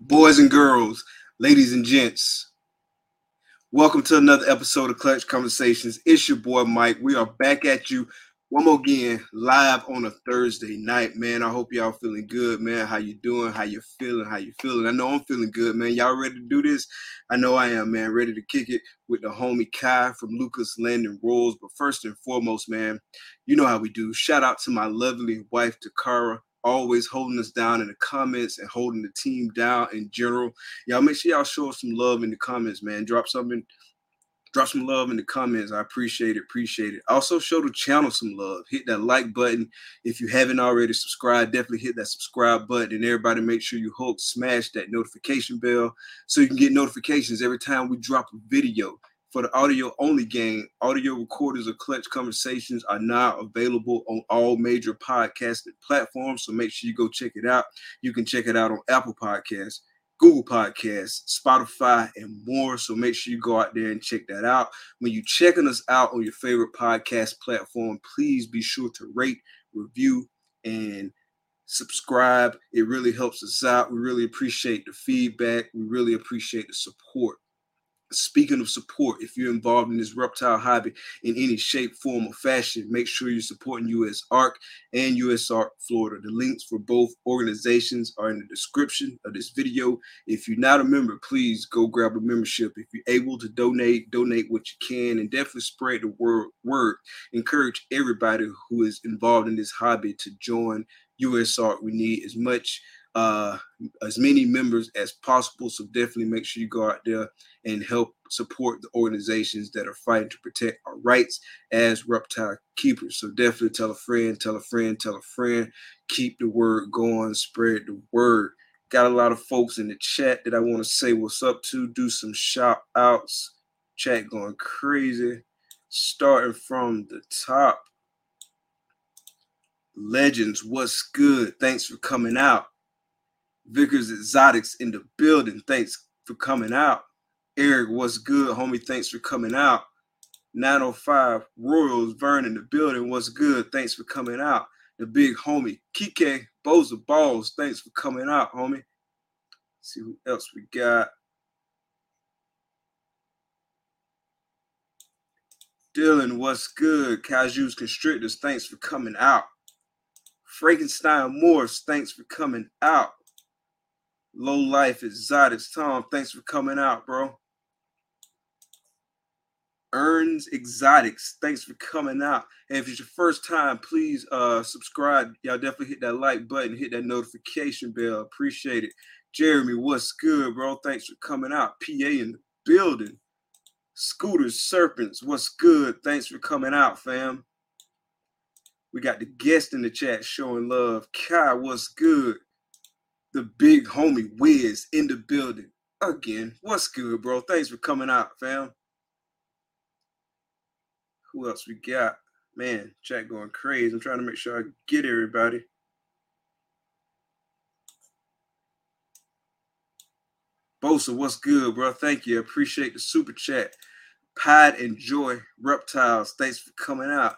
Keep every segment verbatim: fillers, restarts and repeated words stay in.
Boys and girls, ladies and gents, welcome to another episode of Clutch Conversations. It's your boy, Mike. We are back at you one more again, live on a Thursday night, man. I hope y'all feeling good, man. How you doing? How you feeling? How you feeling? I know I'm feeling good, man. Y'all ready to do this? I know I am, man. Ready to kick it with the homie Kai from Lucas Landon Royals. But first and foremost, man, you know how we do. Shout out to my lovely wife, Takara. Always holding us down in the comments and holding the team down in general. Y'all make sure y'all show us some love in the comments, man. Drop something, drop some love in the comments. I appreciate it, appreciate it. Also, show the channel some love. Hit that like button. If you haven't already subscribed, definitely hit that subscribe button. And everybody make sure you hook, smash that notification bell so you can get notifications every time we drop a video. For the audio-only game, audio recorders of Clutch Conversations are now available on all major podcasting platforms, so make sure you go check it out. You can check it out on Apple Podcasts, Google Podcasts, Spotify, and more, so make sure you go out there and check that out. When you're checking us out on your favorite podcast platform, please be sure to rate, review, and subscribe. It really helps us out. We really appreciate the feedback. We really appreciate the support. Speaking of support, if you're involved in this reptile hobby in any shape, form, or fashion, make sure you're supporting U S A R K and U S A R K Florida. The links for both organizations are in the description of this video. If you're not a member, please go grab a membership. If you're able to donate, donate what you can, and definitely spread the word. word. Encourage everybody who is involved in this hobby to join U S A R K. We need as much Uh, as many members as possible, so definitely make sure you go out there and help support the organizations that are fighting to protect our rights as reptile keepers. So definitely tell a friend, tell a friend, tell a friend. Keep the word going, spread the word. Got a lot of folks in the chat that I want to say what's up to, do some shout outs. Chat going crazy. Starting from the top. Legends, what's good? Thanks for coming out. Vickers Exotics in the building. Thanks for coming out. Eric, what's good, homie? Thanks for coming out. nine oh five Royals Vern in the building. What's good? Thanks for coming out. The big homie Kike Boza Balls. Thanks for coming out, homie. Let's see who else we got. Dylan, what's good? Kaju's Constrictors. Thanks for coming out. Frankenstein Morse. Thanks for coming out. Low Life Exotics. Tom, thanks for coming out, bro. Earns Exotics, thanks for coming out. And if it's your first time, please uh, subscribe. Y'all definitely hit that like button. Hit that notification bell. Appreciate it. Jeremy, what's good, bro? Thanks for coming out. P A in the building. Scooter Serpents, what's good? Thanks for coming out, fam. We got the guest in the chat showing love. Kai, what's good? The big homie Wiz in the building. Again, what's good, bro? Thanks for coming out, fam. Who else we got? Man, chat going crazy. I'm trying to make sure I get everybody. Bosa, what's good, bro? Thank you. Appreciate the super chat. Pied and Joy Reptiles, thanks for coming out.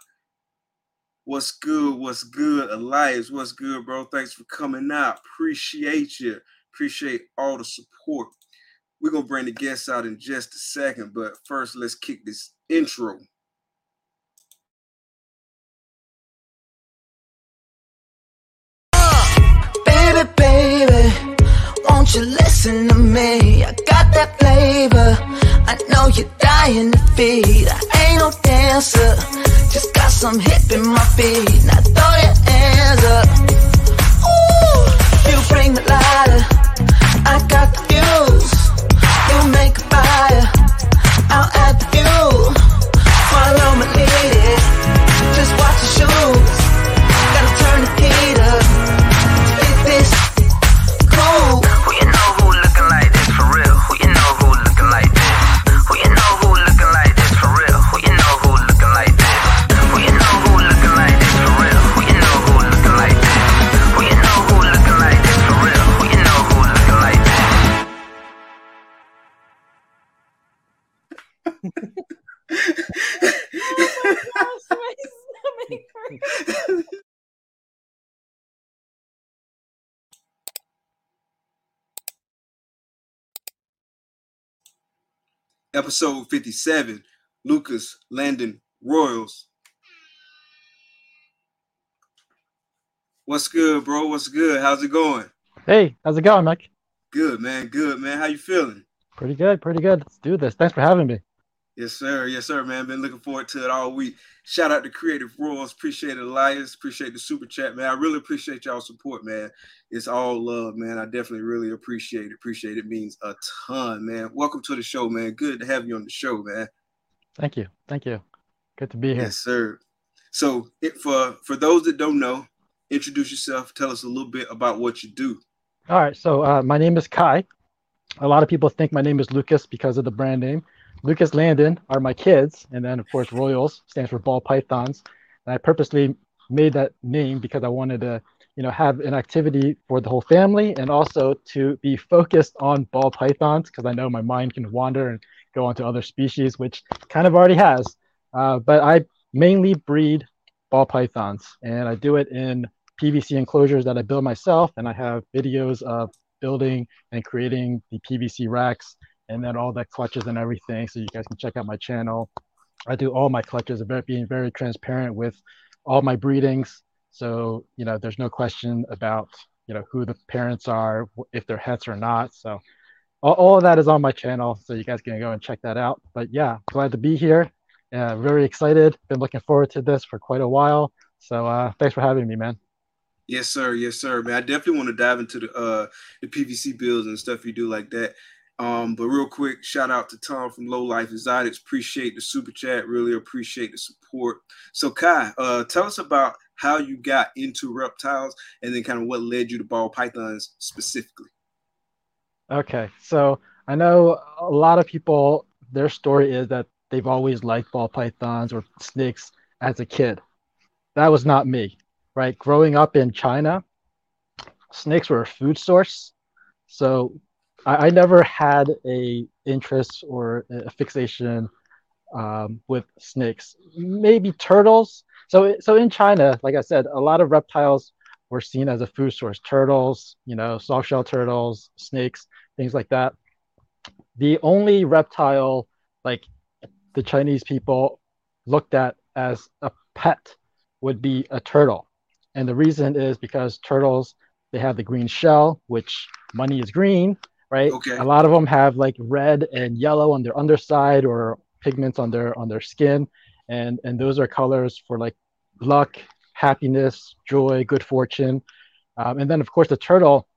What's good? What's good? Elias, what's good, bro? Thanks for coming out. Appreciate you. Appreciate all the support. We're going to bring the guests out in just a second, but first, let's kick this intro. Baby, baby, won't you listen to me? I got that flavor. I know you're dying to feed. I ain't no dancer. Just got some hip in my feet. Now throw your hands up. Ooh, you bring the lighter. I got the fuse. You make a fire. I'll add the fuel. Follow my lead. Oh my gosh, my stomach hurts. Episode fifty-seven, Lucas Landon Royals. What's good, bro? What's good? How's it going? Hey, how's it going, Mike? Good, man. Good, man. How you feeling? Pretty good. Pretty good. Let's do this. Thanks for having me. Yes, sir. Yes, sir, man. Been looking forward to it all week. Shout out to Creative Royals. Appreciate it, Elias. Appreciate the super chat, man. I really appreciate y'all's support, man. It's all love, man. I definitely really appreciate it. Appreciate it means a ton, man. Welcome to the show, man. Good to have you on the show, man. Thank you. Thank you. Good to be here. Yes, sir. So it, for, for those that don't know, introduce yourself. Tell us a little bit about what you do. All right. So uh, my name is Kai. A lot of people think my name is Lucas because of the brand name. Lucas Landon are my kids. And then, of course, Royals stands for ball pythons. And I purposely made that name because I wanted to, you know, have an activity for the whole family and also to be focused on ball pythons because I know my mind can wander and go on to other species, which kind of already has. Uh, but I mainly breed ball pythons, and I do it in P V C enclosures that I build myself, and I have videos of building and creating the P V C racks and then all the clutches and everything, so you guys can check out my channel. I do all my clutches, about being very transparent with all my breedings, so you know there's no question about you know who the parents are, if they're hets or not. So all, all of that is on my channel, so you guys can go and check that out. But yeah, glad to be here. Uh, very excited. Been looking forward to this for quite a while. So uh, thanks for having me, man. Yes, sir. Yes, sir, man. I definitely want to dive into the uh, the P V C builds and stuff you do like that. Um, but real quick, shout out to Tom from Low Life Exotics. Appreciate the super chat. Really appreciate the support. So Kai, uh, tell us about how you got into reptiles and then kind of what led you to ball pythons specifically. Okay. So I know a lot of people, their story is that they've always liked ball pythons or snakes as a kid. That was not me, right? Growing up in China, snakes were a food source. So I never had a interest or a fixation um, with snakes, maybe turtles. So, so in China, like I said, a lot of reptiles were seen as a food source, turtles, you know, soft shell turtles, snakes, things like that. The only reptile, like the Chinese people looked at as a pet would be a turtle. And the reason is because turtles, they have the green shell, which money is green. Right. Okay. A lot of them have like red and yellow on their underside or pigments on their on their skin. And and those are colors for like luck, happiness, joy, good fortune. Um, and then, of course, the turtle,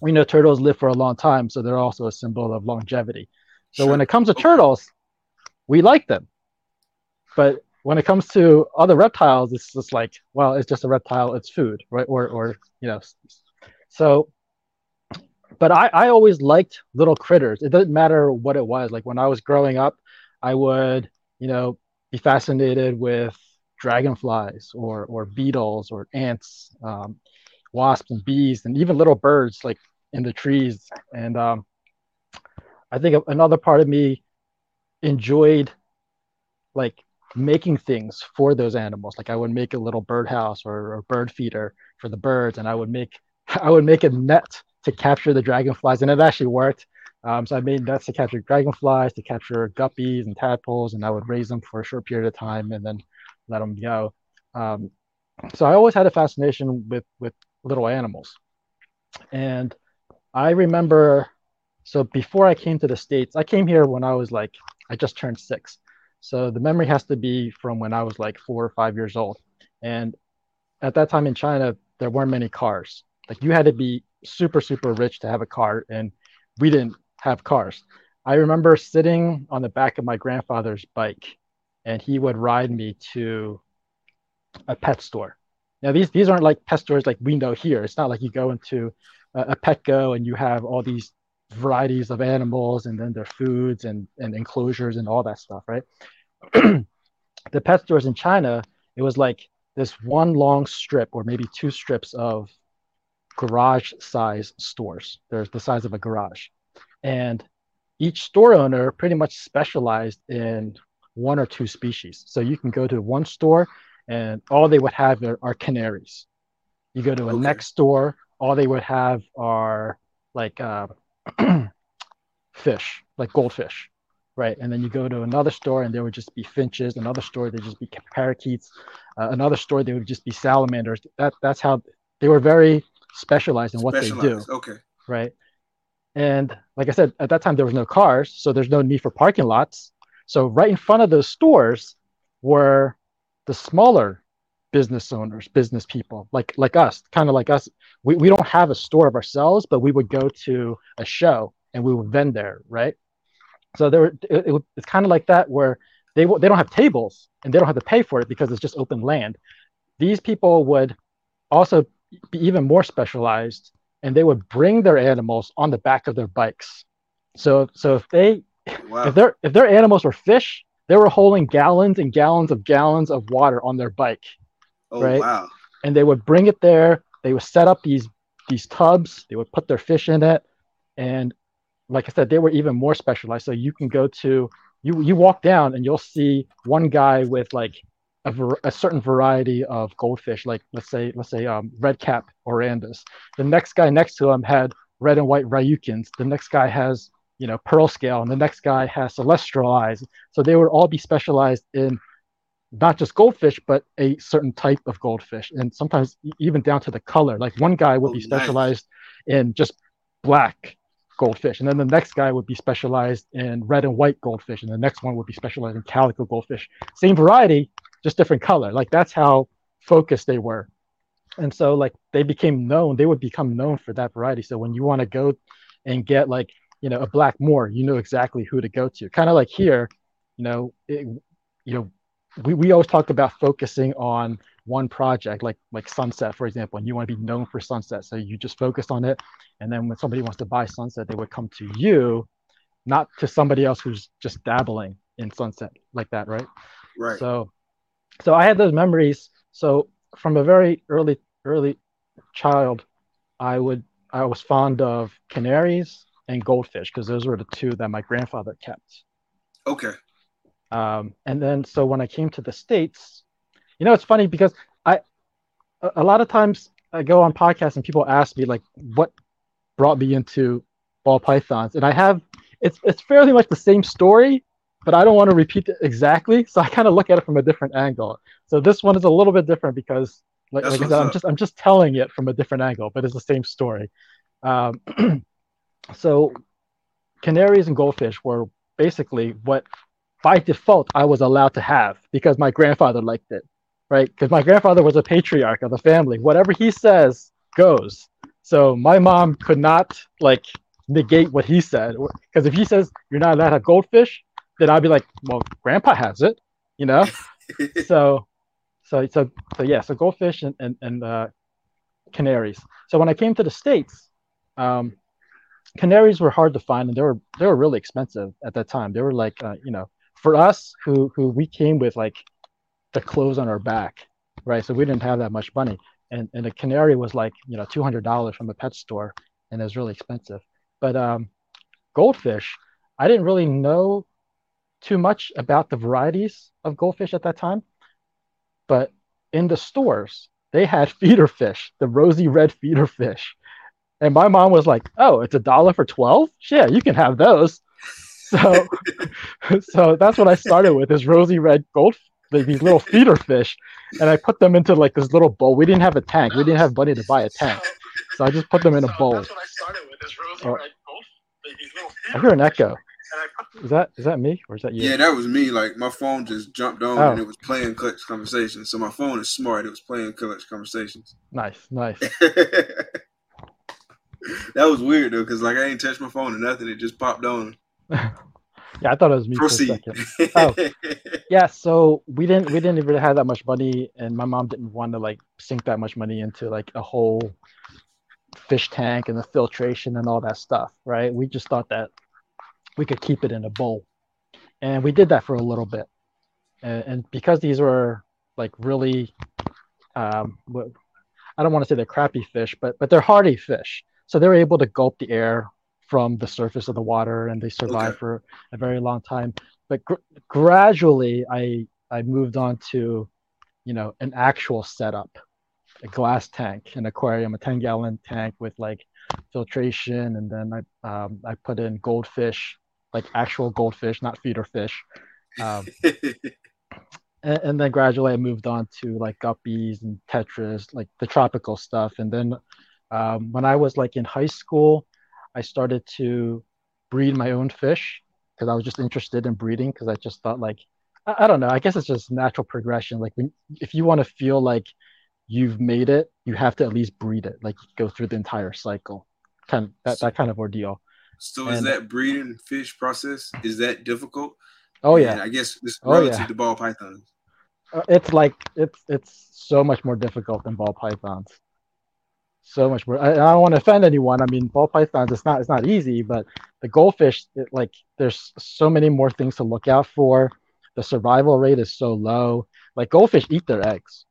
we know turtles live for a long time. So they're also a symbol of longevity. So sure. When it comes to turtles, we like them. But when it comes to other reptiles, it's just like, well, it's just a reptile. It's food. Right. Or, or you know, so. But I, I always liked little critters. It doesn't matter what it was. Like when I was growing up, I would, you know, be fascinated with dragonflies or or beetles or ants, um, wasps and bees, and even little birds like in the trees. And um, I think another part of me enjoyed like making things for those animals. Like I would make a little birdhouse or a bird feeder for the birds, and I would make I would make a net to capture the dragonflies, and it actually worked. Um, so I made nets to capture dragonflies, to capture guppies and tadpoles, and I would raise them for a short period of time and then let them go. Um, so I always had a fascination with with little animals. And I remember, so before I came to the States, I came here when I was like, I just turned six. So the memory has to be from when I was like four or five years old. And at that time in China, there weren't many cars. Like you had to be super, super rich to have a car, and we didn't have cars. I remember sitting on the back of my grandfather's bike, and he would ride me to a pet store. Now, these these aren't like pet stores like we know here. It's not like you go into a, a Petco and you have all these varieties of animals and then their foods and, and enclosures and all that stuff, right? The pet stores in China, it was like this one long strip or maybe two strips of garage size stores. There's the size of a garage, and each store owner pretty much specialized in one or two species. So you can go to one store and all they would have are, are canaries. You go to a okay. next store, all they would have are like uh, fish, like goldfish, right? And then you go to another store and there would just be finches. Another store, they'd just be parakeets. Uh, another store, they would just be salamanders. That That's how they were very specialized in what specialized. they do. Okay. Right. And like I said, at that time, there was no cars, so there's no need for parking lots. So right in front of those stores were the smaller business owners, business people, like like us, kind of like us. We, we don't have a store of ourselves, but we would go to a show and we would vend there, right? So there, it, it, it's kind of like that where they they don't have tables and they don't have to pay for it because it's just open land. These people would also be even more specialized, and they would bring their animals on the back of their bikes. So so if they wow. if their if their animals were fish, they were holding gallons and gallons of gallons of water on their bike. Oh, right? Wow. And they would bring it there. They would set up these these tubs. They would put their fish in it. And like I said, they were even more specialized. So you can go to, you you walk down and you'll see one guy with like a, a certain variety of goldfish. Like let's say, let's say um, red cap orandus. The next guy next to him had red and white ryukins. The next guy has, you know, pearl scale. And the next guy has celestial eyes. So they would all be specialized in not just goldfish, but a certain type of goldfish, and sometimes even down to the color. Like one guy would oh, be specialized nice. in just black goldfish, and then the next guy would be specialized in red and white goldfish, and the next one would be specialized in calico goldfish. Same variety, just different color. Like that's how focused they were, and so like they became known. They would become known for that variety. So when you want to go and get like you know a black moor, you know exactly who to go to. Kind of like here, you know, it, you know. We we always talked about focusing on one project, like like Sunset, for example, and you want to be known for Sunset. So you just focus on it. And then when somebody wants to buy Sunset, they would come to you, not to somebody else who's just dabbling in Sunset like that, right? Right. So so I had those memories. So from a very early, early child, I would I was fond of canaries and goldfish because those were the two that my grandfather kept. Okay. Um, and then, so when I came to the States, you know, it's funny because I, a, a lot of times I go on podcasts and people ask me like, what brought me into ball pythons? And I have, it's, it's fairly much the same story, but I don't want to repeat it exactly. So I kind of look at it from a different angle. So this one is a little bit different because like, like I'm just, I'm just telling it from a different angle, but it's the same story. Um, so canaries and goldfish were basically what, by default, I was allowed to have because my grandfather liked it, right? Because my grandfather was a patriarch of the family. Whatever he says goes. So my mom could not like negate what he said. Because if he says, you're not allowed to have goldfish, then I'd be like, well, grandpa has it, you know? so, so, so, so yeah, so goldfish and, and, and uh, canaries. So when I came to the States, um, canaries were hard to find and they were, they were really expensive at that time. They were like, uh, you know, for us, who who we came with like the clothes on our back, right? So we didn't have that much money, and and a canary was like you know two hundred dollars from a pet store, and it was really expensive. But um, goldfish, I didn't really know too much about the varieties of goldfish at that time, but in the stores they had feeder fish, the rosy red feeder fish, and my mom was like, "Oh, it's a dollar for twelve? Yeah, you can have those." So, so that's what I started with, is rosy red gold, like these little feeder fish. And I put them into like this little bowl. We didn't have a tank. We didn't have money to buy a tank. So I just put them in a bowl. So that's what I started with, is rosy oh. red gold, like these little feeder I hear an echo. Fish. Is that is that me or is that you? Yeah, that was me. Like my phone just jumped on oh. and it was playing Clutch Conversations. So my phone is smart. It was playing Clutch Conversations. Nice, nice. That was weird though, because like I ain't touched my phone or nothing. It just popped on. Yeah, I thought it was me Proceed. for a second. Oh, yeah. So we didn't, we didn't even have that much money, and my mom didn't want to like sink that much money into like a whole fish tank and the filtration and all that stuff, right? We just thought that we could keep it in a bowl, and we did that for a little bit. And, and because these were like really, um, I don't want to say they're crappy fish, but but they're hardy fish, so they were able to gulp the air from the surface of the water, and they survive okay. for a very long time. But gr- gradually, I I moved on to, you know, an actual setup, a glass tank, an aquarium, a ten gallon tank with like filtration, and then I um, I put in goldfish, like actual goldfish, not feeder fish. Um, and, and then gradually I moved on to like guppies and tetras, like the tropical stuff. And then um, when I was like in high school, I started to breed my own fish because I was just interested in breeding, because I just thought like, I, I don't know, I guess it's just natural progression. Like when, if you want to feel like you've made it, you have to at least breed it, like go through the entire cycle, kind of that, so, that kind of ordeal. So and, is that breeding fish process, is that difficult? Oh yeah, and I guess it's relative oh, yeah. to ball pythons. Uh, it's like it's it's so much more difficult than ball pythons. So much more. I, I don't want to offend anyone. I mean, ball pythons, it's not it's not easy, but the goldfish, it, like there's so many more things to look out for. The survival rate is so low. Like goldfish eat their eggs.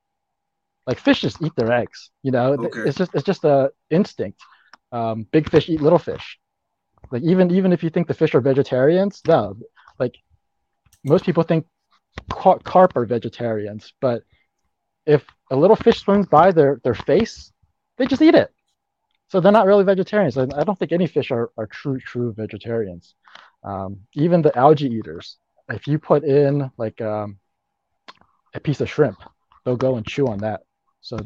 Like fish just eat their eggs. You know, okay. it's just it's just a instinct. Um, big fish eat little fish. Like even even if you think the fish are vegetarians, no, like. Most people think carp are vegetarians, but if a little fish swims by their, their face, they just eat it. So they're not really vegetarians. I, I don't think any fish are, are true, true vegetarians. Um, even the algae eaters, if you put in like um, a piece of shrimp, they'll go and chew on that. So,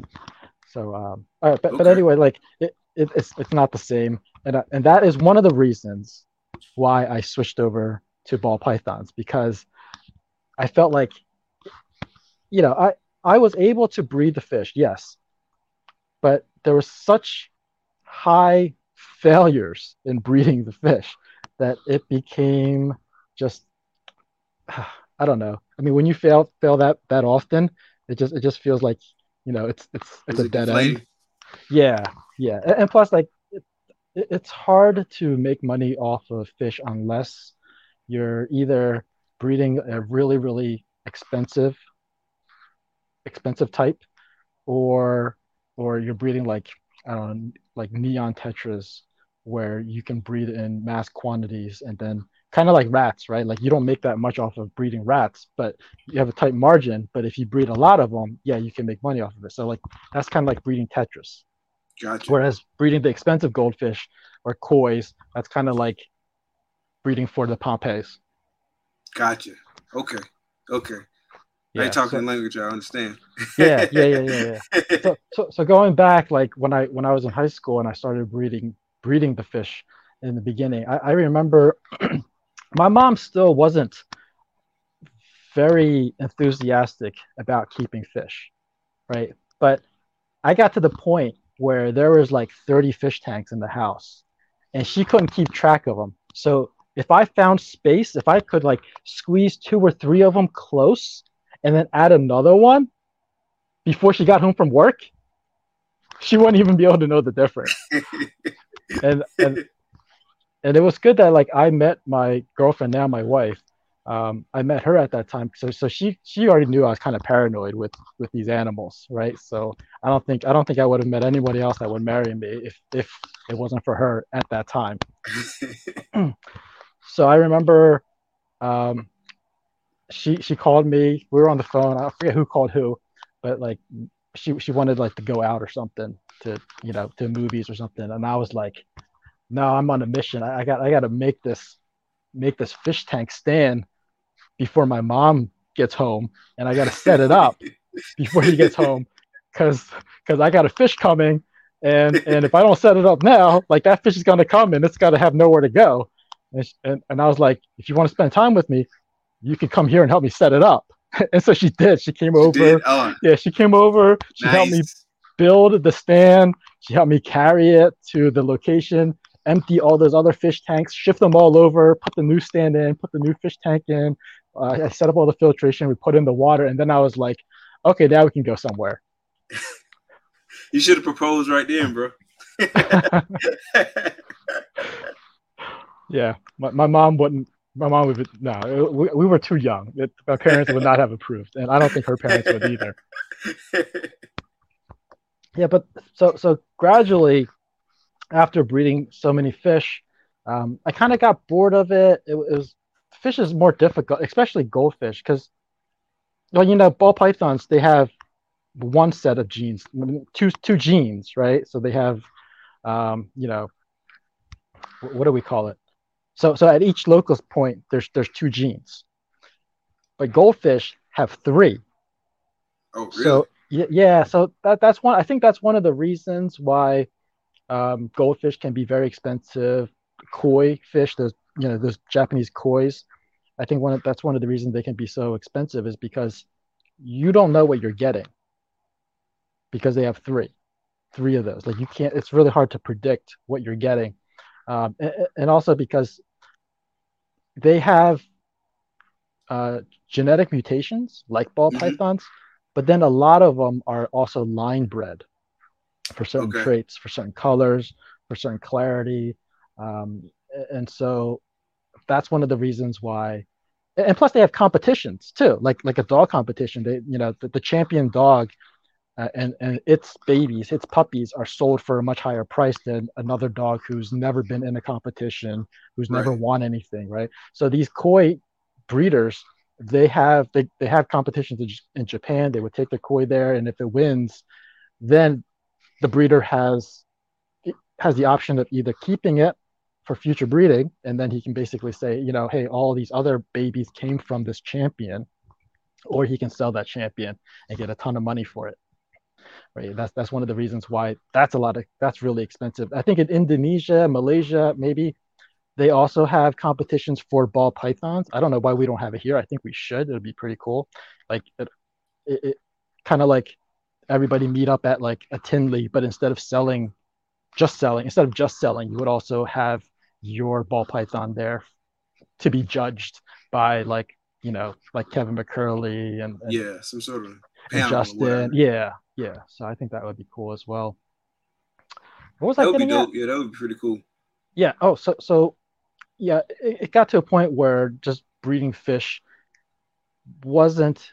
so um, all right, but, okay. but anyway, like it, it, it's it's not the same. And, I, and that is one of the reasons why I switched over to ball pythons, because I felt like, you know, I, I was able to breed the fish, yes, but there were such high failures in breeding the fish that it became just, I don't know. I mean, when you fail fail that that often, it just it just feels like, you know, it's it's it's Is a it dead deflating? End. Yeah, yeah, and, and plus, like, it, it's hard to make money off of fish unless you're either breeding a really, really expensive, expensive type, or or you're breeding like I don't know, like neon tetras, where you can breed in mass quantities, and then kind of like rats, right? Like you don't make that much off of breeding rats, but you have a tight margin. But if you breed a lot of them, yeah, you can make money off of it. So like that's kind of like breeding tetras. Gotcha. Whereas breeding the expensive goldfish or koi's, that's kind of like breeding for the Pompeys. Gotcha. Okay. Okay. Yeah, I ain't talking so, language. I understand. yeah. Yeah. Yeah. Yeah. yeah. So, so, so going back, like when I when I was in high school and I started breeding breeding the fish in the beginning, I, I remember my mom still wasn't very enthusiastic about keeping fish, right? But I got to the point where there was like thirty fish tanks in the house, and she couldn't keep track of them. So if I found space, if I could like squeeze two or three of them close and then add another one before she got home from work, she wouldn't even be able to know the difference. and, and and it was good that like I met my girlfriend, now my wife. Um, I met her at that time. So so she she already knew I was kind of paranoid with, with these animals, right? So I don't think I don't think I would have met anybody else that would marry me if if it wasn't for her at that time. So I remember um, she she called me. We were on the phone. I forget who called who, but like she she wanted like to go out or something, to you know to movies or something. And I was like, no, I'm on a mission. I, I got I got to make this make this fish tank stand before my mom gets home, and I got to set it up before he gets home, because because I got a fish coming, and and if I don't set it up now, like that fish is gonna come and it's gotta have nowhere to go. And, and, and I was like, if you want to spend time with me, you can come here and help me set it up. And so she did. She came over. She oh. Yeah, she came over. She nice. helped me build the stand. She helped me carry it to the location, empty all those other fish tanks, shift them all over, put the new stand in, put the new fish tank in. Uh, I set up all the filtration. We put in the water. And then I was like, okay, now we can go somewhere. You should have proposed right then, bro. Yeah, my, my mom wouldn't. My mom would no. We, we were too young. It, my parents would not have approved, and I don't think her parents would either. Yeah, but so so gradually, after breeding so many fish, Um, I kind of got bored of it. it. It was fish is more difficult, especially goldfish, because, well, you know, ball pythons, they have one set of genes, two two genes, right? So they have, um, you know, what do we call it? So so at each locus point, there's there's two genes, but goldfish have three. Oh, really? So yeah, so that that's one. I think that's one of the reasons why um, goldfish can be very expensive. Koi fish, those you know, those Japanese kois. I think one of, that's one of the reasons they can be so expensive is because you don't know what you're getting because they have three, three of those. Like you can't. It's really hard to predict what you're getting, um, and, and also because they have uh, genetic mutations like ball mm-hmm. pythons, but then a lot of them are also line bred for certain okay. traits, for certain colors, for certain clarity. Um, and so that's one of the reasons why, and plus they have competitions too, like, like a dog competition, they, you know, the, the champion dog uh, and, and its babies, its puppies are sold for a much higher price than another dog who's never been in a competition, who's right. never won anything. Right. So these koi breeders, they have, they, they have competitions in, in Japan. They would take the koi there. And if it wins, then the breeder has, has the option of either keeping it for future breeding, and then he can basically say, you know, hey, all these other babies came from this champion, or he can sell that champion and get a ton of money for it. Right? That's that's one of the reasons why that's a lot of that's really expensive. I think in Indonesia, Malaysia, maybe they also have competitions for ball pythons. I don't know why we don't have it here. I think we should. It'd be pretty cool. Like it, it, it kind of like everybody meet up at like a Tinley, but instead of selling, just selling, instead of just selling, you would also have your ball python there to be judged by, like, you know, like Kevin McCurley and, and yeah, some sort of panel, Justin. Yeah, yeah. So I think that would be cool as well. What was that I getting at? Yeah, that would be pretty cool. Yeah. Oh, so so yeah, it, it got to a point where just breeding fish wasn't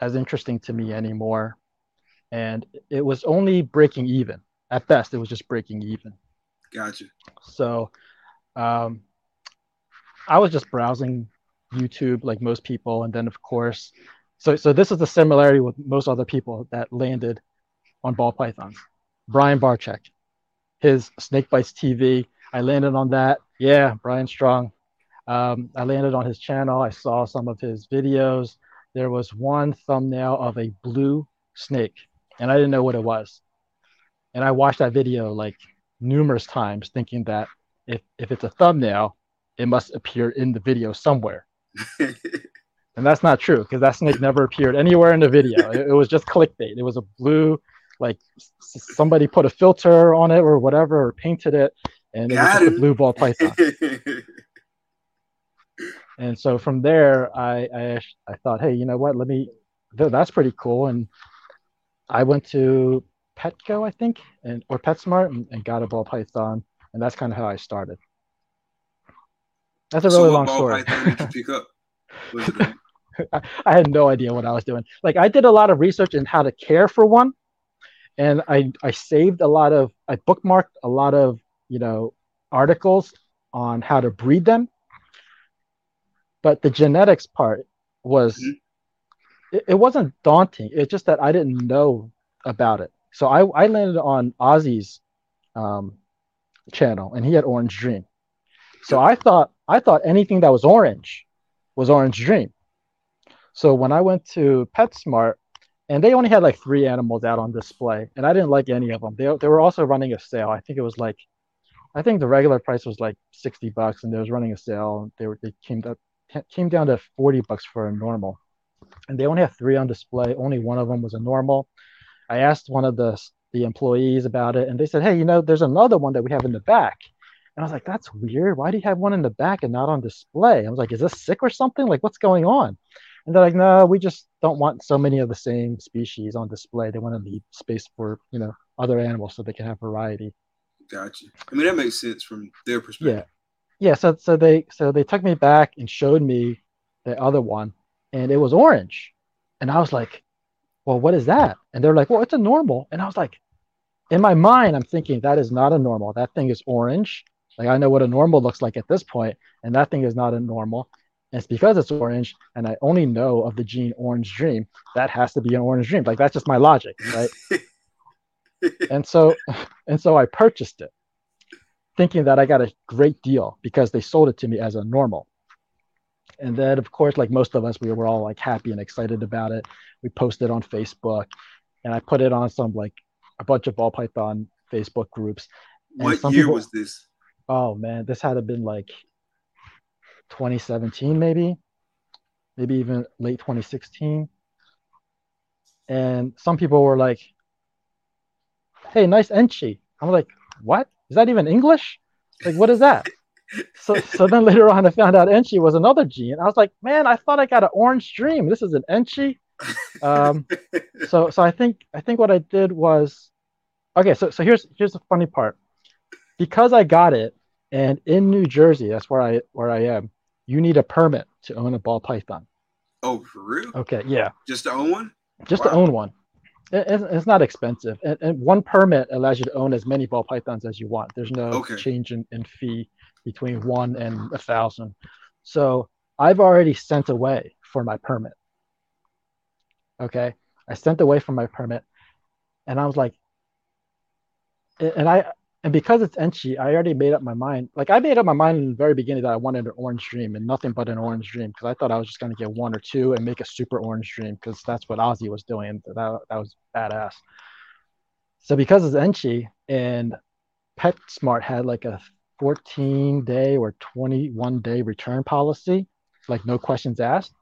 as interesting to me anymore, and it was only breaking even at best. It was just breaking even. Gotcha. So. Um, I was just browsing YouTube like most people, and then of course, so so this is the similarity with most other people that landed on ball pythons. Brian Barczyk, his Snake Bites T V, I landed on that. Yeah, Brian Strong. Um, I landed on his channel. I saw some of his videos. There was one thumbnail of a blue snake, and I didn't know what it was. And I watched that video like numerous times, thinking that If if it's a thumbnail, it must appear in the video somewhere. And that's not true, because that snake never appeared anywhere in the video. It, it was just clickbait. It was a blue, like s- somebody put a filter on it or whatever, or painted it, and it Got was just a blue ball python. And so from there, I, I I thought, hey, you know what? Let me. That's pretty cool. And I went to Petco, I think, and or PetSmart, and, and got a ball python. And that's kind of how I started. That's a really so long story. Pick up? I, I had no idea what I was doing. Like I did a lot of research in how to care for one, and I I saved a lot of I bookmarked a lot of you know articles on how to breed them. But the genetics part was mm-hmm. it, it wasn't daunting. It's just that I didn't know about it. So I I landed on Ozzy's um channel, and he had Orange Dream, so I thought I thought anything that was orange was Orange Dream. So when I went to PetSmart, and they only had like three animals out on display, and I didn't like any of them. They they were also running a sale. I think it was like, I think the regular price was like sixty bucks, and they was running a sale. They were they came up came down to forty bucks for a normal, and they only had three on display. Only one of them was a normal. I asked one of the the employees about it, and they said, hey, you know, there's another one that we have in the back. And I was like, that's weird. Why do you have one in the back and not on display? I was like, is this sick or something? Like, what's going on? And they're like, no, we just don't want so many of the same species on display. They want to leave space for, you know, other animals so they can have variety. Gotcha. I mean, that makes sense from their perspective. Yeah. Yeah. So, so they, so they took me back and showed me the other one, and it was orange. And I was like, well, what is that? And they're like, well, it's a normal. And I was like, in my mind, I'm thinking that is not a normal. That thing is orange. Like, I know what a normal looks like at this point, and that thing is not a normal. And it's because it's orange, and I only know of the gene Orange Dream. That has to be an Orange Dream. Like, that's just my logic, right? and so, and so I purchased it, thinking that I got a great deal because they sold it to me as a normal. And then, of course, like most of us, we were all like happy and excited about it. We posted on Facebook, and I put it on some like a bunch of ball python Facebook groups. And what year people, was this? Oh man, this had to have been like twenty seventeen, maybe, maybe even late twenty sixteen. And some people were like, "Hey, nice Enchi." I'm like, "What? Is that even English? Like, what is that?" So, so then later on, I found out Enchi was another gene. I was like, man, I thought I got an Orange Dream. This is an Enchi. Um, so, so I think I think what I did was, okay. So, so here's here's the funny part. Because I got it, and in New Jersey, that's where I where I am. You need a permit to own a ball python. Oh, for real? Okay, yeah. Just to own one? Just wow. to own one. It, it's not expensive, and, and one permit allows you to own as many ball pythons as you want. There's no okay. change in, in fee between one and a thousand. So I've already sent away for my permit. Okay, I sent away for my permit, and I was like, and I and because it's Enchi, I already made up my mind. Like, I made up my mind in the very beginning that I wanted an Orange Dream and nothing but an Orange Dream, because I thought I was just going to get one or two and make a super Orange Dream, because that's what Ozzy was doing. That, that was badass. So because it's Enchi, and PetSmart had like a fourteen day or twenty-one day return policy, like no questions asked,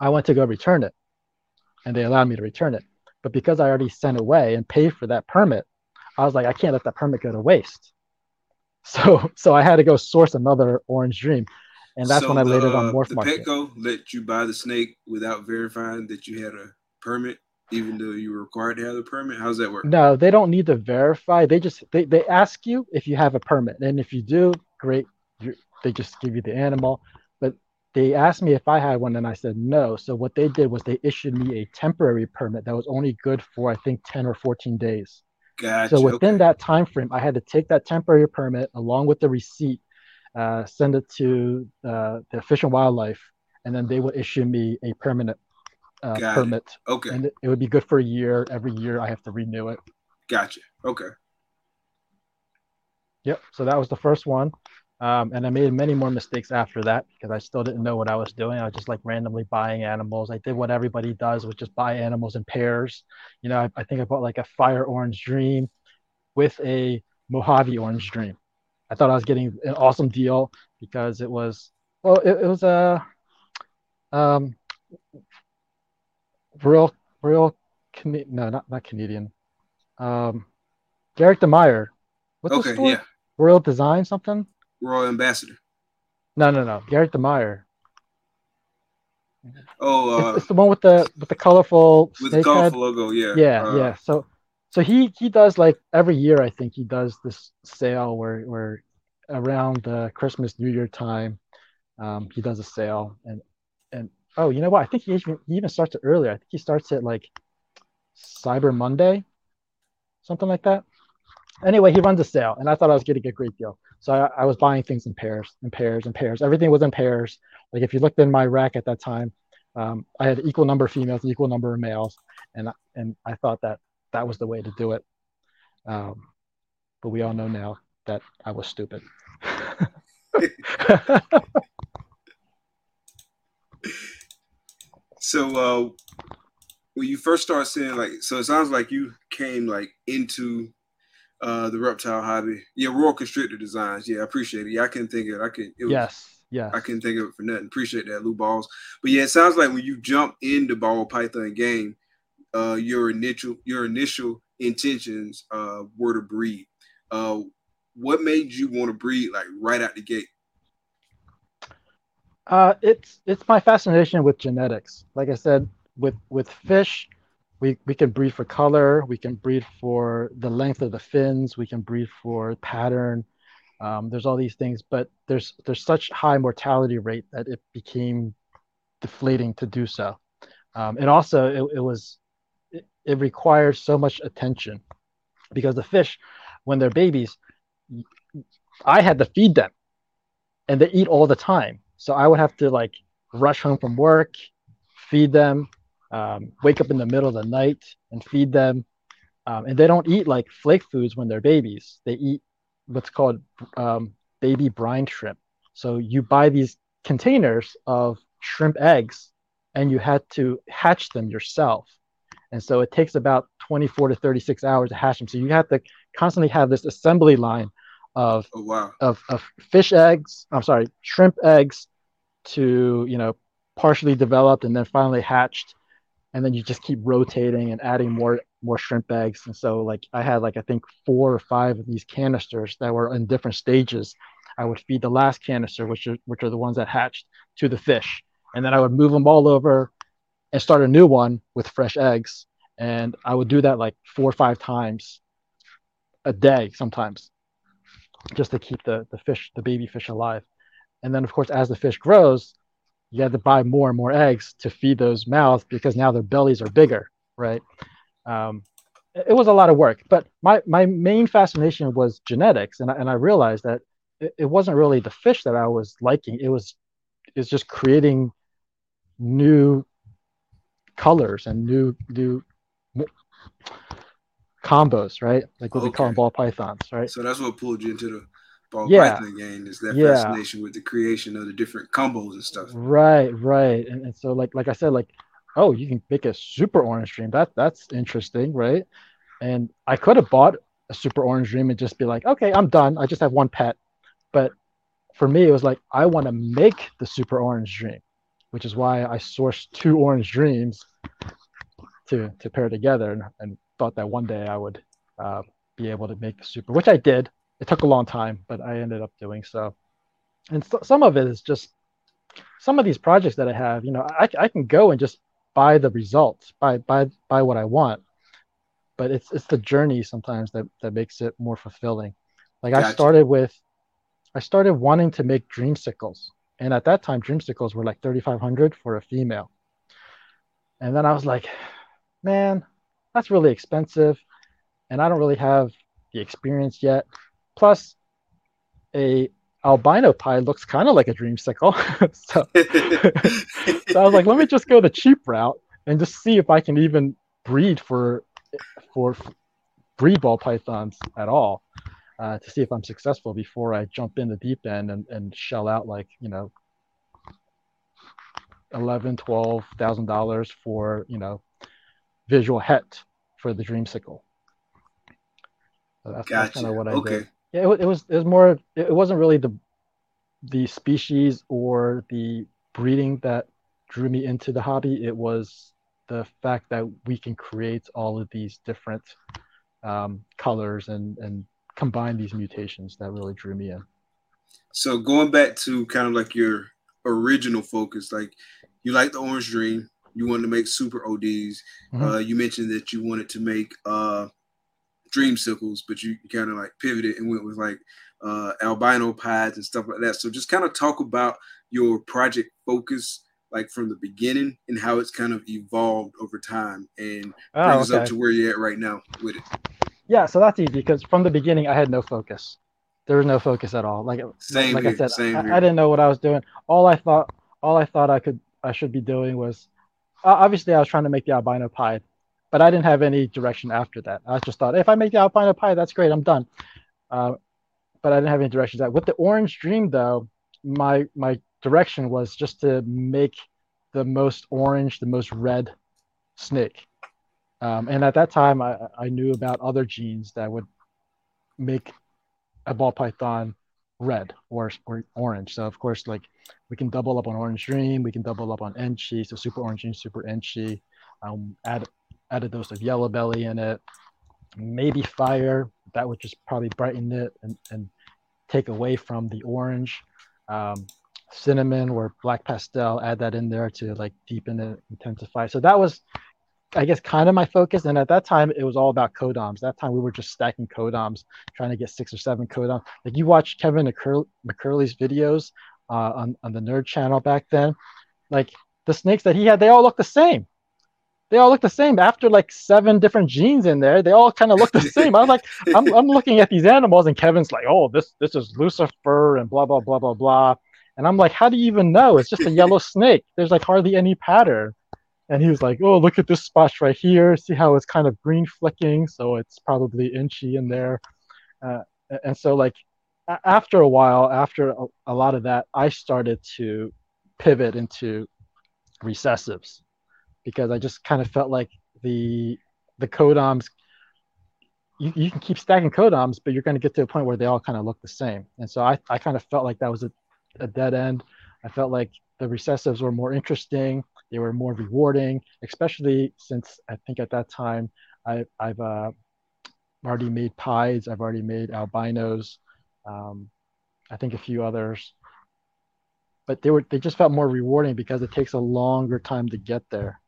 I went to go return it, and they allowed me to return it. But because I already sent away and paid for that permit, I was like, I can't let that permit go to waste. So, so I had to go source another Orange Dream, and that's so when I the, laid it on Morph Market. Petco let you buy the snake without verifying that you had a permit, even though you were required to have a permit? How's that work? No, they don't need to verify. They just they, they ask you if you have a permit, and if you do, great. You, they just give you the animal. But they asked me if I had one, and I said no. So what they did was they issued me a temporary permit that was only good for I think ten or fourteen days. Gotcha. So within okay. that time frame, I had to take that temporary permit along with the receipt, uh, send it to uh, the Fish and Wildlife, and then they would issue me a permanent uh, permit. It. Okay. And it would be good for a year. Every year I have to renew it. Gotcha. Okay. Yep. So that was the first one. Um, and I made many more mistakes after that because I still didn't know what I was doing. I was just like randomly buying animals. I did what everybody does, which is buy animals in pairs. You know, I, I think I bought like a Fire Orange Dream with a Mojave Orange Dream. I thought I was getting an awesome deal because it was, well, it, it was a um, real, real, no, not, not Canadian. Um, Garrett De Meyer. What's okay, the story? Yeah. Royal Design something? Royal Ambassador. No, no, no. Garrett De Meyer. Oh, uh, it's, it's the one with the with the colorful with the colorful logo. Yeah, yeah, uh, yeah. So, so he he does like every year. I think he does this sale where where around the Christmas New Year time, um, he does a sale and and oh, you know what? I think he even, he even starts it earlier. I think he starts it like Cyber Monday, something like that. Anyway, he runs a sale, and I thought I was getting a great deal. So I, I was buying things in pairs, in pairs, in pairs. Everything was in pairs. Like if you looked in my rack at that time, um, I had equal number of females, equal number of males, and and I thought that that was the way to do it. Um, but we all know now that I was stupid. So uh, when you first start seeing, like, so it sounds like you came like into Uh, the reptile hobby, yeah, Royal Constrictor Designs, yeah, I appreciate it. Yeah, I couldn't think of it. I could, it was, yes, yeah, I couldn't think of it for nothing. Appreciate that, Lou Balls. But yeah, it sounds like when you jump into ball python game, uh, your initial your initial intentions uh, were to breed. Uh, what made you want to breed like right out the gate? Uh, it's it's my fascination with genetics. Like I said, with with fish. We we can breed for color, we can breed for the length of the fins, we can breed for pattern. Um, there's all these things, but there's there's such high mortality rate that it became deflating to do so. Um, and also it, it was it, it requires so much attention because the fish, when they're babies, I had to feed them, and they eat all the time. So I would have to like rush home from work, feed them, um, wake up in the middle of the night and feed them. Um, and they don't eat like flake foods when they're babies. They eat what's called um, baby brine shrimp. So you buy these containers of shrimp eggs, and you had to hatch them yourself. And so it takes about twenty-four to thirty-six hours to hatch them. So you have to constantly have this assembly line of, oh, wow. of, of fish eggs, I'm sorry, shrimp eggs to, you know, partially developed and then finally hatched. And then you just keep rotating and adding more more shrimp eggs. And so like I had like I think four or five of these canisters that were in different stages. I would feed the last canister, which are, which are the ones that hatched, to the fish. And then I would move them all over and start a new one with fresh eggs. And I would do that like four or five times a day sometimes, just to keep the, the fish, the baby fish alive. And then of course, as the fish grows, you had to buy more and more eggs to feed those mouths because now their bellies are bigger, right? Um, it was a lot of work, but my, my main fascination was genetics. And I, and I realized that it, it wasn't really the fish that I was liking. It was, it was just creating new colors and new, new combos, right? Like what okay. we call them ball pythons, right? So that's what pulled you into the ball yeah. python game, is that yeah. fascination with the creation of the different combos and stuff. Right, right. And, and so like like I said, like, oh, you can make a super orange dream. That that's interesting, right? And I could have bought a super orange dream and just be like, okay, I'm done. I just have one pet. But for me, it was like, I want to make the super orange dream, which is why I sourced two orange dreams to to pair together, and, and thought that one day I would uh, be able to make the super, which I did. It took a long time, but I ended up doing so. And so, some of it is just, some of these projects that I have, you know, I, I can go and just buy the results, buy, buy, buy what I want. But it's it's the journey sometimes that, that makes it more fulfilling. Like gotcha. I started with, I started wanting to make dreamsicles. And at that time, dreamsicles were like thirty-five hundred dollars for a female. And then I was like, man, that's really expensive. And I don't really have the experience yet. Plus, a albino pie looks kind of like a dreamsicle. so, so I was like, let me just go the cheap route and just see if I can even breed for for breed ball pythons at all uh, to see if I'm successful before I jump in the deep end and, and shell out like, you know, eleven thousand dollars, twelve thousand dollars for, you know, visual het for the dreamsicle. So that's, gotcha. That's kind of what I okay. did. Yeah, it, it was. It was more. It wasn't really the the species or the breeding that drew me into the hobby. It was the fact that we can create all of these different um, colors and and combine these mutations that really drew me in. So going back to kind of like your original focus, like you like the Orange Dream, you wanted to make super O Ds. Mm-hmm. Uh, you mentioned that you wanted to make. Uh, dreamsicles, but you kind of like pivoted and went with like uh albino pies and stuff like that. So just kind of talk about your project focus, like from the beginning and how it's kind of evolved over time and oh, brings okay. up to where you're at right now with it. Yeah, so that's easy because from the beginning I had no focus. There was no focus at all. Like same like here, I said, same I, I didn't know what I was doing. All I thought, all I thought I could, I should be doing was uh, obviously I was trying to make the albino pie. But I didn't have any direction after that. I just thought, if I make the albino pie, that's great. I'm done. Uh, but I didn't have any directions. With the Orange Dream, though, my my direction was just to make the most orange, the most red snake. Um, and at that time, I, I knew about other genes that would make a ball python red or, or orange. So, of course, like we can double up on Orange Dream. We can double up on Enchi. So, Super Orange Dream, Super Enchi. Um, add add a dose of Yellow Belly in it, maybe Fire, that would just probably brighten it and, and take away from the orange. Um, cinnamon or black pastel, add that in there to like deepen it, intensify. So that was, I guess, kind of my focus. And at that time, it was all about codons. That time we were just stacking codons, trying to get six or seven codons. Like you watch Kevin McCurley's videos uh, on, on the Nerd Channel back then, like the snakes that he had, they all looked the same. they all look the same. After like seven different genes in there, they all kind of look the same. I was like, I'm, I'm looking at these animals, and Kevin's like, oh, this this is Lucifer and blah, blah, blah, blah, blah. And I'm like, how do you even know? It's just a yellow snake. There's like hardly any pattern. And he was like, oh, look at this spot right here. See how it's kind of green flicking. So it's probably Enchi in there. Uh, and so like after a while, after a, a lot of that, I started to pivot into recessives, because I just kind of felt like the the codons, you, you can keep stacking codons, but you're going to get to a point where they all kind of look the same. And so I, I kind of felt like that was a, a dead end. I felt like the recessives were more interesting. They were more rewarding, especially since I think at that time I, I've uh, already made Pieds. I've already made Albinos. Um, I think a few others. But they were they just felt more rewarding because it takes a longer time to get there.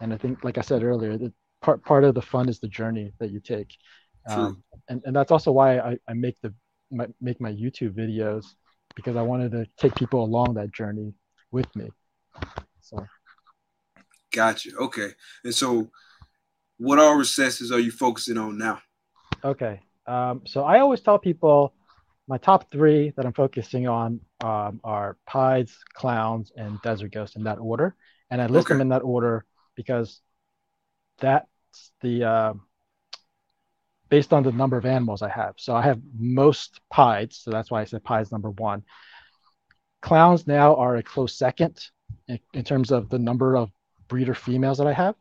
And I think, like I said earlier, the part part of the fun is the journey that you take. Um, and, and that's also why I, I make the my, make my YouTube videos, because I wanted to take people along that journey with me. So. Gotcha. Okay. And so what all recessives are you focusing on now? Okay. Um, so I always tell people my top three that I'm focusing on um, are Pieds, Clowns, and Desert Ghost, in that order. And I list okay. them in that order because that's the uh, based on the number of animals I have. So I have most Pieds, so that's why I said Pieds number one. Clowns now are a close second in, in terms of the number of breeder females that I have.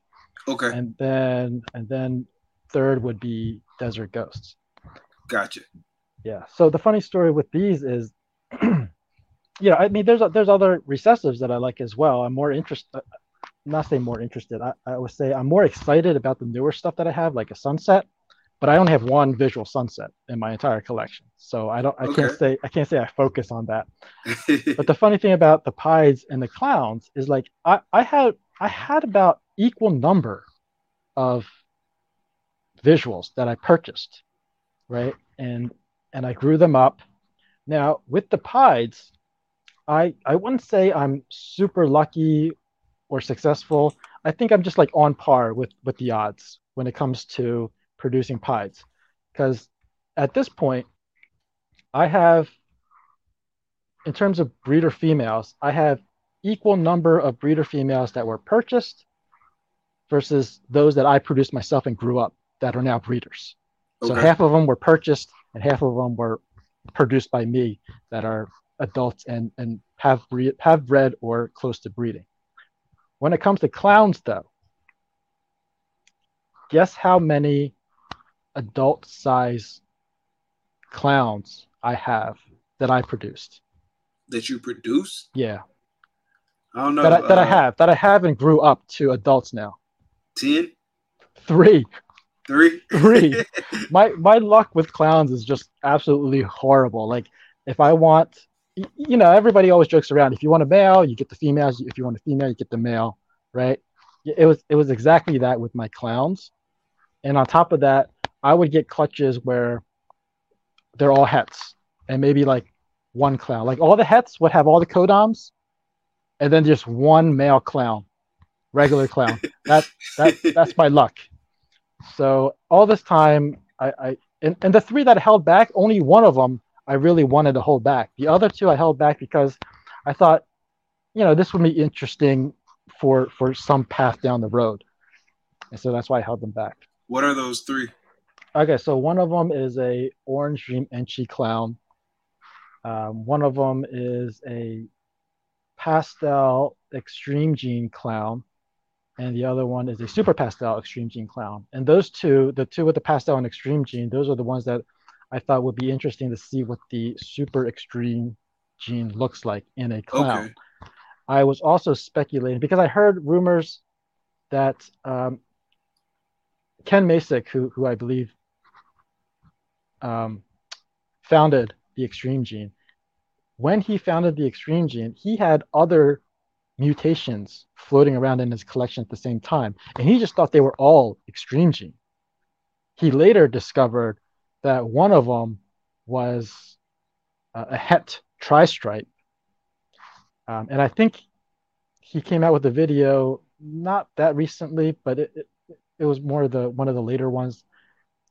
Okay. And then and then third would be Desert Ghosts. Gotcha. Yeah. So the funny story with these is, you know, I mean, there's there's other recessives that I like as well. I'm more interested, not say more interested. I, I would say I'm more excited about the newer stuff that I have, like a Sunset, but I only have one visual Sunset in my entire collection. So I don't, I okay. can't say, I can't say I focus on that. But the funny thing about the Pieds and the Clowns is like, I, I had, I had about equal number of visuals that I purchased, right? And, and I grew them up. Now with the Pieds, I, I wouldn't say I'm super lucky or successful. I think I'm just like on par with, with the odds when it comes to producing Pieds, because at this point I have, in terms of breeder females, I have equal number of breeder females that were purchased versus those that I produced myself and grew up that are now breeders. Okay. So half of them were purchased and half of them were produced by me that are adults and, and have bre- have bred or close to breeding. When it comes to Clowns though, guess how many adult size Clowns I have that I produced. That you produced? Yeah. I don't know. That I, that uh, I have. That I have and grew up to adults now. Ten? Three. Three? Three. My my luck with Clowns is just absolutely horrible. Like, if I want, you know, everybody always jokes around. If you want a male, you get the females. If you want a female, you get the male, right? It was it was exactly that with my Clowns. And on top of that, I would get clutches where they're all hets and maybe like one Clown. Like all the hets would have all the codoms and then just one male Clown, regular Clown. that that that's my luck. So all this time, I, I and, and the three that I held back, only one of them I really wanted to hold back. The other two I held back because I thought, you know, this would be interesting for for some path down the road. And so that's why I held them back. What are those three? Okay, so one of them is a Orange Dream Enchi Clown. Um, one of them is a Pastel Extreme Gene Clown. And the other one is a Super Pastel Extreme Gene Clown. And those two, the two with the Pastel and Extreme Gene, those are the ones that I thought would be interesting to see what the Super Extreme Gene looks like in a Clown. Okay. I was also speculating, because I heard rumors that um, Ken Masick, who who I believe um, founded the Extreme Gene, when he founded the Extreme Gene, he had other mutations floating around in his collection at the same time, and he just thought they were all Extreme Gene. He later discovered that one of them was uh, a het tri-stripe, um, and I think he came out with a video not that recently, but it, it, it was more the one of the later ones,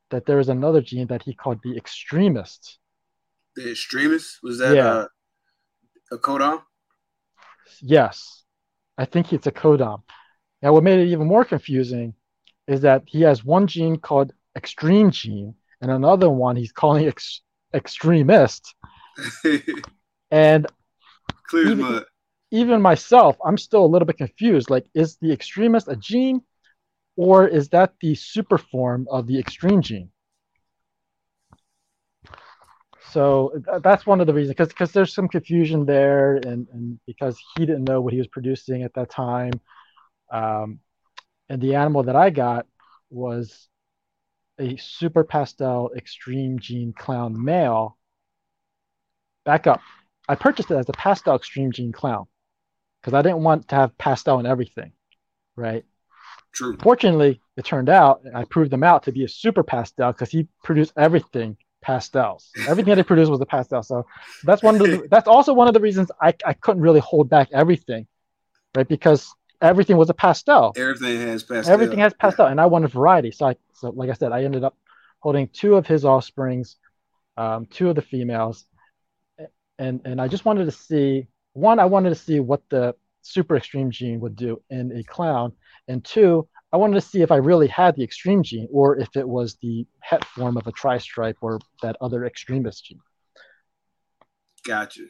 that there was another gene that he called the Extremist. The Extremist? Was that yeah. a, a codon? Yes. I think it's a codon. Now, what made it even more confusing is that he has one gene called Extreme gene and another one he's calling ex- Extremist. And clear even, mud. Even myself, I'm still a little bit confused. Like, is the Extremist a gene, or is that the super form of the Extreme gene? So th- that's one of the reasons, because because there's some confusion there, and, and because he didn't know what he was producing at that time. Um, and the animal that I got was a super pastel Extreme gene clown male. Back up. I purchased it as a pastel Extreme gene clown because I didn't want to have pastel in everything, right? True. Fortunately, it turned out, and I proved them out to be a super pastel because he produced everything pastels. Everything that he produced was a pastel. So that's one of the, that's also one of the reasons I, I couldn't really hold back everything, right? Because everything was a pastel. Everything has pastel. Everything has pastel, and I wanted variety. So, I, so like I said, I ended up holding two of his offsprings, um, two of the females, and and I just wanted to see one. I wanted to see what the super Extreme gene would do in a clown, and two, I wanted to see if I really had the Extreme gene or if it was the het form of a tri-stripe or that other Extremist gene. Gotcha.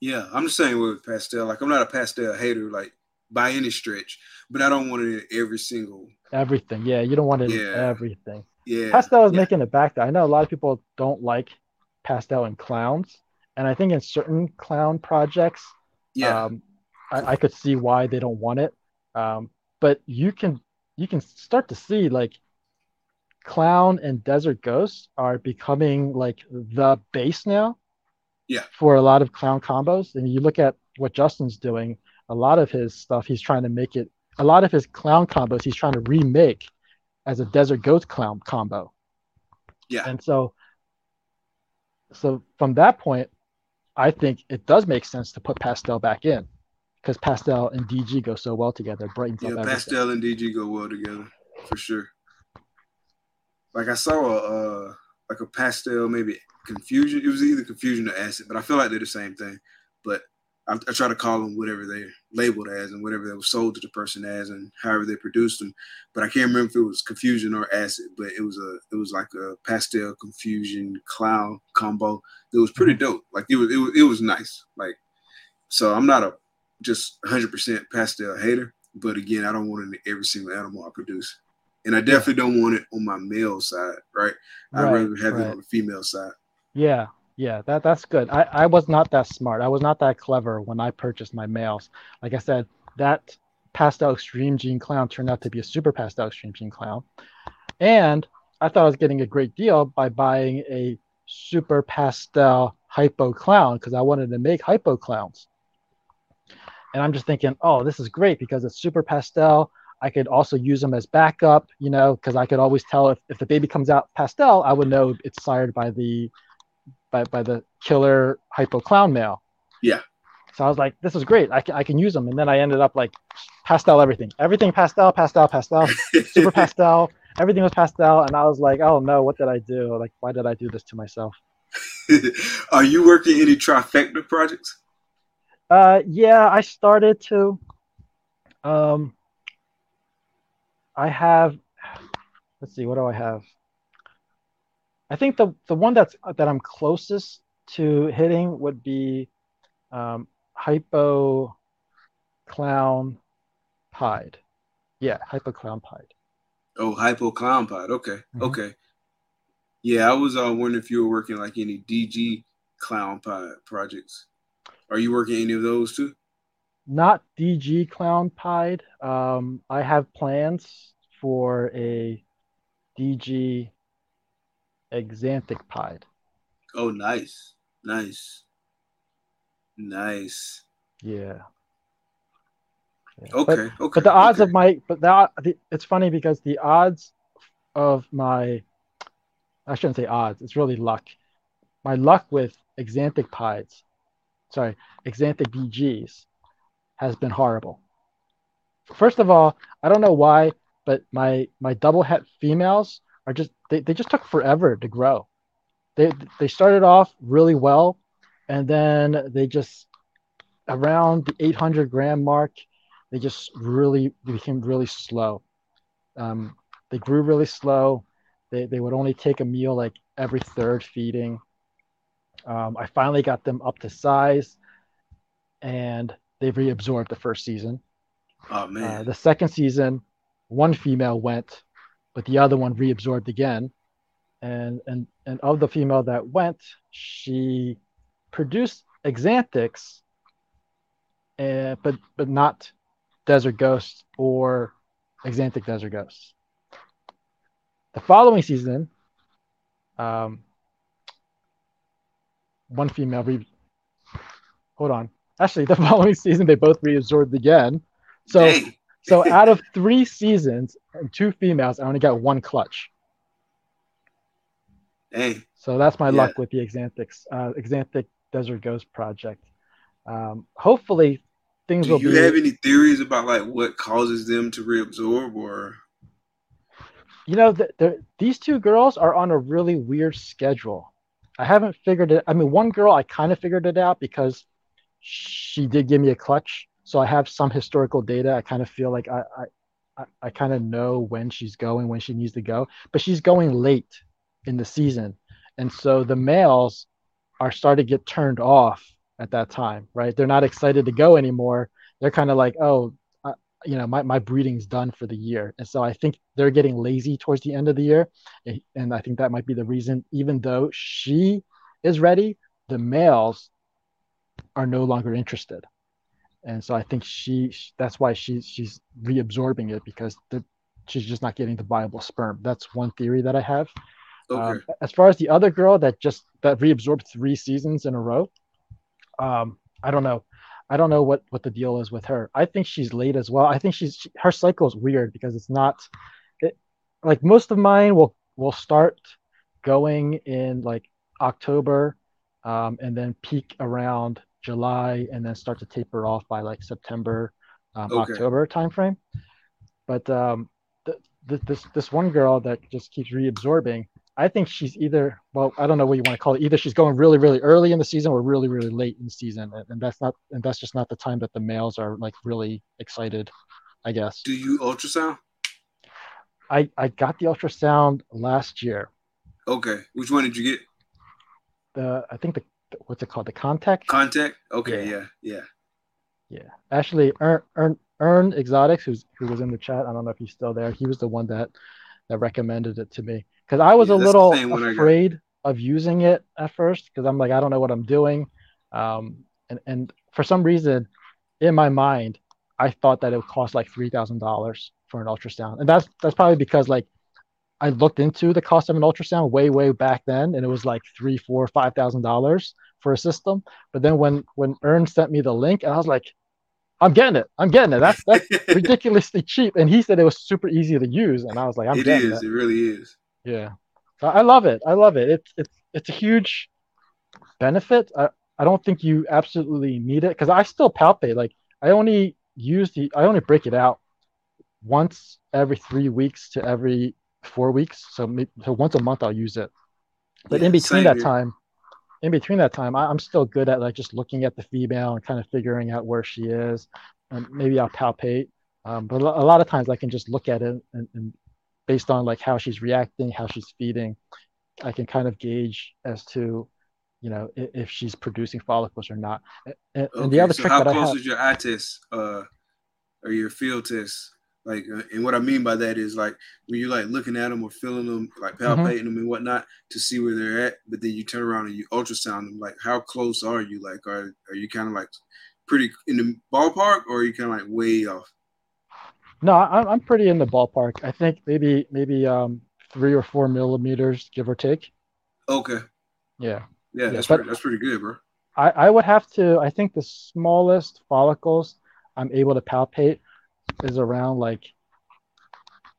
Yeah, I'm just saying with pastel. Like, I'm not a pastel hater, like, by any stretch, but I don't want it in every single everything. Yeah, you don't want it yeah. in everything. Yeah, pastel is yeah. making it back. There, I know a lot of people don't like pastel in clowns, and I think in certain clown projects, yeah, um, I, I could see why they don't want it. Um, but you can you can start to see, like, Clown and Desert Ghost are becoming like the base now. Yeah, for a lot of clown combos, and you look at what Justin's doing. A lot of his stuff, he's trying to make it. A lot of his clown combos, he's trying to remake as a Desert Ghost clown combo. Yeah, and so, so from that point, I think it does make sense to put pastel back in, because pastel and D G go so well together. Brightens yeah, up pastel and D G go well together for sure. Like, I saw a uh, like a pastel, maybe Confusion. It was either Confusion or Acid, but I feel like they're the same thing. But I, I try to call them whatever they're labeled as and whatever they were sold to the person as and however they produced them. But I can't remember if it was Confusion or Acid, but it was a it was like a pastel Confusion clown combo. It was pretty dope. Like, it was it was, it was nice. Like, so I'm not a just one hundred percent pastel hater, but again, I don't want it in every single animal I produce, and I definitely don't want it on my male side, right? I'd right, rather have right. it on the female side. Yeah. Yeah, that, that's good. I, I was not that smart. I was not that clever when I purchased my males. Like I said, that pastel Extreme gene clown turned out to be a super pastel Extreme gene clown. And I thought I was getting a great deal by buying a super pastel Hypo clown because I wanted to make Hypo clowns. And I'm just thinking, oh, this is great because it's super pastel. I could also use them as backup, you know, because I could always tell if, if the baby comes out pastel, I would know it's sired by the By, by the killer Hypo clown male. Yeah. So I was like, this is great. I can, I can use them. And then I ended up like pastel everything. Everything pastel, pastel, pastel, super pastel. Everything was pastel. And I was like, oh no, what did I do? Like, why did I do this to myself? Are you working any trifecta projects? Uh, yeah, I started to. Um, I have, let's see, what do I have? I think the, the one that's that I'm closest to hitting would be um, Hypo clown pied. Yeah, Hypo clown pied. Oh, Hypo clown pied. Okay, mm-hmm. okay. Yeah, I was uh, wondering if you were working like any D G clown pied projects. Are you working any of those too? Not D G clown pied. Um, I have plans for a D G Xanthic pied. Oh, nice, nice, nice. Yeah. yeah. Okay. But, okay. But the odds okay. of my, but that it's funny because the odds of my, I shouldn't say odds. It's really luck. My luck with Xanthic pieds, sorry, Xanthic D Gs, has been horrible. first of all, I don't know why, but my my double het females are just they, they just took forever to grow. They they started off really well, and then they just around the eight hundred gram mark, they just really they became really slow. Um, they grew really slow. They they would only take a meal like every third feeding. Um, I finally got them up to size, and they've reabsorbed the first season. Oh man! Uh, the second season, one female went, but the other one reabsorbed again. And and and of the female that went, she produced Xanthics, and but but not Desert Ghost or Xanthic Desert Ghost. The following season, um, one female re- hold on. Actually, the following season they both reabsorbed again. So, so out of three seasons and two females, I only got one clutch. Hey. So that's my yeah. luck with the Xanthics, uh, Xanthic Desert Ghost project. Um, hopefully, things Do will. Do you be... have any theories about like what causes them to reabsorb, or? You know, the, the, these two girls are on a really weird schedule. I haven't figured it. I mean, one girl I kind of figured it out because she did give me a clutch, so I have some historical data. I kind of feel like I, I, I kind of know when she's going, when she needs to go, but she's going late in the season, and so the males are starting to get turned off at that time, right? They're not excited to go anymore. They're kind of like, oh, I, you know, my, my breeding's done for the year, and so I think they're getting lazy towards the end of the year, and I think that might be the reason. Even though she is ready, the males are no longer interested, and so I think she that's why she she's reabsorbing it, because the, she's just not getting the viable sperm. That's one theory that I have. Okay. Um, as far as the other girl that just that reabsorbed three seasons in a row, um, I don't know. I don't know what, what the deal is with her. I think she's late as well. I think she's she, her cycle is weird because it's not it, like most of mine will will start going in like October, um, and then peak around July, and then start to taper off by like September, um, okay. October timeframe. But um, th- th- this this one girl that just keeps reabsorbing. I think she's either, well, I don't know what you want to call it. Either she's going really, really early in the season or really, really late in the season. And, and that's not, and that's just not the time that the males are like really excited, I guess. Do you ultrasound? I, I got the ultrasound last year. Okay. Which one did you get? The, I think the, what's it called? The Contact? Contact? Okay. Yeah. Yeah. Yeah. yeah. Actually, Earn, Earn, Earn Exotics, who's, who was in the chat. I don't know if he's still there. He was the one that, that recommended it to me. Because I was yeah, a little afraid of using it at first, because I'm like, I don't know what I'm doing. Um, and, and for some reason, in my mind, I thought that it would cost like three thousand dollars for an ultrasound. And that's that's probably because like I looked into the cost of an ultrasound way, way back then, and it was like three, four, five thousand dollars for a system. But then when when Ern sent me the link, and I was like, I'm getting it. I'm getting it. That's that's ridiculously cheap. And he said it was super easy to use. And I was like, I'm it getting is. it. It really is. Yeah, I love it. I love it. It's it's it's a huge benefit. I, I don't think you absolutely need it because I still palpate. Like I only use the I only break it out once every three weeks to every four weeks. So maybe, so once a month I'll use it. But yeah, in between that here. time, in between that time, I, I'm still good at like just looking at the female and kind of figuring out where she is. And maybe I'll palpate. Um, but a lot of times I can just look at it and. and based on like how she's reacting, how she's feeding, I can kind of gauge as to, you know, if, if she's producing follicles or not. And, okay, and the other so trick how that close I have, is your eye test uh, or your field test? Like, and what I mean by that is like when you're like looking at them or feeling them, like palpating mm-hmm. them and whatnot to see where they're at, but then you turn around and you ultrasound them. Like, how close are you? Like, are are you kind of like pretty in the ballpark, or are you kind of like way off? No, I'm I'm pretty in the ballpark. I think maybe maybe um three or four millimeters, give or take. Okay. Yeah. Yeah, yeah that's pretty, that's pretty good, bro. I, I would have to. I think the smallest follicles I'm able to palpate is around like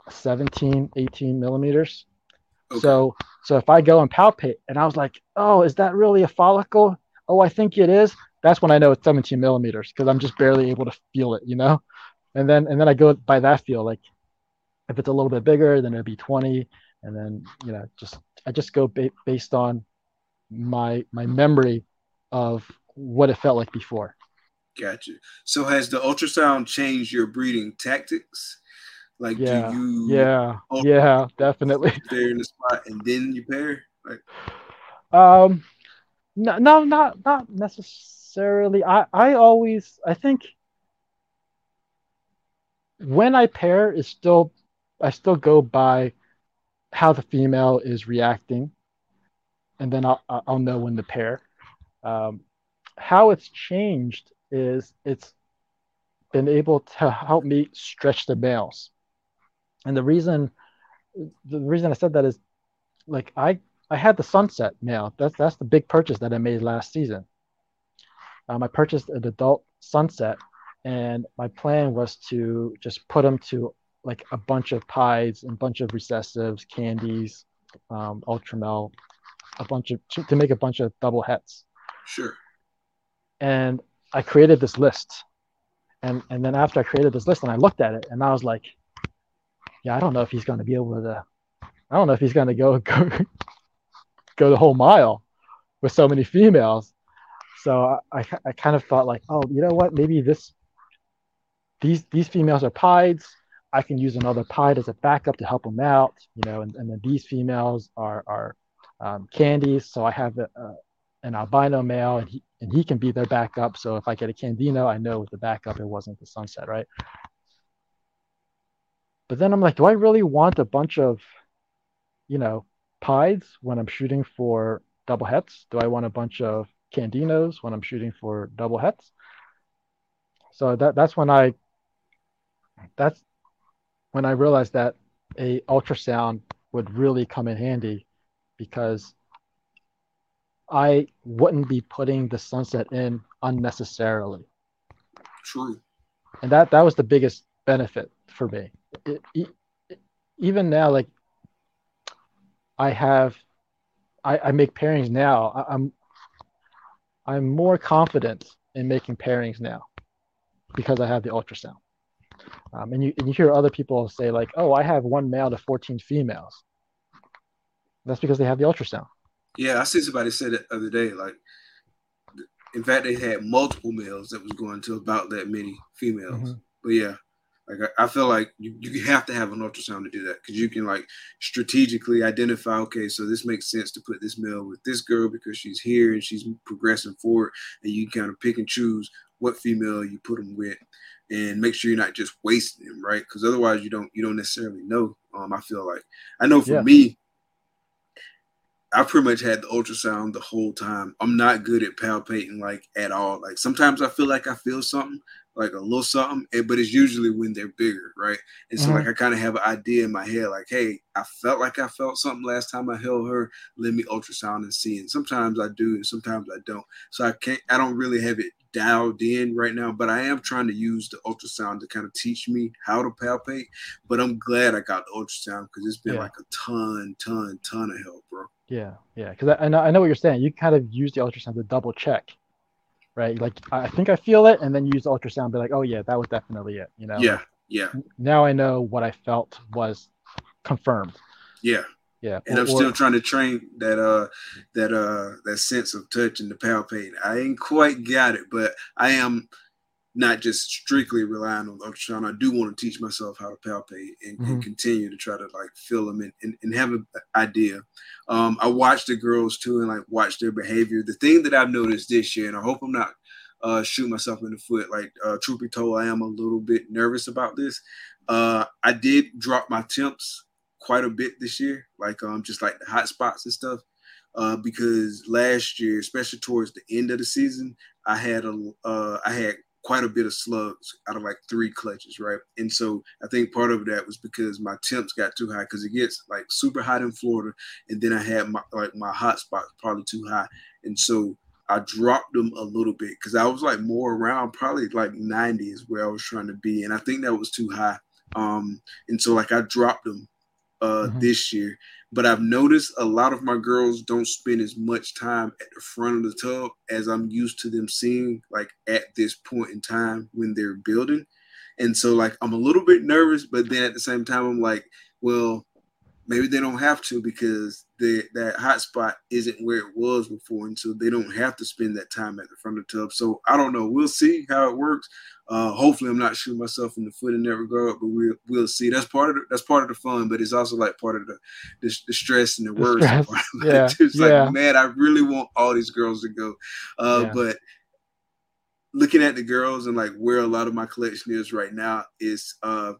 seventeen, eighteen millimeters. Okay. So so if I go and palpate and I was like, oh, is that really a follicle? Oh, I think it is. That's when I know it's seventeen millimeters because I'm just barely able to feel it, you know. and then and then I go by that feel. Like if it's a little bit bigger, then it'd be twenty, and then you know, just I just go ba based on my my memory of what it felt like before. Gotcha. So has the ultrasound changed your breeding tactics? Like, yeah, do you? Yeah, yeah, definitely. There in the spot, and then you pair. Like, um, no, no, not not necessarily. I I always I think when I pair is still I still go by how the female is reacting, and then I'll I'll know when to pair. Um, how it's changed is it's been able to help me stretch the males. And the reason, the reason I said that is, like I, I had the Sunset male. That's that's the big purchase that I made last season. Um, I purchased an adult Sunset, and my plan was to just put them to like a bunch of Pieds and a bunch of Recessives, Candies, um, Ultramel, a bunch of to, to make a bunch of double hets. Sure. And I created this list, and and then after I created this list, and I looked at it, and I was like, yeah, I don't know if he's going to be able to, I don't know if he's going to go, go go the whole mile with so many females. So I, I, I kind of thought like, oh, you know what? Maybe this, these these females are Pieds. I can use another Pied as a backup to help them out, you know, and, and then these females are, are um, Candies. So I have a, a, an albino male, and he, and he can be their backup. So if I get a Candino, I know with the backup, it wasn't the Sunset, right? But then I'm like, do I really want a bunch of, you know, Pieds when I'm shooting for double hets? Do I want a bunch of Candinos when I'm shooting for double hets? So that that's when I that's when I realized that a ultrasound would really come in handy, because I wouldn't be putting the Sunset in unnecessarily. True. And that that was the biggest benefit for me. It, it, it, even now, like I have, I, I make pairings now. I, I'm, I'm more confident in making pairings now because I have the ultrasound. Um, and you and you hear other people say like, "Oh, I have one male to fourteen females." That's because they have the ultrasound. Yeah, I see somebody said it the other day. Like, in fact, they had multiple males that was going to about that many females. Mm-hmm. But yeah. Like I feel like you, you have to have an ultrasound to do that, because you can like strategically identify, okay, so this makes sense to put this male with this girl because she's here and she's progressing forward, and you kind of pick and choose what female you put them with and make sure you're not just wasting them, right? Because otherwise you don't you don't necessarily know. Um, I feel like I know for yeah. me, I pretty much had the ultrasound the whole time. I'm not good at palpating like at all. Like sometimes I feel like I feel something. Like a little something, but it's usually when they're bigger, right? And so, mm-hmm. like, I kind of have an idea in my head, like, hey, I felt like I felt something last time I held her. Let me ultrasound and see. And sometimes I do, and sometimes I don't. So I can't, I don't really have it dialed in right now, but I am trying to use the ultrasound to kind of teach me how to palpate. But I'm glad I got the ultrasound, because it's been yeah. like a ton, ton, ton of help, bro. Yeah, yeah. Because I, I know, I know what you're saying. You kind of use the ultrasound to double check. Right, like I think I feel it, and then use ultrasound, be like, "Oh yeah, that was definitely it." You know. Yeah, yeah. Now I know what I felt was confirmed. Yeah, yeah. And or, I'm still or... trying to train that uh that uh that sense of touch and the palpate. I ain't quite got it, but I am not just strictly relying on ultrasound. I do want to teach myself how to palpate and, mm-hmm. and continue to try to like feel them and, and, and have an idea. Um, I watch the girls too and like watch their behavior. The thing that I've noticed this year, and I hope I'm not uh, shooting myself in the foot, like uh, truth be told, I am a little bit nervous about this. Uh, I did drop my temps quite a bit this year, like um, just like the hot spots and stuff. Uh, because last year, especially towards the end of the season, I had a, uh, I had quite a bit of slugs out of like three clutches, right? And so I think part of that was because my temps got too high, because it gets like super hot in Florida, and then I had my like my hot spots probably too high, and so I dropped them a little bit, because I was like more around probably like ninety is where I was trying to be, and I think that was too high. Um, and so like I dropped them uh, mm-hmm. this year, but I've noticed a lot of my girls don't spend as much time at the front of the tub as I'm used to them seeing, like at this point in time when they're building. And so, like, I'm a little bit nervous, but then at the same time, I'm like, well, maybe they don't have to because they, that hot spot isn't where it was before, and so they don't have to spend that time at the front of the tub. So I don't know. We'll see how it works. Uh, hopefully, I'm not shooting myself in the foot in that regard, but we'll we'll see. That's part of the, that's part of the fun, but it's also like part of the the, the stress and the, the worries. Like, yeah. It's yeah. like, man, I really want all these girls to go, uh, yeah. but. Looking at the girls and like where a lot of my collection is right now is uh,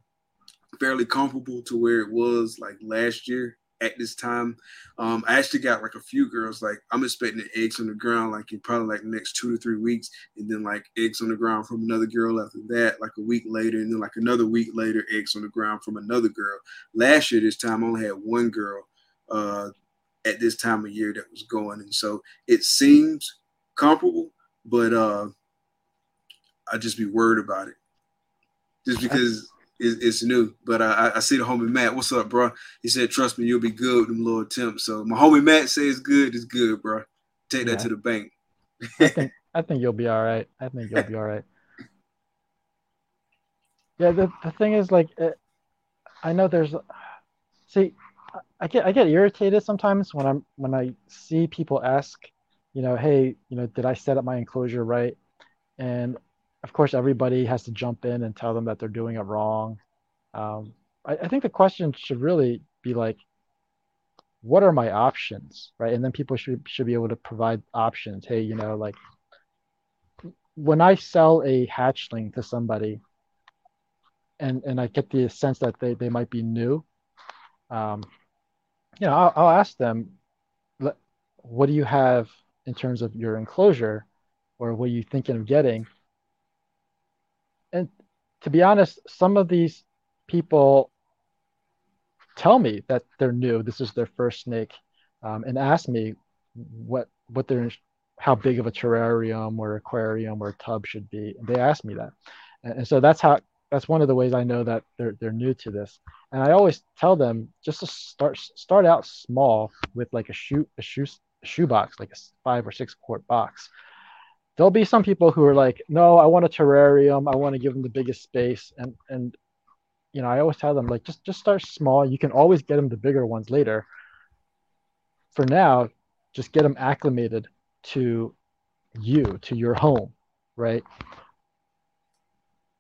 fairly comparable to where it was like last year at this time. Um, I actually got like a few girls, like I'm expecting eggs on the ground, like in probably like the next two to three weeks. And then like eggs on the ground from another girl after that, like a week later. And then like another week later, eggs on the ground from another girl. Last year, this time I only had one girl uh, at this time of year that was going. And so it seems comparable, but uh, I just be worried about it just because it's, it's new. But I, I see the homie Matt. What's up, bro? He said, trust me, you'll be good with them little attempts. So my homie Matt says good is good, bro. Take yeah. that to the bank. I, think, I think you'll be all right. I think you'll be all right. Yeah, the, the thing is, like, it, I know there's – see, I get I get irritated sometimes when I'm when I see people ask, you know, hey, you know, did I set up my enclosure right? And – of course, everybody has to jump in and tell them that they're doing it wrong. Um, I, I think the question should really be like, what are my options, right? And then people should should be able to provide options. Hey, you know, like when I sell a hatchling to somebody and, and I get the sense that they, they might be new, um, you know, I'll, I'll ask them, what do you have in terms of your enclosure or what are you thinking of getting? And to be honest, some of these people tell me that they're new. This is their first snake, um, and ask me what what their how big of a terrarium or aquarium or tub should be. And they ask me that, and, and so that's how that's one of the ways I know that they're they're new to this. And I always tell them just to start start out small with like a shoe a shoe a shoe box, like a five or six quart box. There'll be some people who are like, no, I want a terrarium. I want to give them the biggest space. And, and you know, I always tell them, like, just, just start small. You can always get them the bigger ones later. For now, just get them acclimated to you, to your home, right?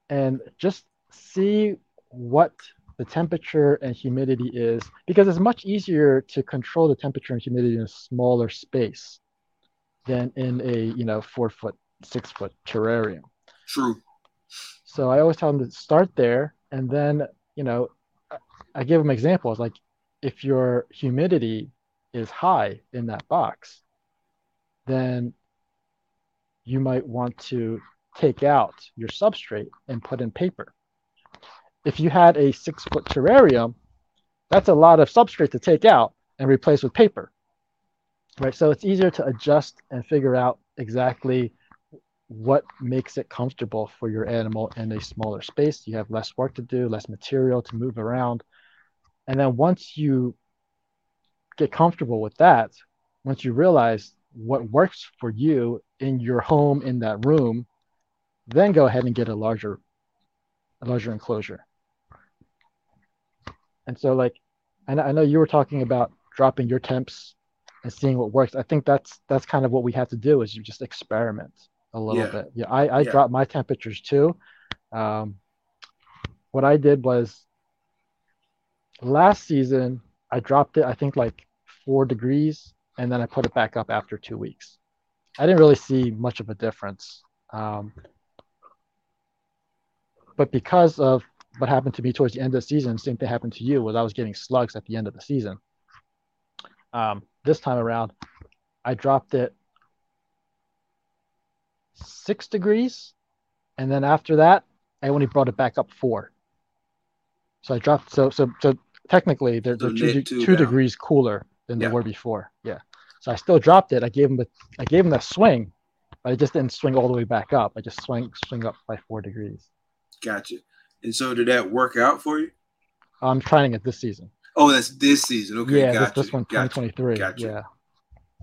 And just see what the temperature and humidity is, because it's much easier to control the temperature and humidity in a smaller space than in a, you know, four foot, six foot terrarium. True. So I always tell them to start there. And then, you know, I give them examples. Like if your humidity is high in that box, then you might want to take out your substrate and put in paper. If you had a six foot terrarium, that's a lot of substrate to take out and replace with paper. Right, so it's easier to adjust and figure out exactly what makes it comfortable for your animal in a smaller space. You have less work to do, less material to move around. And then once you get comfortable with that, once you realize what works for you in your home, in that room, then go ahead and get a larger, a larger enclosure. And so like, and I know you were talking about dropping your temps and seeing what works. I think that's that's kind of what we have to do is you just experiment a little yeah. bit. Yeah, I, I yeah. dropped my temperatures too. Um, what I did was last season, I dropped it, I think like four degrees, and then I put it back up after two weeks. I didn't really see much of a difference. Um, but because of what happened to me towards the end of the season, same thing happened to you, was I was getting slugs at the end of the season. Um, this time around, I dropped it six degrees. And then after that, I only brought it back up four. So I dropped, so so so technically they're, they're two, two, two degrees cooler than yeah. they were before. Yeah. So I still dropped it. I gave them the, I gave them that swing, but I just didn't swing all the way back up. I just swing, swing up by four degrees. Gotcha. And so did that work out for you? I'm trying it this season. Oh, that's this season. Okay, yeah, gotcha. This, this one, twenty twenty-three. Gotcha. Yeah.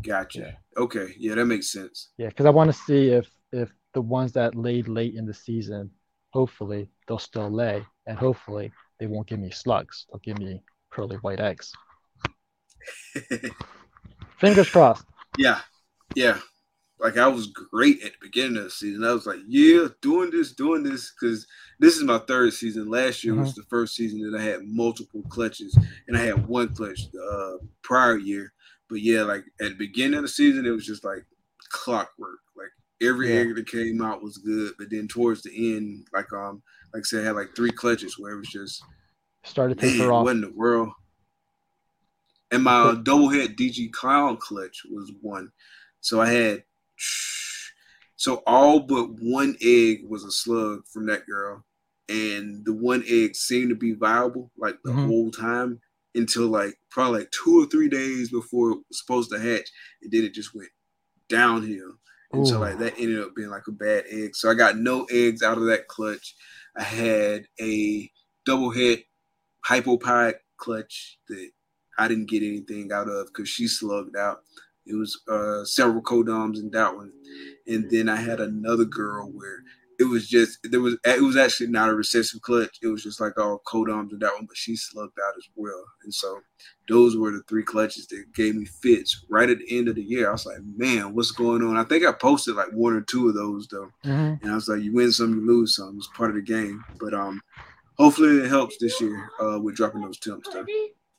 Gotcha. Yeah. Okay. Yeah, that makes sense. Yeah, because I want to see if if the ones that laid late in the season hopefully they'll still lay, and hopefully they won't give me slugs. They'll give me pearly white eggs. Fingers crossed. Yeah, yeah. Like, I was great at the beginning of the season. I was like, yeah, doing this, doing this, because this is my third season. Last year mm-hmm. was the first season that I had multiple clutches, and I had one clutch the uh, prior year. But, yeah, like, at the beginning of the season, it was just, like, clockwork. Like, every yeah. egg that came out was good. But then towards the end, like um, like I said, I had, like, three clutches where it was just, started to taper off. What in the world? And my uh, doublehead D G Clown clutch was one. So I had So all but one egg was a slug from that girl, and the one egg seemed to be viable like the mm-hmm. whole time until like probably like two or three days before it was supposed to hatch, and then it just went downhill. And Ooh. so like that ended up being like a bad egg. So I got no eggs out of that clutch. I had a double head hypo pied clutch that I didn't get anything out of because she slugged out. It was uh, several codoms in that one. And then I had another girl where it was just, there was, it was actually not a recessive clutch. It was just like all codoms in that one, but she slugged out as well. And so those were the three clutches that gave me fits right at the end of the year. I was like, man, what's going on? I think I posted like one or two of those though. Mm-hmm. And I was like, you win some, you lose some. It's part of the game. But um, hopefully it helps this year uh, with dropping those temps though.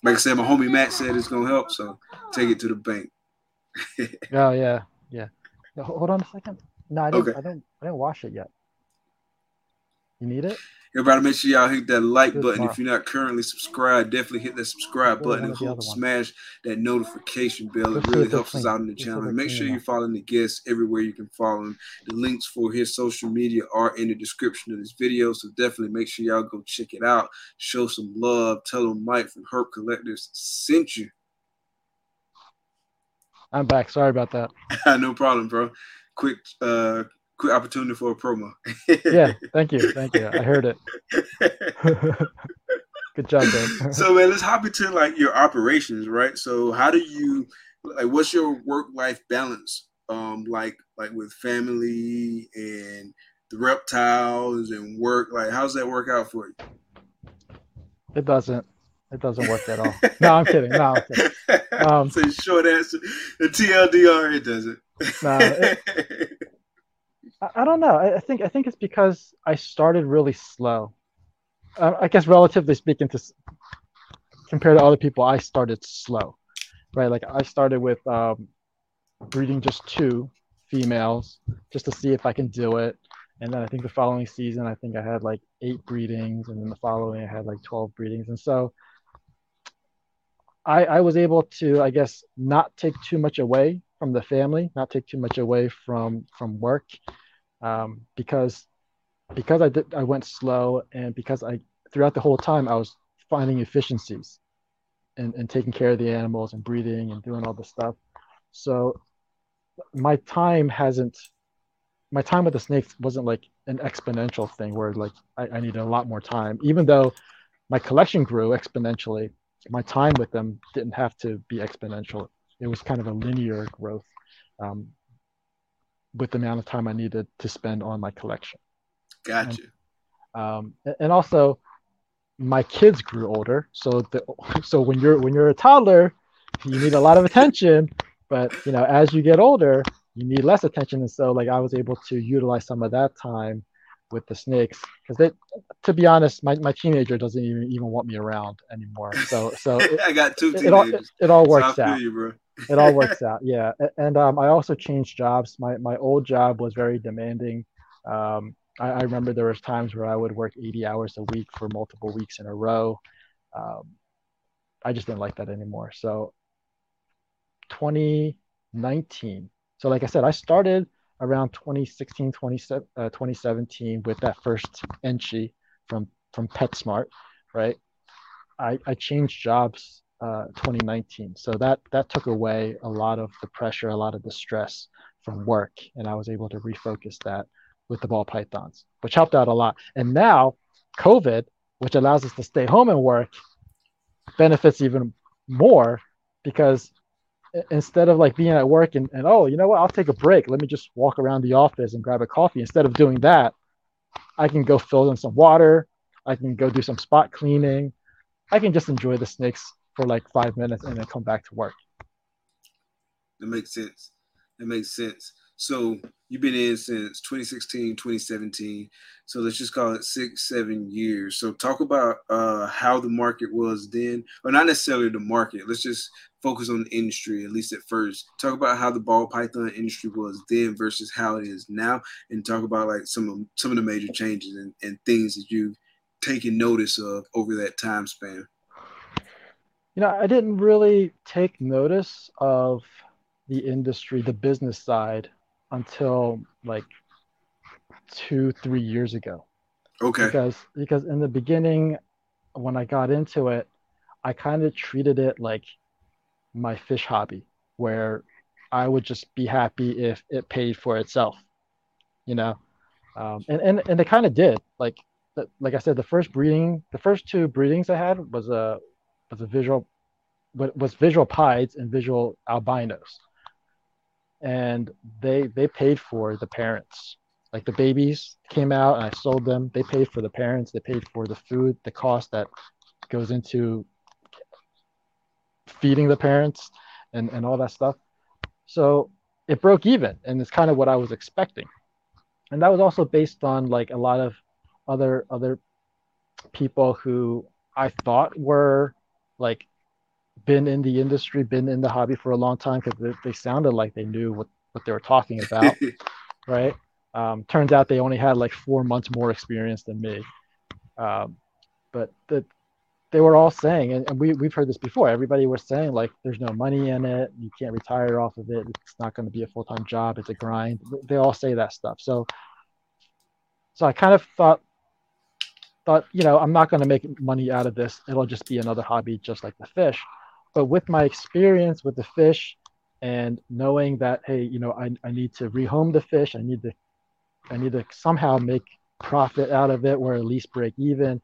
Like I said, my homie Matt said it's going to help. So take it to the bank. oh yeah, yeah. No, hold on a second. No, I didn't. Okay. I don't. I didn't wash it yet. You need it. Everybody, make sure y'all hit that like button. Tomorrow. If you're not currently subscribed, definitely hit that subscribe really button and help smash that notification bell. It really helps us out in the channel. And make sure you're following the guests everywhere you can follow him. The links for his social media are in the description of this video, so definitely make sure y'all go check it out. Show some love. Tell them Mike from Herb Collectors sent you. I'm back. Sorry about that. No problem, bro. Quick uh, quick opportunity for a promo. Yeah, thank you. Thank you. I heard it. Good job, man. So, man, let's hop into, like, your operations, right? So how do you – like, what's your work-life balance, um, like, like with family and the reptiles and work? Like, how does that work out for you? It doesn't. It doesn't work at all. No, I'm kidding. No, I'm kidding. Um, so short answer, the T L D R, it doesn't. No, it, I, I don't know. I, I think I think it's because I started really slow. I, I guess relatively speaking, to compared to other people, I started slow, right? Like I started with um, breeding just two females just to see if I can do it. And then I think the following season, I think I had like eight breedings, and then the following I had like twelve breedings. And so I, I was able to, I guess, not take too much away from the family, not take too much away from from work, um, because because I did I went slow, and because I throughout the whole time I was finding efficiencies, and and taking care of the animals and breeding and doing all this stuff. So my time hasn't, my time with the snakes wasn't like an exponential thing where like I, I needed a lot more time, even though my collection grew exponentially. My time with them didn't have to be exponential. It was kind of a linear growth um, with the amount of time I needed to spend on my collection. Gotcha. And, um, and also, my kids grew older, so the, so when you're when you're a toddler, you need a lot of attention. But you know, as you get older, you need less attention, and so like I was able to utilize some of that time with the snakes, because they, to be honest, my, my teenager doesn't even, even want me around anymore. So so it, I got two teenagers. It all, it, it all works so out. You, bro. It all works out. Yeah, and um, I also changed jobs. My my old job was very demanding. Um, I, I remember there was times where I would work eighty hours a week for multiple weeks in a row. Um, I just didn't like that anymore. So twenty nineteen. So like I said, I started around twenty sixteen, twenty, uh, twenty seventeen with that first Enchi from, from PetSmart, right? I, I changed jobs uh, twenty nineteen. So that, that took away a lot of the pressure, a lot of the stress from work. And I was able to refocus that with the ball pythons, which helped out a lot. And now COVID, which allows us to stay home and work, benefits even more, because instead of like being at work and, and, oh, you know what, I'll take a break, let me just walk around the office and grab a coffee. Instead of doing that, I can go fill in some water. I can go do some spot cleaning. I can just enjoy the snakes for like five minutes and then come back to work. That makes sense. That makes sense. So you've been in since twenty sixteen, twenty seventeen. So let's just call it six, seven years. So talk about uh, how the market was then, or not necessarily the market. Let's just focus on the industry, at least at first. Talk about how the ball python industry was then versus how it is now, and talk about like some of some of the major changes and, and things that you've taken notice of over that time span. You know, I didn't really take notice of the industry, the business side, until like two, three years ago. Okay. Because because in the beginning, when I got into it, I kind of treated it like my fish hobby, where I would just be happy if it paid for itself, you know? Um, and, and, and it kind of did. Like, like I said, the first breeding, the first two breedings I had was a, was a visual, was visual pieds and visual albinos. And they they paid for the parents. Like the babies came out and I sold them. They paid for the parents. They paid for the food, the cost that goes into feeding the parents and, and all that stuff. So it broke even, and it's kind of what I was expecting. And that was also based on like a lot of other other people who I thought were like been in the industry, been in the hobby for a long time, because they, they sounded like they knew what, what they were talking about, right? Um, turns out they only had like four months more experience than me. Um, but the, they were all saying, and, and we, we've heard this before, everybody was saying like, there's no money in it, you can't retire off of it, it's not going to be a full-time job, it's a grind. They all say that stuff. So so I kind of thought, thought you know, I'm not going to make money out of this, it'll just be another hobby just like the fish. But with my experience with the fish and knowing that, hey, you know, I, I need to rehome the fish, I need to I need to somehow make profit out of it, or at least break even.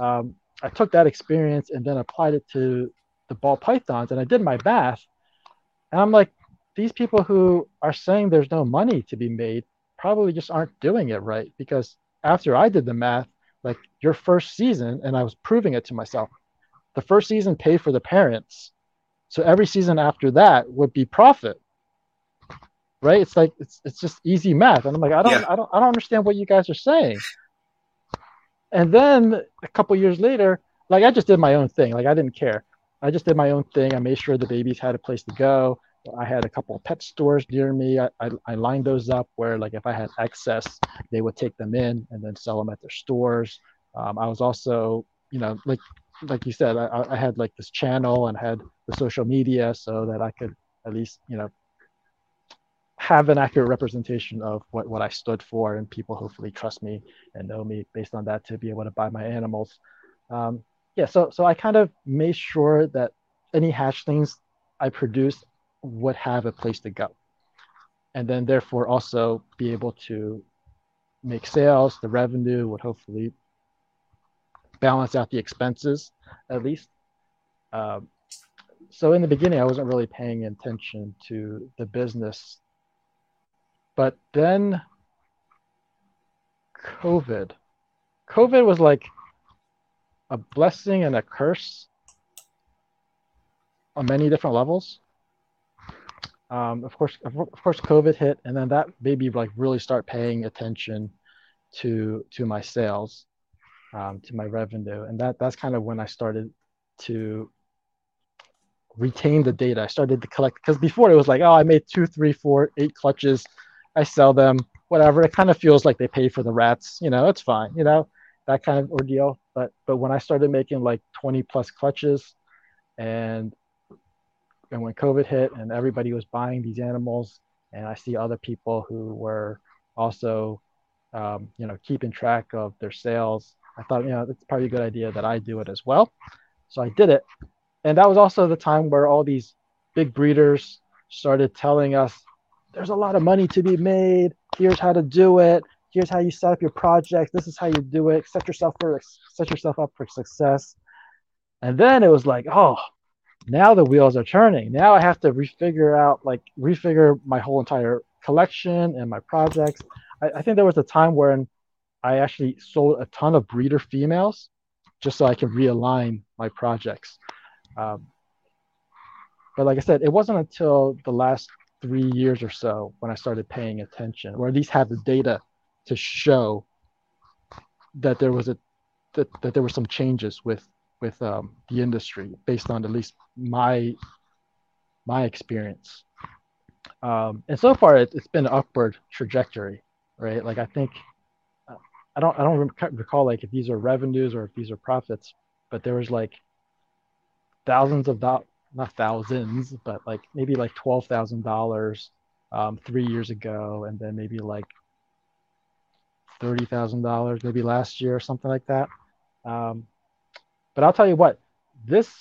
Um, I took that experience and then applied it to the ball pythons, and I did my math. And I'm like, these people who are saying there's no money to be made probably just aren't doing it right, because after I did the math, like your first season, and I was proving it to myself, the first season paid for the parents. So every season after that would be profit, right? It's like, it's it's just easy math. And I'm like, I don't, yeah. I don't, I don't understand what you guys are saying. And then a couple years later, like I just did my own thing. Like I didn't care. I just did my own thing. I made sure the babies had a place to go. I had a couple of pet stores near me. I, I, I lined those up where like if I had excess, they would take them in and then sell them at their stores. Um, I was also, you know, like, like you said, I, I had like this channel and had the social media so that I could at least, you know, have an accurate representation of what, what I stood for, and people hopefully trust me and know me based on that to be able to buy my animals. Um, yeah, so so I kind of made sure that any hatchlings I produced would have a place to go, and then therefore also be able to make sales. The revenue would hopefully balance out the expenses, at least. Um, so in the beginning, I wasn't really paying attention to the business. But then COVID. COVID was like a blessing and a curse on many different levels. Um, of course, of course, COVID hit, and then that made me like really start paying attention to to my sales. Um, to my revenue, and that that's kind of when I started to retain the data. I started to collect, because before it was like, oh, I made two, three, four, eight clutches, I sell them, whatever. It kind of feels like they pay for the rats, you know, it's fine, you know, that kind of ordeal. But but when I started making like twenty plus clutches, and and when COVID hit and everybody was buying these animals, and I see other people who were also um, you know, keeping track of their sales, I thought, you know, it's probably a good idea that I do it as well. So I did it. And that was also the time where all these big breeders started telling us, there's a lot of money to be made. Here's how to do it. Here's how you set up your project. This is how you do it. Set yourself for, set yourself up for success. And then it was like, oh, now the wheels are turning. Now I have to refigure out, like, refigure my whole entire collection and my projects. I, I think there was a time when I actually sold a ton of breeder females just so I can realign my projects. Um, but like I said, it wasn't until the last three years or so when I started paying attention, or at least have the data to show that there was a that, that there were some changes with with um, the industry based on at least my my experience. Um, and so far, it, it's been an upward trajectory, right? Like I think I don't I don't recall like if these are revenues or if these are profits, but there was like thousands of dollars, not thousands, but like maybe like twelve thousand dollars um, three years ago, and then maybe like thirty thousand dollars maybe last year or something like that. Um, but I'll tell you what, this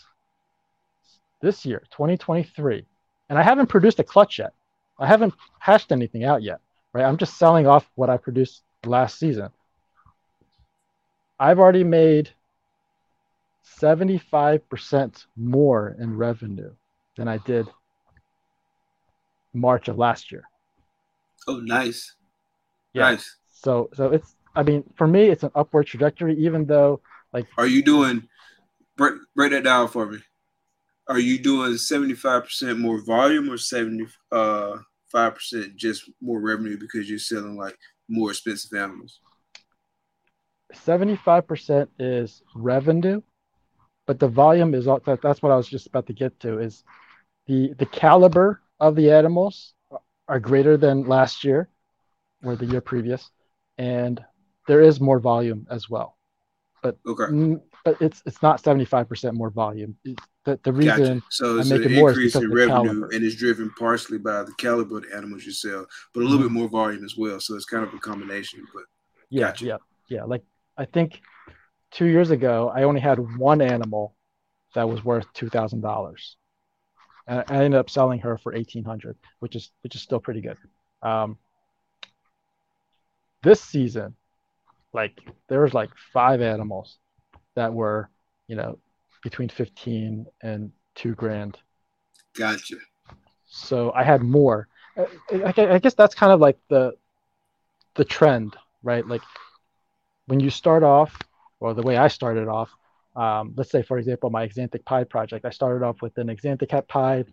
this year, twenty twenty-three, and I haven't produced a clutch yet. I haven't hashed anything out yet, right? I'm just selling off what I produced last season. I've already made seventy-five percent more in revenue than I did March of last year. Oh, nice. Yeah. Nice. So, so it's, I mean, for me, it's an upward trajectory, even though, like... Are you doing, break, break that down for me. Are you doing seventy-five percent more volume or seventy-five percent just more revenue because you're selling, like, more expensive animals? seventy-five percent is revenue, but the volume is, that's what I was just about to get to, is the, the caliber of the animals are greater than last year or the year previous. And there is more volume as well, but okay. But it's it's not seventy-five percent more volume. The, the reason gotcha. So it's I make an it more increase in revenue, and it's driven partially by the caliber of the animals you sell, but a little mm-hmm. bit more volume as well. So it's kind of a combination. But yeah, gotcha. yeah, yeah. Like I think two years ago, I only had one animal that was worth two thousand dollars, and I ended up selling her for eighteen hundred, which is which is still pretty good. Um, This season, like there was like five animals that were, you know, between fifteen and two grand. Gotcha. So I had more. I, I guess that's kind of like the the trend, right? Like when you start off, or the way I started off, um, let's say for example my Xanthic Pied project, I started off with an Xanthic Pied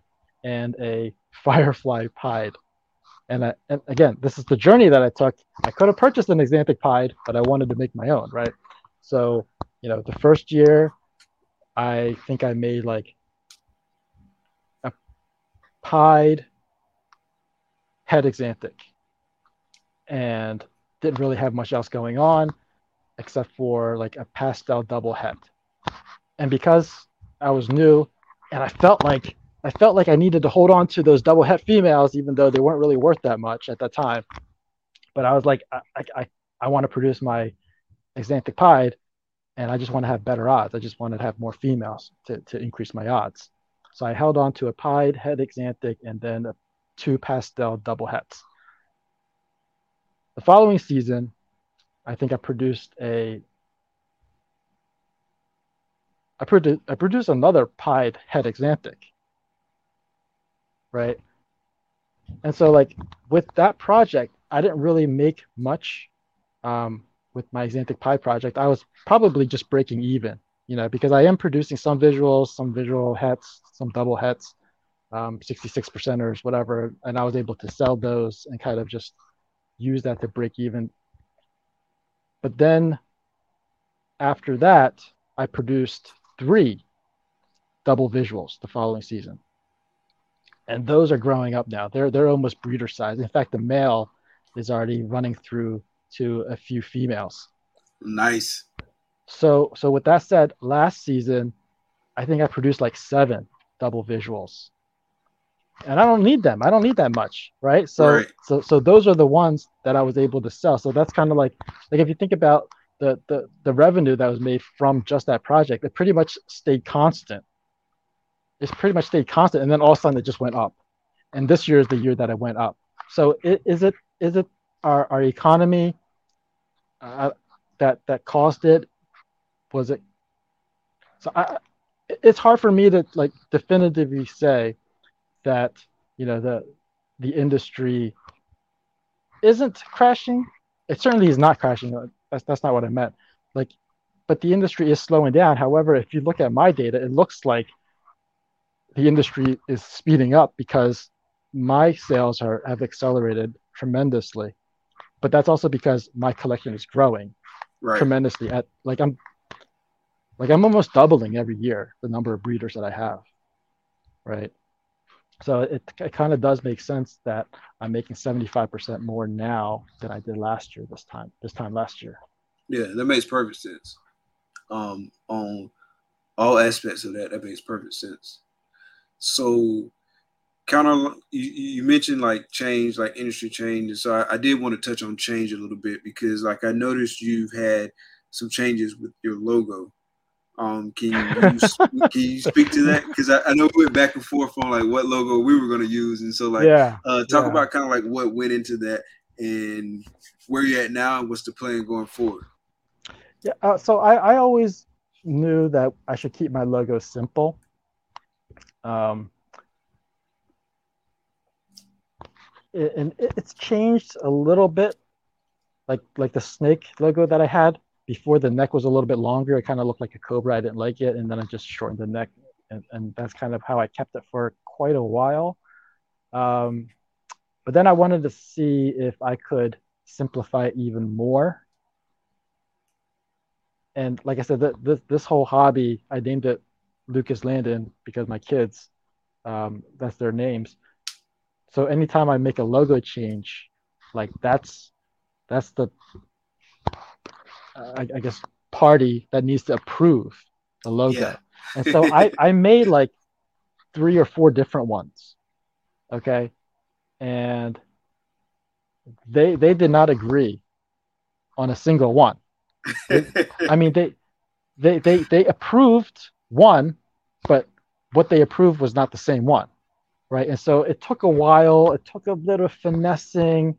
and a Firefly Pied. And, I, and again, this is the journey that I took. I could have purchased an Xanthic Pied, but I wanted to make my own, right? So, you know, the first year, I think I made like a Pied head Xanthic and didn't really have much else going on except for like a pastel double head. And because I was new and I felt like I felt like I needed to hold on to those double het females, even though they weren't really worth that much at that time. But I was like, I I, I want to produce my Xanthic Pied, and I just want to have better odds. I just wanted to have more females to, to increase my odds. So I held on to a Pied head Xanthic and then two pastel double hets. The following season, I think I produced a I produced I produced another Pied head Xanthic. Right. And so like with that project, I didn't really make much um, with my Xanthic Pied project. I was probably just breaking even, you know, because I am producing some visuals, some visual hats, some double hats, um, sixty-six percenters, whatever. And I was able to sell those and kind of just use that to break even. But then after that, I produced three double visuals the following season. And those are growing up now. They're they're almost breeder size. In fact, the male is already running through to a few females. Nice. So so with that said, last season, I think I produced like seven double visuals. And I don't need them. I don't need that much, right? So right. so so those are the ones that I was able to sell. So that's kind of like like if you think about the the the revenue that was made from just that project, it pretty much stayed constant. It's pretty much stayed constant, and then all of a sudden it just went up. And this year is the year that it went up. So it, is it is it our, our economy uh, that that caused it? Was it? So I, it's hard for me to like definitively say that you know the the industry isn't crashing. It certainly is not crashing. That's that's not what I meant. Like, but the industry is slowing down. However, if you look at my data, it looks like the industry is speeding up because my sales are have accelerated tremendously. But that's also because my collection is growing right. tremendously. At like I'm, like I'm almost doubling every year the number of breeders that I have, right? So it, it kind of does make sense that I'm making seventy-five percent more now than I did last year this time, this time last year. Yeah, that makes perfect sense. Um, on all aspects of that, that makes perfect sense. So kind of, you, you mentioned like change, like industry change. And so I, I did want to touch on change a little bit because like I noticed you've had some changes with your logo. Um, can you, you can you speak to that? Because I, I know we went back and forth on like what logo we were going to use, and so like yeah, uh, talk yeah. about kind of like what went into that and where you're at now and what's the plan going forward. Yeah, uh, so I, I always knew that I should keep my logo simple. Um, it, and it, it's changed a little bit, like like the snake logo that I had. Before, the neck was a little bit longer. It kind of looked like a cobra. I didn't like it. And then I just shortened the neck. And, and that's kind of how I kept it for quite a while. Um, but then I wanted to see if I could simplify it even more. And like I said, th- this, this whole hobby, I named it Lucas Landon because my kids, um, that's their names. So anytime I make a logo change, like that's that's the... I, I guess party that needs to approve the logo, yeah. And so I, I made like three or four different ones, okay, and they they did not agree on a single one. They, I mean they, they they they approved one, but what they approved was not the same one, right? And so it took a while. It took a little finessing.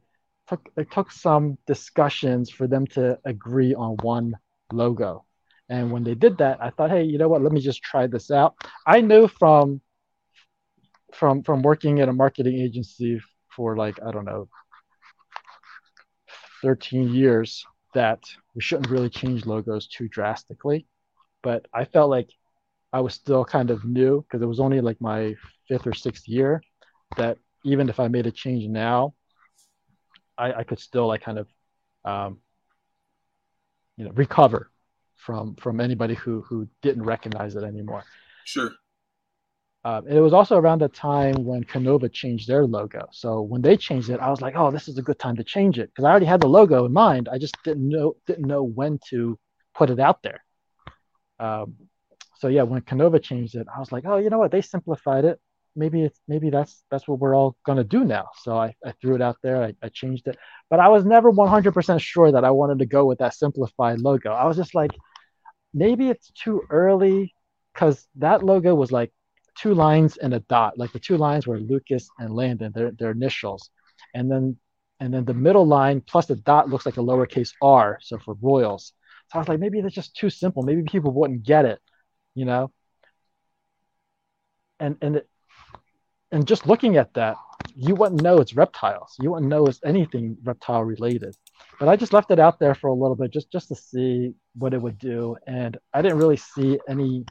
It took some discussions for them to agree on one logo. And when they did that, I thought, hey, you know what? Let me just try this out. I knew from from from working at a marketing agency for like, I don't know, thirteen years that we shouldn't really change logos too drastically. But I felt like I was still kind of new because it was only like my fifth or sixth year that even if I made a change now, I, I could still like kind of, um, you know, recover from from anybody who who didn't recognize it anymore. Sure. Um, and it was also around the time when Canova changed their logo. So when they changed it, I was like, oh, this is a good time to change it because I already had the logo in mind. I just didn't know didn't know when to put it out there. Um, so yeah, when Canova changed it, I was like, oh, you know what? They simplified it. Maybe it's maybe that's that's what we're all gonna do now. So I, I threw it out there. I, I changed it, but I was never one hundred percent sure that I wanted to go with that simplified logo. I was just like, maybe it's too early, because that logo was like two lines and a dot. Like the two lines were Lucas and Landon, their their initials, and then and then the middle line plus the dot looks like a lowercase R, so for Royals. So I was like, maybe that's just too simple. Maybe people wouldn't get it, you know. And and. It, And just looking at that, you wouldn't know it's reptiles. You wouldn't know it's anything reptile related. But I just left it out there for a little bit just, just to see what it would do. And I didn't really see any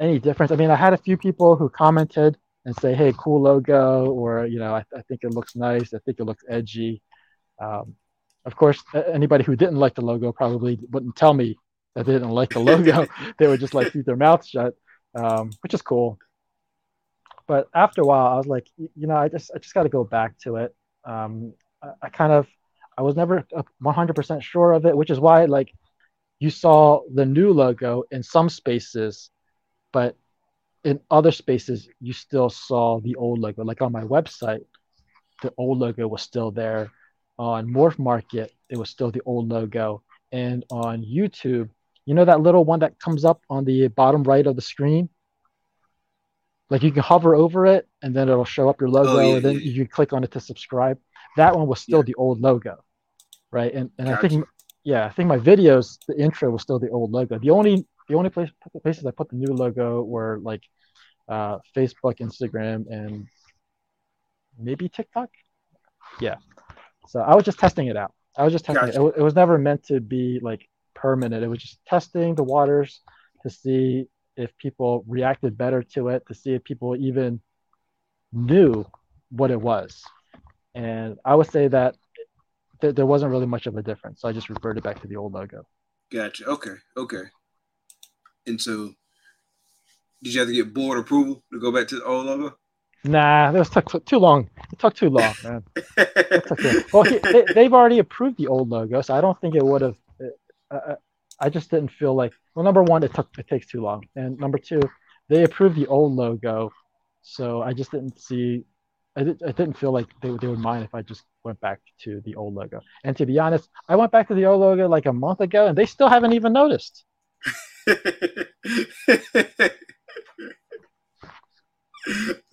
any difference. I mean, I had a few people who commented and say, hey, cool logo, or, you know, I, I think it looks nice. I think it looks edgy. Um, of course, anybody who didn't like the logo probably wouldn't tell me that they didn't like the logo. They would just like keep their mouths shut, um, which is cool. But after a while, I was like, you know, I just I just got to go back to it. Um, I, I kind of, I was never one hundred percent sure of it, which is why, like, you saw the new logo in some spaces, but in other spaces, you still saw the old logo. Like on my website, the old logo was still there. On Morph Market, it was still the old logo. And on YouTube, you know that little one that comes up on the bottom right of the screen? Like you can hover over it and then it'll show up your logo, oh, yeah, and then yeah. you can click on it to subscribe. That one was still yeah. the old logo, right? And and gotcha. I think yeah, I think my videos, the intro was still the old logo. The only the only place places I put the new logo were like uh, Facebook, Instagram, and maybe TikTok. Yeah. So I was just testing it out. I was just testing. Gotcha. It. It, it was never meant to be like permanent. It was just testing the waters to see if people reacted better to it, to see if people even knew what it was. And I would say that th- there wasn't really much of a difference. So I just referred it back to the old logo. Gotcha. Okay. Okay. And so did you have to get board approval to go back to the old logo? Nah, that was took too long. It took too long, man. took too long. Well, he, they, they've already approved the old logo, so I don't think it would have. Uh, I just didn't feel like. Well, number one, it took it takes too long, and number two, they approved the old logo, so I just didn't see. I, did, I didn't feel like they they would mind if I just went back to the old logo. And to be honest, I went back to the old logo like a month ago, and they still haven't even noticed.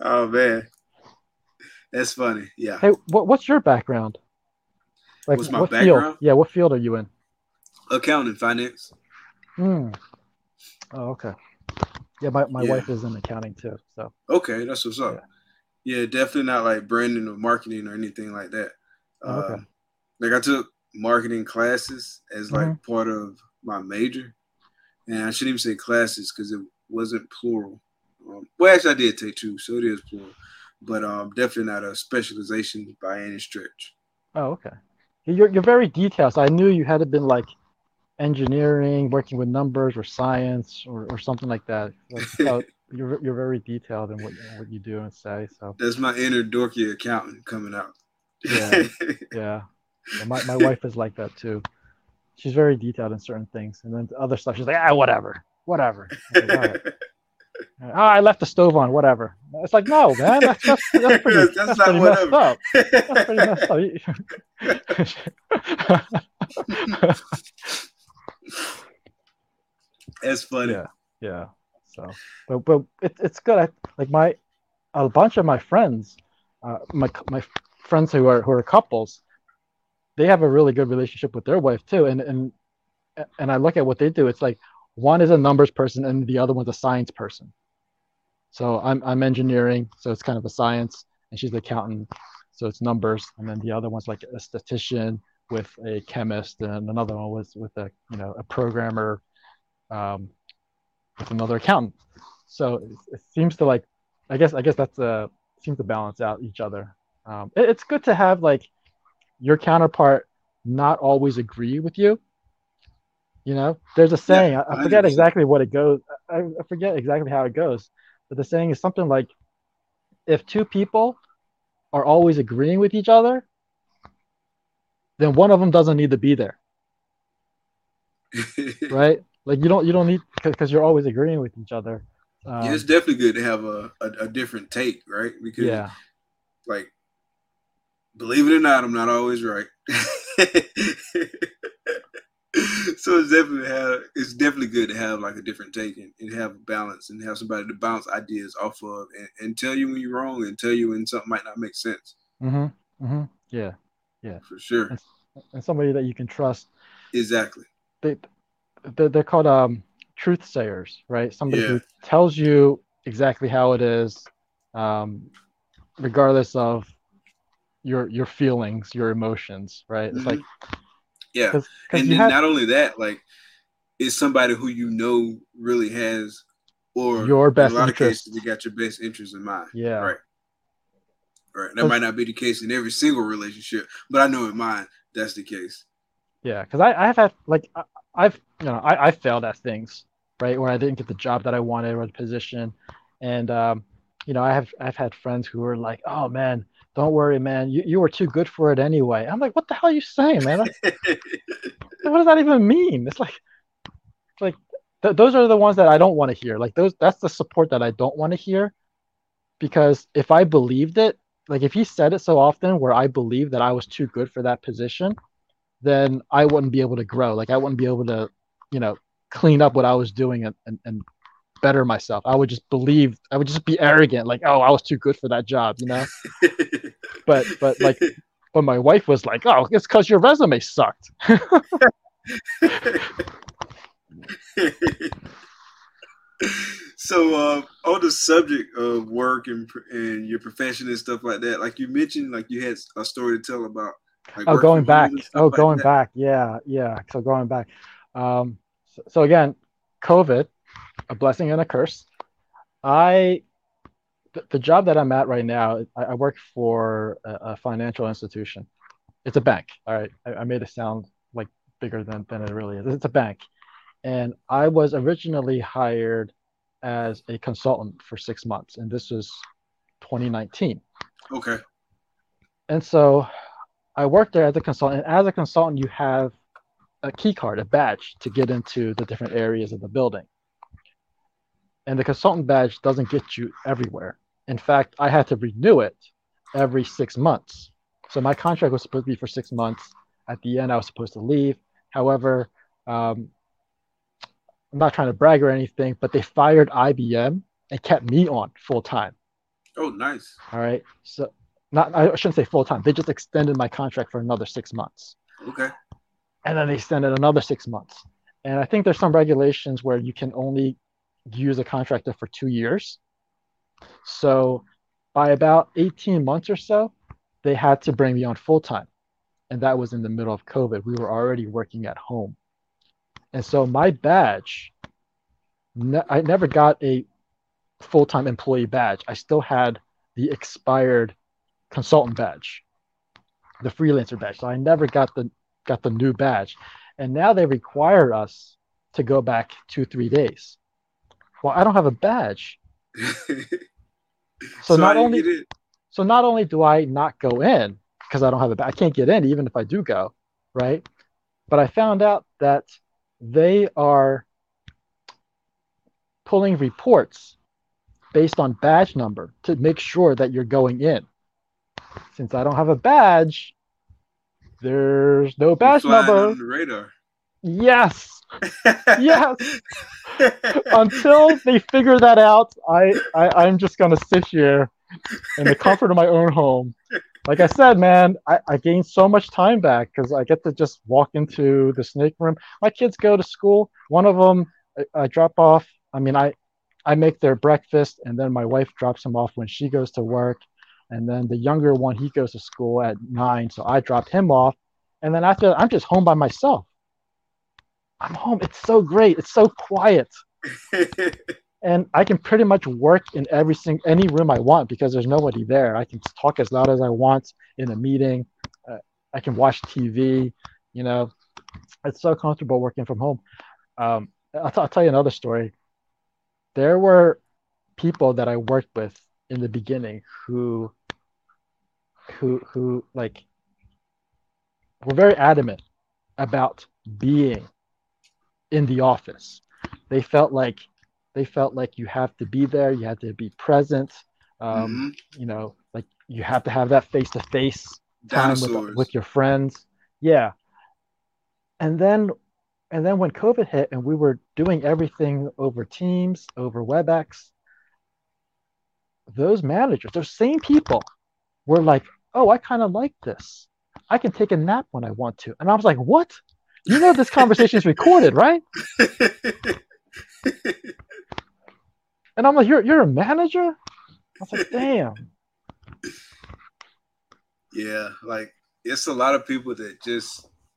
Oh man, that's funny. Yeah. Hey, what what's your background? Like, what's my what background? Field? Yeah, what field are you in? Accounting, finance. Hmm. Oh, okay. Yeah, my, my yeah. wife is in accounting too. So. Okay, that's what's up. Yeah, yeah, definitely not like branding or marketing or anything like that. Oh, okay. Um, like I took marketing classes as like mm-hmm. part of my major, and I shouldn't even say classes because it wasn't plural. Um, well, actually, I did take two, so it is plural, but um, definitely not a specialization by any stretch. Oh, okay. You're you're very detailed. So I knew you had been like engineering, working with numbers, or science, or, or something like that. Like, so you're you're very detailed in what in what you do and say. So that's my inner dorky accountant coming out. Yeah, yeah. Well, my my wife is like that too. She's very detailed in certain things, and then the other stuff she's like, ah, whatever, whatever. Oh, I left the stove on, whatever. It's like, no, man, that's, that's, that's pretty, that's that's not pretty messed up. That's pretty messed up. That's funny. Yeah, yeah. So, but but it, it's good. I, like my, a bunch of my friends, uh, my my friends who are who are couples, they have a really good relationship with their wife too. And and and I look at what they do. It's like, one is a numbers person and the other one's a science person. So I'm I'm engineering, so it's kind of a science, and she's the accountant, so it's numbers. And then the other one's like a statistician with a chemist, and another one was with a you know a programmer, um, with another accountant. So it, it seems to like, I guess I guess that's a seems to balance out each other. Um, it, it's good to have like your counterpart not always agree with you. You know, there's a saying. Yeah, I forget I exactly what it goes. I forget exactly how it goes, but the saying is something like, "If two people are always agreeing with each other, then one of them doesn't need to be there." Right? Like you don't, you don't need because you're always agreeing with each other. Um, yeah, it's definitely good to have a, a, a different take, right? Because, yeah. like, believe it or not, I'm not always right. So it's definitely have, it's definitely good to have like a different take and, and have a balance and have somebody to bounce ideas off of and, and tell you when you're wrong and tell you when something might not make sense. Mm-hmm. Mm-hmm. Yeah. Yeah. For sure. And, and somebody that you can trust. Exactly. They, they're, they're called um, truth sayers, right? Somebody yeah. who tells you exactly how it is, um, regardless of your your feelings, your emotions, right? It's mm-hmm. like. Yeah, Cause, cause and then have, not only that, like, it's somebody who you know really has, or your best in a lot interest. of cases, they got your best interest in mind. Yeah, right, right. That might not be the case in every single relationship, but I know in mine that's the case. Yeah, because I, I have had like I, I've you know I, I failed at things, right, where I didn't get the job that I wanted or the position, and um, you know I have I've had friends who are like, oh man. Don't worry, man. You you were too good for it anyway. I'm like, what the hell are you saying, man? What does that even mean? It's like, it's like th- those are the ones that I don't want to hear. Like those, that's the support that I don't want to hear, because if I believed it, like if he said it so often, where I believed that I was too good for that position, then I wouldn't be able to grow. Like I wouldn't be able to, you know, clean up what I was doing and and, and better myself. I would just believe. I would just be arrogant, like, oh, I was too good for that job, you know. But but like but my wife was like, oh, it's because your resume sucked. So uh, on the subject of work and and your profession and stuff like that, like you mentioned, like you had a story to tell about I oh, going back. Oh, like going that. back. Yeah, yeah. So going back. Um, so, so again, COVID, a blessing and a curse. I, th the job that I'm at right now, I, I work for a, a financial institution. It's a bank. All right. I, I made it sound like bigger than, than it really is. It's a bank. And I was originally hired as a consultant for six months. And this was twenty nineteen. Okay. And so I worked there as a consultant. And as a consultant, you have a key card, a badge to get into the different areas of the building. And the consultant badge doesn't get you everywhere. In fact, I had to renew it every six months. So my contract was supposed to be for six months. At the end, I was supposed to leave. However, um, I'm not trying to brag or anything, but they fired I B M and kept me on full time. Oh, nice. All right. So not, I shouldn't say full time. They just extended my contract for another six months. Okay. And then they extended another six months. And I think there's some regulations where you can only use a contractor for two years. So by about eighteen months or so, they had to bring me on full time. And that was in the middle of COVID. We were already working at home. And so my badge, ne I never got a full-time employee badge. I still had the expired consultant badge, the freelancer badge. So I never got the, got the new badge. And now they require us to go back two, three days. Well, I don't have a badge. so, so not only so not only do I not go in because I don't have a badge, I can't get in even if I do go, right? But I found out that they are pulling reports based on badge number to make sure that you're going in. Since I don't have a badge, there's no badge number. On the radar. Yes. Yes. Until they figure that out, I, I, I'm just going to sit here in the comfort of my own home. Like I said, man, I, I gained so much time back because I get to just walk into the snake room. My kids go to school. One of them, I, I drop off. I mean, I, I make their breakfast, and then my wife drops him off when she goes to work. And then the younger one, he goes to school at nine, so I drop him off. And then after that, I'm just home by myself. I'm home. It's so great. It's so quiet. And I can pretty much work in every sing any room I want because there's nobody there. I can talk as loud as I want in a meeting. Uh, I can watch T V. You know, it's so comfortable working from home. Um, I'll, t I'll tell you another story. There were people that I worked with in the beginning who, who, who like, were very adamant about being in the office. They felt like they felt like you have to be there, you have to be present, um, mm-hmm. you know, like you have to have that face-to-face -face time with, with your friends. Yeah. And then and then when COVID hit and we were doing everything over Teams, over WebEx, those managers, those same people were like, oh, I kind of like this. I can take a nap when I want to. And I was like, what? You know this conversation is recorded, right? And I'm like, you're you're a manager? I was like, damn. Yeah, like it's a lot of people that just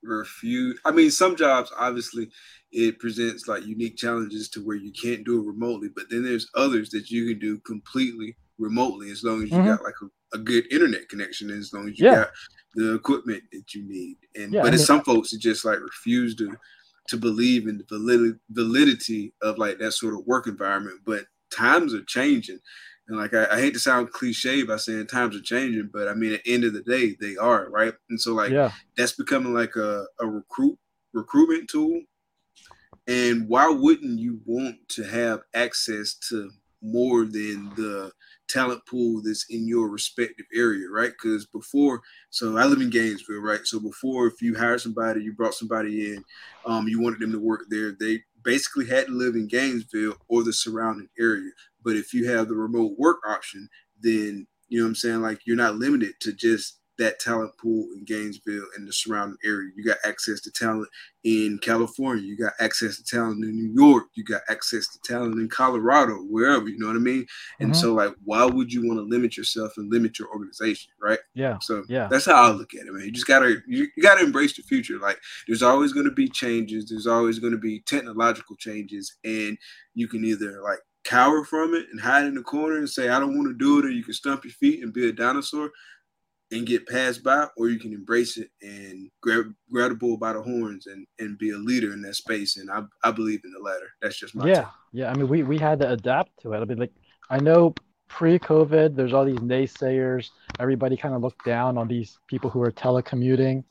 refuse. I mean, some jobs obviously it presents like unique challenges to where you can't do it remotely, but then there's others that you can do completely remotely as long as you mm-hmm. got like a a good internet connection, as long as you yeah. got the equipment that you need. And yeah, but I mean, it's some folks that just like refuse to to believe in the valid, validity of like that sort of work environment. But times are changing, and like I, I hate to sound cliche by saying times are changing, but I mean at the end of the day they are, right? And so like yeah. that's becoming like a a recruit recruitment tool. And why wouldn't you want to have access to more than the talent pool that's in your respective area, right? Because before, so I live in Gainesville, right? So before, if you hired somebody, you brought somebody in, um, you wanted them to work there, they basically had to live in Gainesville or the surrounding area. But if you have the remote work option, then, you know what I'm saying? Like you're not limited to just that talent pool in Gainesville and the surrounding area. You got access to talent in California. You got access to talent in New York. You got access to talent in Colorado, wherever, you know what I mean? And mm-hmm. so, like, why would you want to limit yourself and limit your organization, right? Yeah. So yeah. that's how I look at it, man. You just got to you, you gotta embrace the future. Like, there's always going to be changes. There's always going to be technological changes. And you can either, like, cower from it and hide in the corner and say, I don't want to do it, or you can stomp your feet and be a dinosaur and get passed by, or you can embrace it and grab grab the bull by the horns and, and be a leader in that space. And I I believe in the latter. That's just my yeah take. yeah. I mean, we we had to adapt to it. I mean, like, I know pre-COVID, there's all these naysayers. Everybody kind of looked down on these people who are telecommuting,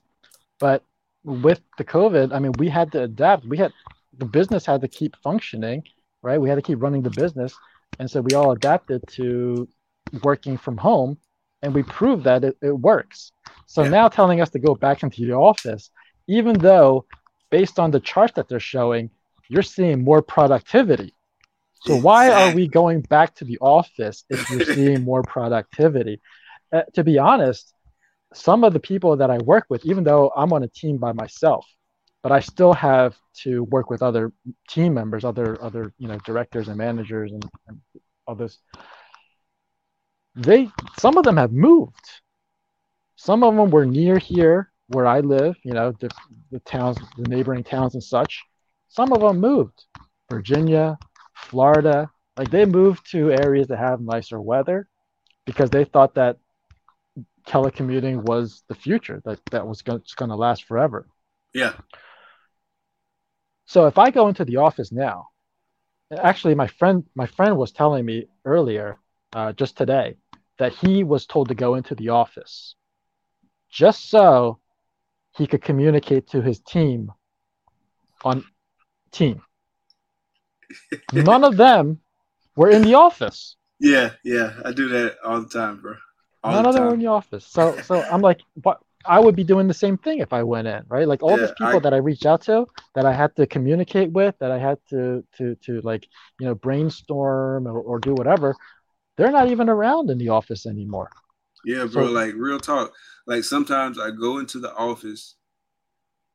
but with the COVID, I mean, we had to adapt. We had the business had to keep functioning, right? We had to keep running the business, and so we all adapted to working from home. And we proved that it, it works. So yeah. now telling us to go back into the office, even though based on the charts that they're showing, you're seeing more productivity. So exactly. why are we going back to the office if you're seeing more productivity? Uh, to be honest, some of the people that I work with, even though I'm on a team by myself, but I still have to work with other team members, other other you know directors and managers and, and others. They some of them have moved. Some of them were near here where I live, you know, the, the towns, the neighboring towns and such. Some of them moved, Virginia, Florida. Like, they moved to areas that have nicer weather because they thought that telecommuting was the future, that that was going to last forever. Yeah. So if I go into the office now, actually, my friend, my friend was telling me earlier, uh, just today, that he was told to go into the office just so he could communicate to his team on team. None of them were in the office. Yeah, yeah. I do that all the time, bro. All None the of time. them were in the office. So so I'm like, what? I would be doing the same thing if I went in, right? Like, all yeah, these people I... that I reached out to, that I had to communicate with, that I had to, to, to like, you know, brainstorm or, or do whatever, they're not even around in the office anymore. Yeah, bro, so, like, real talk. Like, sometimes I go into the office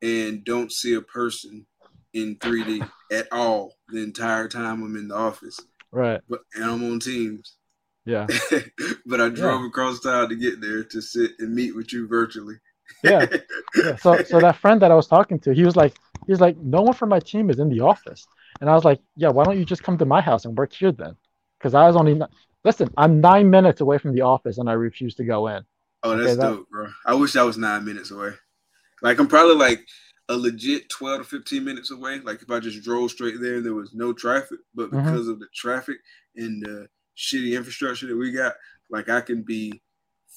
and don't see a person in three D at all the entire time I'm in the office. Right. But, and I'm on Teams. Yeah. But I drove yeah. across town to get there to sit and meet with you virtually. yeah. yeah. So so that friend that I was talking to, he was like, he's like, no one from my team is in the office. And I was like, yeah, why don't you just come to my house and work here then? Because I was only... Not- Listen, I'm nine minutes away from the office, and I refuse to go in. Oh, that's okay, that... dope, bro. I wish I was nine minutes away. Like, I'm probably, like, a legit twelve to fifteen minutes away. Like, if I just drove straight there and there was no traffic, but because mm-hmm. of the traffic and the shitty infrastructure that we got, like, I can be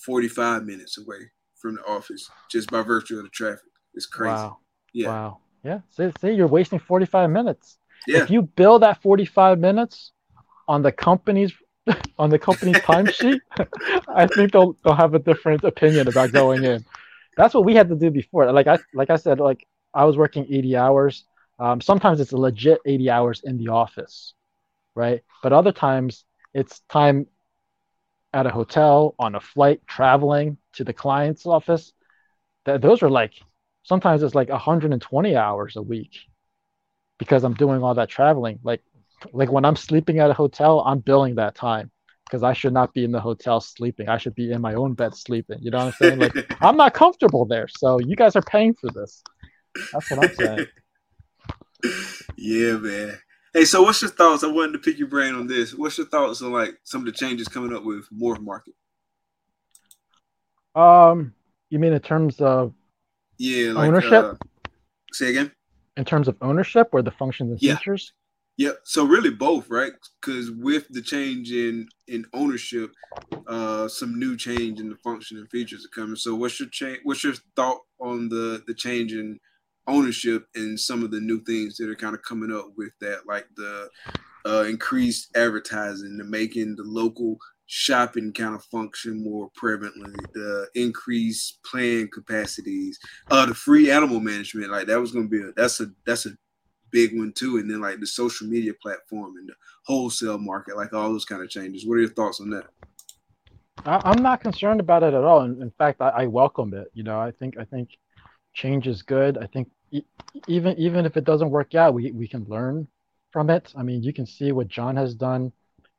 forty-five minutes away from the office just by virtue of the traffic. It's crazy. Wow. Yeah. Wow. Yeah. See, see, you're wasting forty-five minutes. Yeah. If you bill that forty-five minutes on the company's on the company's timesheet, I think they'll they'll have a different opinion about going in. That's what we had to do before. Like I like I said, like I was working eighty hours. Um, sometimes it's a legit eighty hours in the office, right? But other times it's time at a hotel, on a flight, traveling to the client's office. That those are like sometimes it's like one hundred twenty hours a week because I'm doing all that traveling. Like. Like when I'm sleeping at a hotel, I'm billing that time because I should not be in the hotel sleeping. I should be in my own bed sleeping. You know what I'm saying? Like, I'm not comfortable there. So you guys are paying for this. That's what I'm saying. Yeah, man. Hey, so what's your thoughts? I wanted to pick your brain on this. What's your thoughts on like some of the changes coming up with Morph Market? Um, you mean in terms of yeah, like, ownership? Uh, say again? In terms of ownership or the functions and yeah. features? Yeah, so really both, right? Because with the change in, in ownership, uh, some new change in the function and features are coming. So what's your change? What's your thought on the, the change in ownership and some of the new things that are kind of coming up with that, like the uh, increased advertising, the making the local shopping kind of function more prevalently, the increased plan capacities, uh, the free animal management, like that was going to be a that's a that's a big one too, and then like the social media platform and the wholesale market, like all those kind of changes. What are your thoughts on that? I, I'm not concerned about it at all. In, in fact, I, I welcome it. You know, I think I think change is good. I think e even even if it doesn't work out, we we can learn from it. I mean, you can see what John has done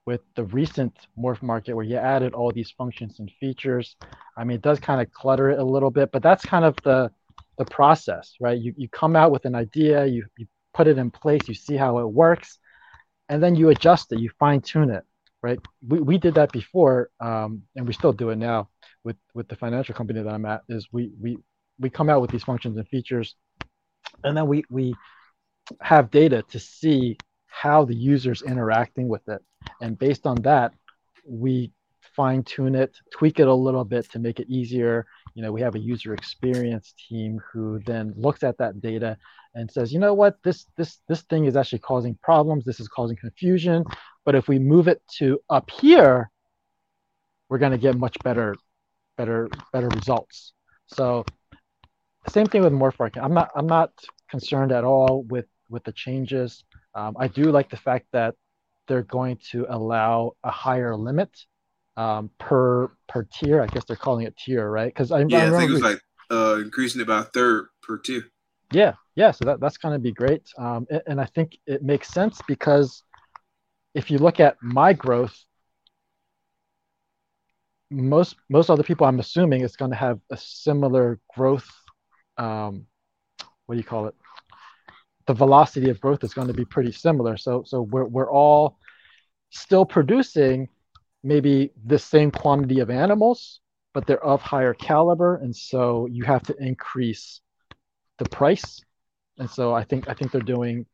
with the recent Morph Market, where you added all these functions and features. I mean, it does kind of clutter it a little bit, but that's kind of the the process, right? You you come out with an idea, you you put it in place, you see how it works, and then you adjust it, you fine tune it, right? We we did that before, um, and we still do it now with with the financial company that I'm at. Is we we we come out with these functions and features, and then we we have data to see how the user's interacting with it. And based on that, we fine tune it, tweak it a little bit to make it easier. You know, we have a user experience team who then looks at that data and says, you know what, this this this thing is actually causing problems. This is causing confusion. But if we move it to up here, we're going to get much better, better, better results. So same thing with Morph Market. I'm not I'm not concerned at all with with the changes. Um, I do like the fact that they're going to allow a higher limit um, per per tier. I guess they're calling it tier, right? Because I, yeah, I, I think it was like uh, increasing it by a third per tier. Yeah, yeah. So that, that's going to be great, um, and, and I think it makes sense because if you look at my growth, most most other people, I'm assuming, is going to have a similar growth. Um, what do you call it? The velocity of growth is going to be pretty similar. So so we're, we're all still producing maybe the same quantity of animals, but they're of higher caliber. And so you have to increase the price. And so I think I think they're doing,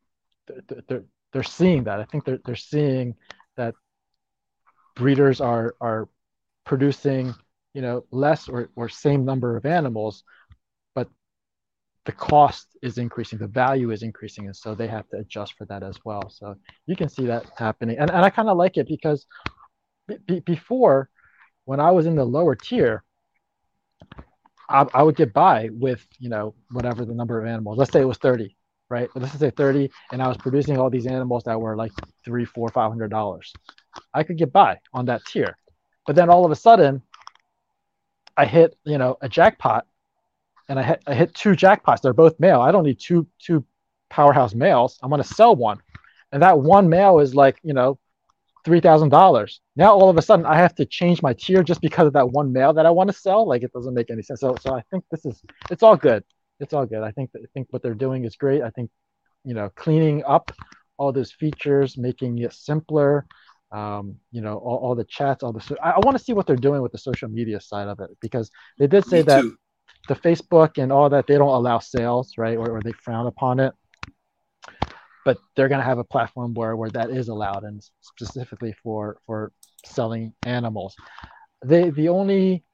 they're, they're seeing that. I think they're, they're seeing that breeders are, are producing, you know, less or, or same number of animals, the cost is increasing, the value is increasing, and so they have to adjust for that as well. So you can see that happening. And, and I kind of like it because b before, when I was in the lower tier, I, I would get by with, you know, whatever the number of animals. Let's say it was thirty, right? Let's say thirty, and I was producing all these animals that were like three, four, five hundred dollars. I could get by on that tier. But then all of a sudden, I hit, you know, a jackpot. And I hit, I hit two jackpots. They're both male. I don't need two two powerhouse males. I'm going to sell one. And that one male is like, you know, three thousand dollars. Now, all of a sudden, I have to change my tier just because of that one male that I want to sell. Like, it doesn't make any sense. So, so I think this is, it's all good. It's all good. I think, I think what they're doing is great. I think, you know, cleaning up all those features, making it simpler, um, you know, all, all the chats, all the, so I, I want to see what they're doing with the social media side of it, because they did say Me that. Too. The Facebook and all that, they don't allow sales, right? Or, or they frown upon it. But they're going to have a platform where, where that is allowed, and specifically for, for selling animals. They, the only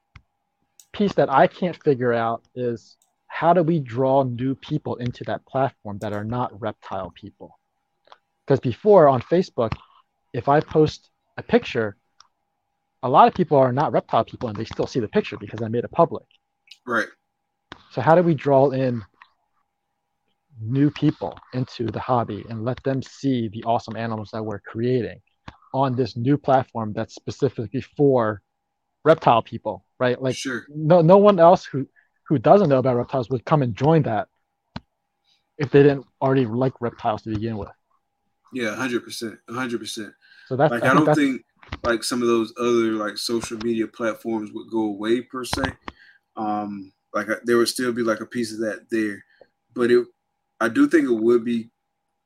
piece that I can't figure out is how do we draw new people into that platform that are not reptile people? Because before on Facebook, if I post a picture, a lot of people are not reptile people and they still see the picture because I made it public. Right. So how do we draw in new people into the hobby and let them see the awesome animals that we're creating on this new platform that's specifically for reptile people, right? Like, sure. no no one else who, who doesn't know about reptiles would come and join that if they didn't already like reptiles to begin with. Yeah, one hundred percent. one hundred percent. So that's, like, I, I don't that's, think, like, some of those other, like, social media platforms would go away, per se. Um, like there would still be like a piece of that there, but it, I do think it would be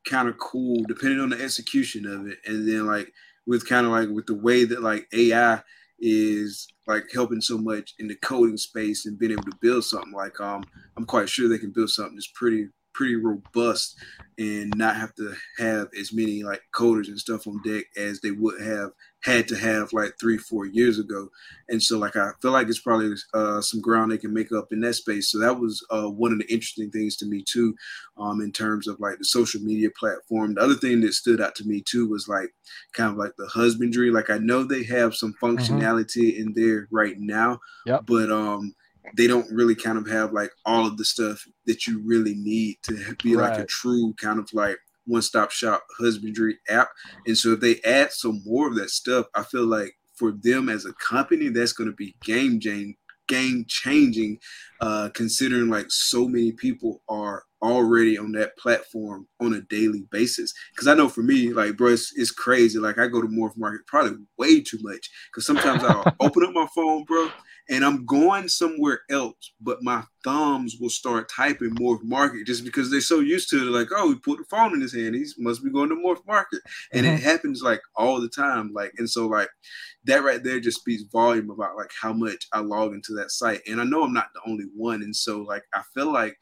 kind of cool depending on the execution of it. And then like with kind of like with the way that like A I is like helping so much in the coding space and being able to build something like, um, I'm quite sure they can build something that's pretty, pretty robust and not have to have as many like coders and stuff on deck as they would have had to have like three, four years ago. And so like, I feel like it's probably uh, some ground they can make up in that space. So that was uh, one of the interesting things to me too, um, in terms of like the social media platform. The other thing that stood out to me too was like kind of like the husbandry. Like I know they have some functionality mm-hmm. in there right now, yep. but um, they don't really kind of have like all of the stuff that you really need to be right. like a true kind of like one-stop shop husbandry app. And so if they add some more of that stuff, I feel like for them as a company, that's going to be game game game changing, uh, considering like so many people are already on that platform on a daily basis. Because I know for me, like, bro, it's, it's crazy. Like, I go to Morph Market probably way too much, because sometimes I'll open up my phone, bro, and I'm going somewhere else, but my thumbs will start typing Morph Market just because they're so used to it. Like, oh, he put the phone in his hand, he must be going to Morph Market. And mm-hmm. it happens like all the time. Like, and so like that right there just speaks volume about like how much I log into that site. And I know I'm not the only one. And so like, I feel like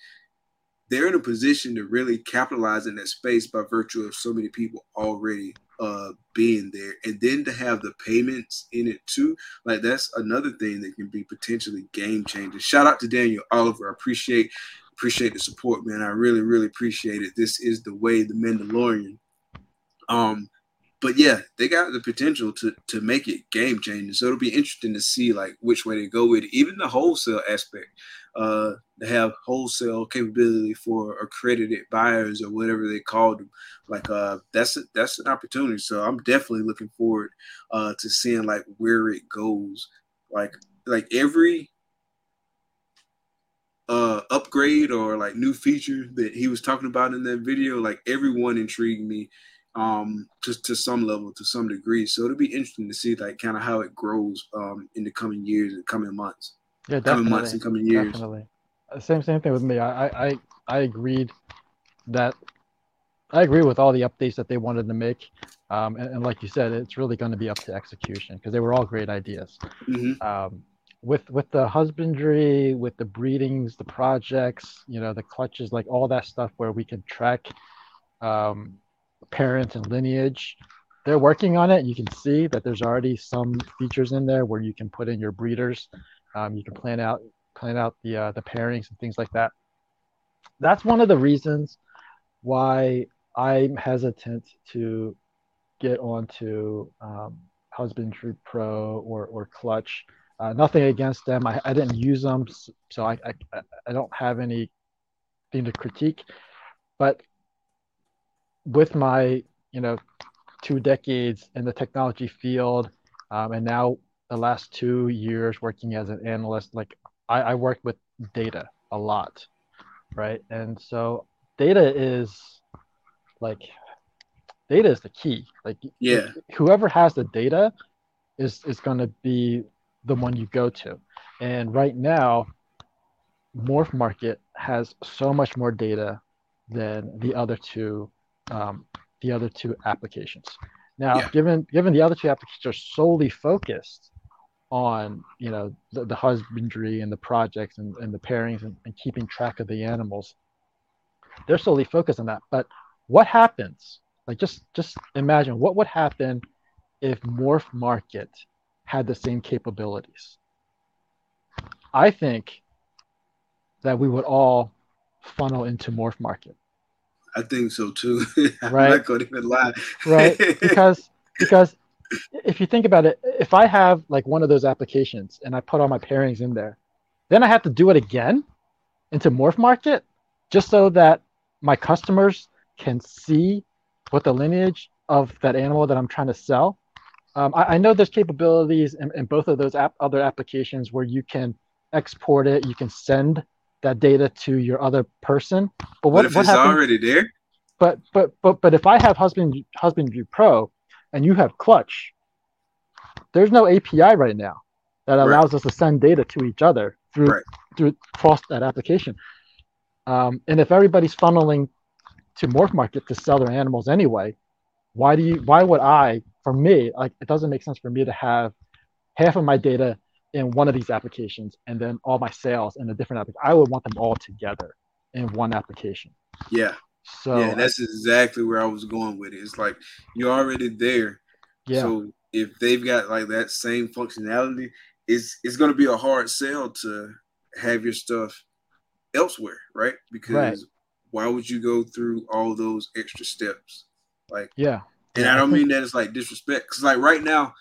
they're in a position to really capitalize in that space by virtue of so many people already uh, being there. And then to have the payments in it too, like that's another thing that can be potentially game changing. Shout out to Daniel Oliver. I appreciate, appreciate the support, man. I really, really appreciate it. This is the way, the Mandalorian. Um, But yeah, they got the potential to to make it game changing. So it'll be interesting to see like which way they go with it. Even the wholesale aspect, uh, they have wholesale capability for accredited buyers or whatever they call them. Like uh, that's a, that's an opportunity. So I'm definitely looking forward uh, to seeing like where it goes. Like like every uh, upgrade or like new feature that he was talking about in that video, like everyone intrigued me. Um, just to some level, to some degree. So it'll be interesting to see like kind of how it grows um in the coming years and coming months. Yeah, definitely. Coming months and coming years. Definitely. Same same thing with me. I I I agreed that I agree with all the updates that they wanted to make. Um, and, and like you said, it's really going to be up to execution because they were all great ideas. Mm-hmm. Um, with with the husbandry, with the breedings, the projects, you know, the clutches, like all that stuff where we can track. Um, parents and lineage, they're working on it. You can see that there's already some features in there where you can put in your breeders. Um, you can plan out plan out the uh, the pairings and things like that. That's one of the reasons why I'm hesitant to get onto um, Husbandry Pro or or Clutch. Uh, nothing against them. I, I didn't use them, so I, I I don't have anything to critique, but with my, you know, two decades in the technology field, um, and now the last two years working as an analyst, like I, I work with data a lot, right? And so data is like, data is the key. Like, yeah, whoever has the data is is going to be the one you go to. And right now, Morph Market has so much more data than the other two. Um, the other two applications. Now, yeah. given given the other two applications are solely focused on, you know, the, the husbandry and the projects and, and the pairings and, and keeping track of the animals, they're solely focused on that. But what happens? Like, just just imagine what would happen if Morph Market had the same capabilities. I think that we would all funnel into Morph Market. I think so too. I'm right. not gonna even lie. Right. Because because if you think about it, if I have like one of those applications and I put all my pairings in there, then I have to do it again into Morph Market just so that my customers can see what the lineage of that animal that I'm trying to sell. Um, I, I know there's capabilities in, in both of those app, other applications where you can export it, you can send that data to your other person. But what, what if what it's happens, already there? But but but but if I have Husband Husbandry Pro and you have Clutch, there's no A P I right now that allows right. us to send data to each other through right. through across that application. Um, and if everybody's funneling to Morph Market to sell their animals anyway, why do you why would I, for me, like it doesn't make sense for me to have half of my data in one of these applications and then all my sales in a different application. I would want them all together in one application. Yeah. So yeah, that's exactly where I was going with it. It's like, you're already there. Yeah. So if they've got like that same functionality, it's, it's going to be a hard sell to have your stuff elsewhere. Right. Because right. why would you go through all those extra steps? Like, yeah. And I don't mean that it's like disrespect. Cause like right now,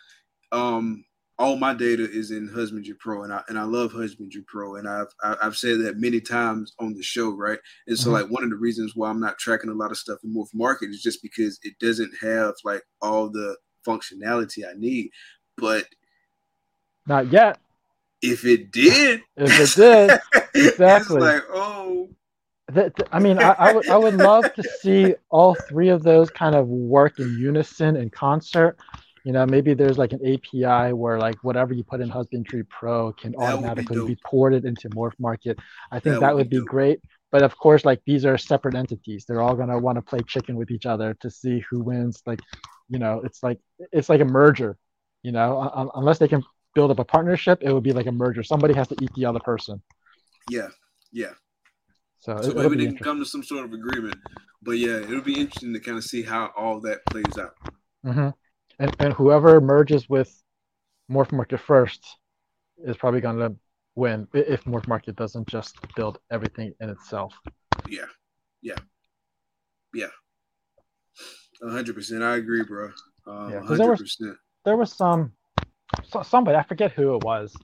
um, all my data is in Husbandry Pro, and I and I love Husbandry Pro, and I've I've said that many times on the show, right? And so, mm-hmm. like one of the reasons why I'm not tracking a lot of stuff in Morph Market is just because it doesn't have like all the functionality I need. But Not yet. If it did. If it did. Exactly. It's like, oh. That, I mean, I, I, w- I would love to see all three of those kind of work in unison in concert. You know, maybe there's like an A P I where like whatever you put in Husbandry Pro can that automatically be, be ported into Morph Market. I think that, that would be, be great. But of course, like these are separate entities. They're all going to want to play chicken with each other to see who wins. Like, you know, it's like it's like a merger, you know, um, unless they can build up a partnership, it would be like a merger. Somebody has to eat the other person. Yeah. Yeah. So, so maybe they can come to some sort of agreement, but yeah, it'll be interesting to kind of see how all that plays out. Mm-hmm. And and whoever merges with Morph Market first is probably going to win if Morph Market doesn't just build everything in itself. Yeah, yeah, yeah. A hundred percent, I agree, bro. Um, yeah, hundred percent. There was some so, somebody I forget who it was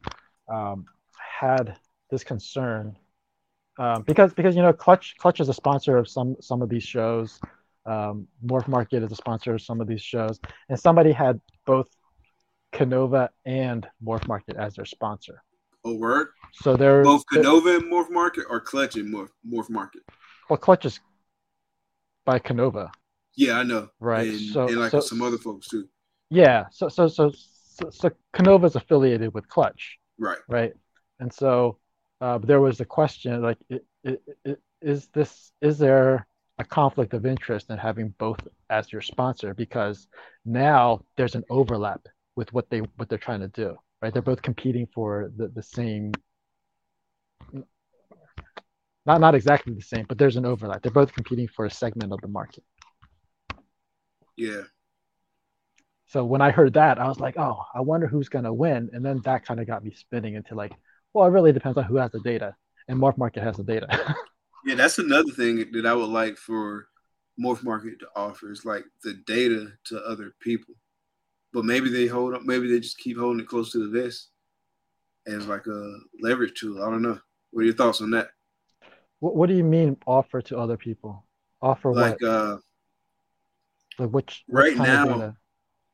um, had this concern. Um, because because you know Clutch Clutch is a sponsor of some some of these shows, um, Morph Market is a sponsor of some of these shows, and somebody had both Canova and Morph Market as their sponsor. Oh, word! So they're both Canova and Morph Market, or Clutch and Morph Morph Market. Well, Clutch is by Canova. Yeah, I know. Right, and, so, and like so, some other folks too. Yeah, so so so so, so Canova is affiliated with Clutch. Right. Right, and so. Uh, but there was the question, like, it, it, it, is this is there a conflict of interest in having both as your sponsor? Because now there's an overlap with what they what they're trying to do, right? They're both competing for the, the same, not not exactly the same, but there's an overlap. They're both competing for a segment of the market. Yeah. So when I heard that, I was like, oh, I wonder who's gonna win, and then that kind of got me spinning into like. Well, it really depends on who has the data, and Morph Market has the data. Yeah, that's another thing that I would like for Morph Market to offer is like the data to other people. But maybe they hold up, maybe they just keep holding it close to the vest as like a leverage tool. I don't know. What are your thoughts on that? What, what do you mean offer to other people? Offer like what? Uh, like which right what now?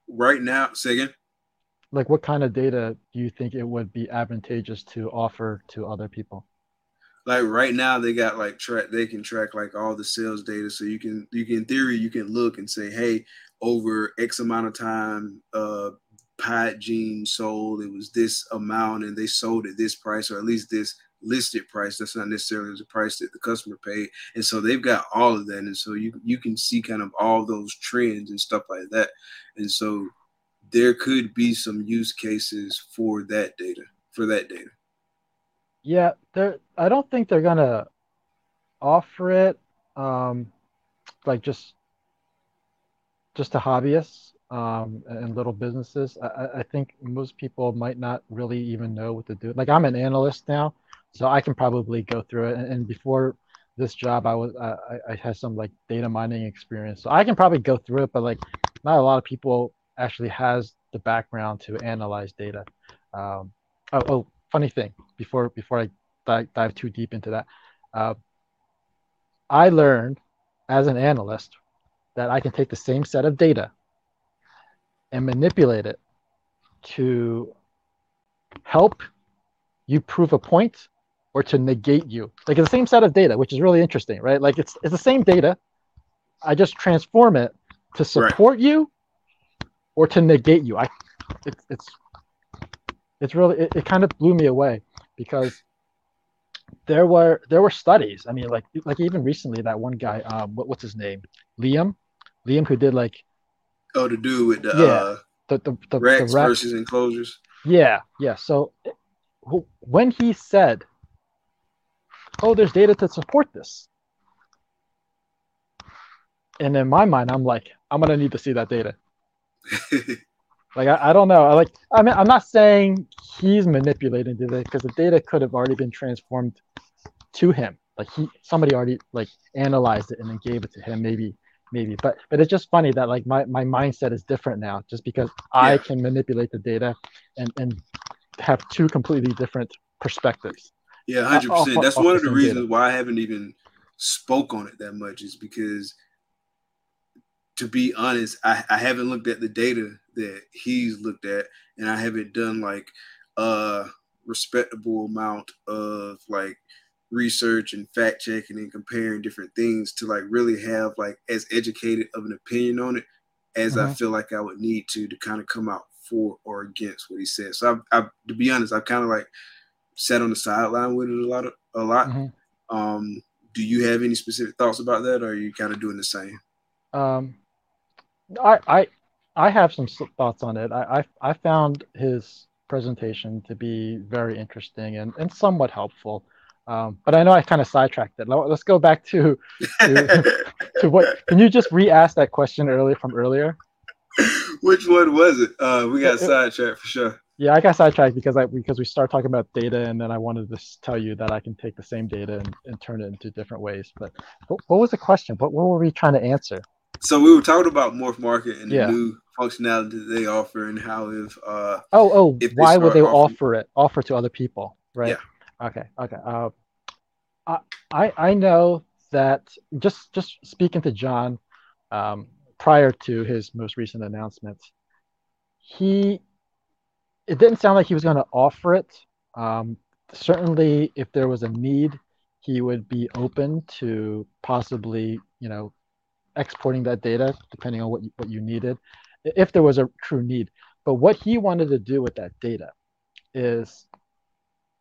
Right now, say again. Like, what kind of data do you think it would be advantageous to offer to other people? Like right now, they got like track. They can track like all the sales data, so you can you can in theory you can look and say, hey, over X amount of time, uh, Pied gene sold. It was this amount, and they sold at this price, or at least this listed price. That's not necessarily the price that the customer paid. And so they've got all of that, and so you you can see kind of all those trends and stuff like that, and so. There could be some use cases for that data, for that data. Yeah, there. I don't think they're going to offer it um, like just just to hobbyists um, and little businesses. I, I think most people might not really even know what to do. Like I'm an analyst now, so I can probably go through it. And, and before this job, I was I, I had some like data mining experience. So I can probably go through it, but like not a lot of people actually has the background to analyze data. Um, oh, oh, funny thing, before before I dive, dive too deep into that, uh, I learned as an analyst that I can take the same set of data and manipulate it to help you prove a point or to negate you. Like it's the same set of data, which is really interesting, right? Like it's it's the same data. I just transform it to support right. you or to negate you. I, it's it's it's really it, it kind of blew me away because there were there were studies. I mean, like like even recently that one guy, um, what, what's his name, Liam, Liam who did like oh the dude with the yeah uh, the the, the, racks the racks versus enclosures. Yeah, yeah. So it, when he said, "Oh, there's data to support this," and in my mind, I'm like, I'm gonna need to see that data. Like I, I don't know. I like I mean I'm not saying he's manipulating the data because the data could have already been transformed to him. Like he somebody already like analyzed it and then gave it to him maybe maybe. But but it's just funny that like my, my mindset is different now just because yeah. I can manipulate the data and, and have two completely different perspectives. Yeah, one hundred percent. All, all, That's all one of the reasons data. Why I haven't even spoke on it that much is because to be honest, I, I haven't looked at the data that he's looked at, and I haven't done like uh, respectable amount of like research and fact checking and comparing different things to like really have like as educated of an opinion on it as mm-hmm. I feel like I would need to to kind of come out for or against what he said. So I, I to be honest, I've kind of like sat on the sideline with it a lot. Of, a lot. Mm-hmm. Um, do you have any specific thoughts about that, or are you kind of doing the same? Um, I I I have some thoughts on it. I I, I found his presentation to be very interesting and, and somewhat helpful. Um, but I know I kind of sidetracked it. Let's go back to to, to what. Can you just re-ask that question earlier from earlier? Which one was it? Uh, we got it, sidetracked for sure. Yeah, I got sidetracked because I because we started talking about data, and then I wanted to tell you that I can take the same data and, and turn it into different ways. But what, what was the question? What what were we trying to answer? So we were talking about Morph Market and yeah. the new functionality they offer, and how if uh oh oh if why would they offering... offer it offer to other people, right? Yeah. Okay, okay. Uh, I I know that just just speaking to John um, prior to his most recent announcement, he it didn't sound like he was going to offer it. Um, certainly, if there was a need, he would be open to possibly you know exporting that data depending on what you, what you needed, if there was a true need. But what he wanted to do with that data is,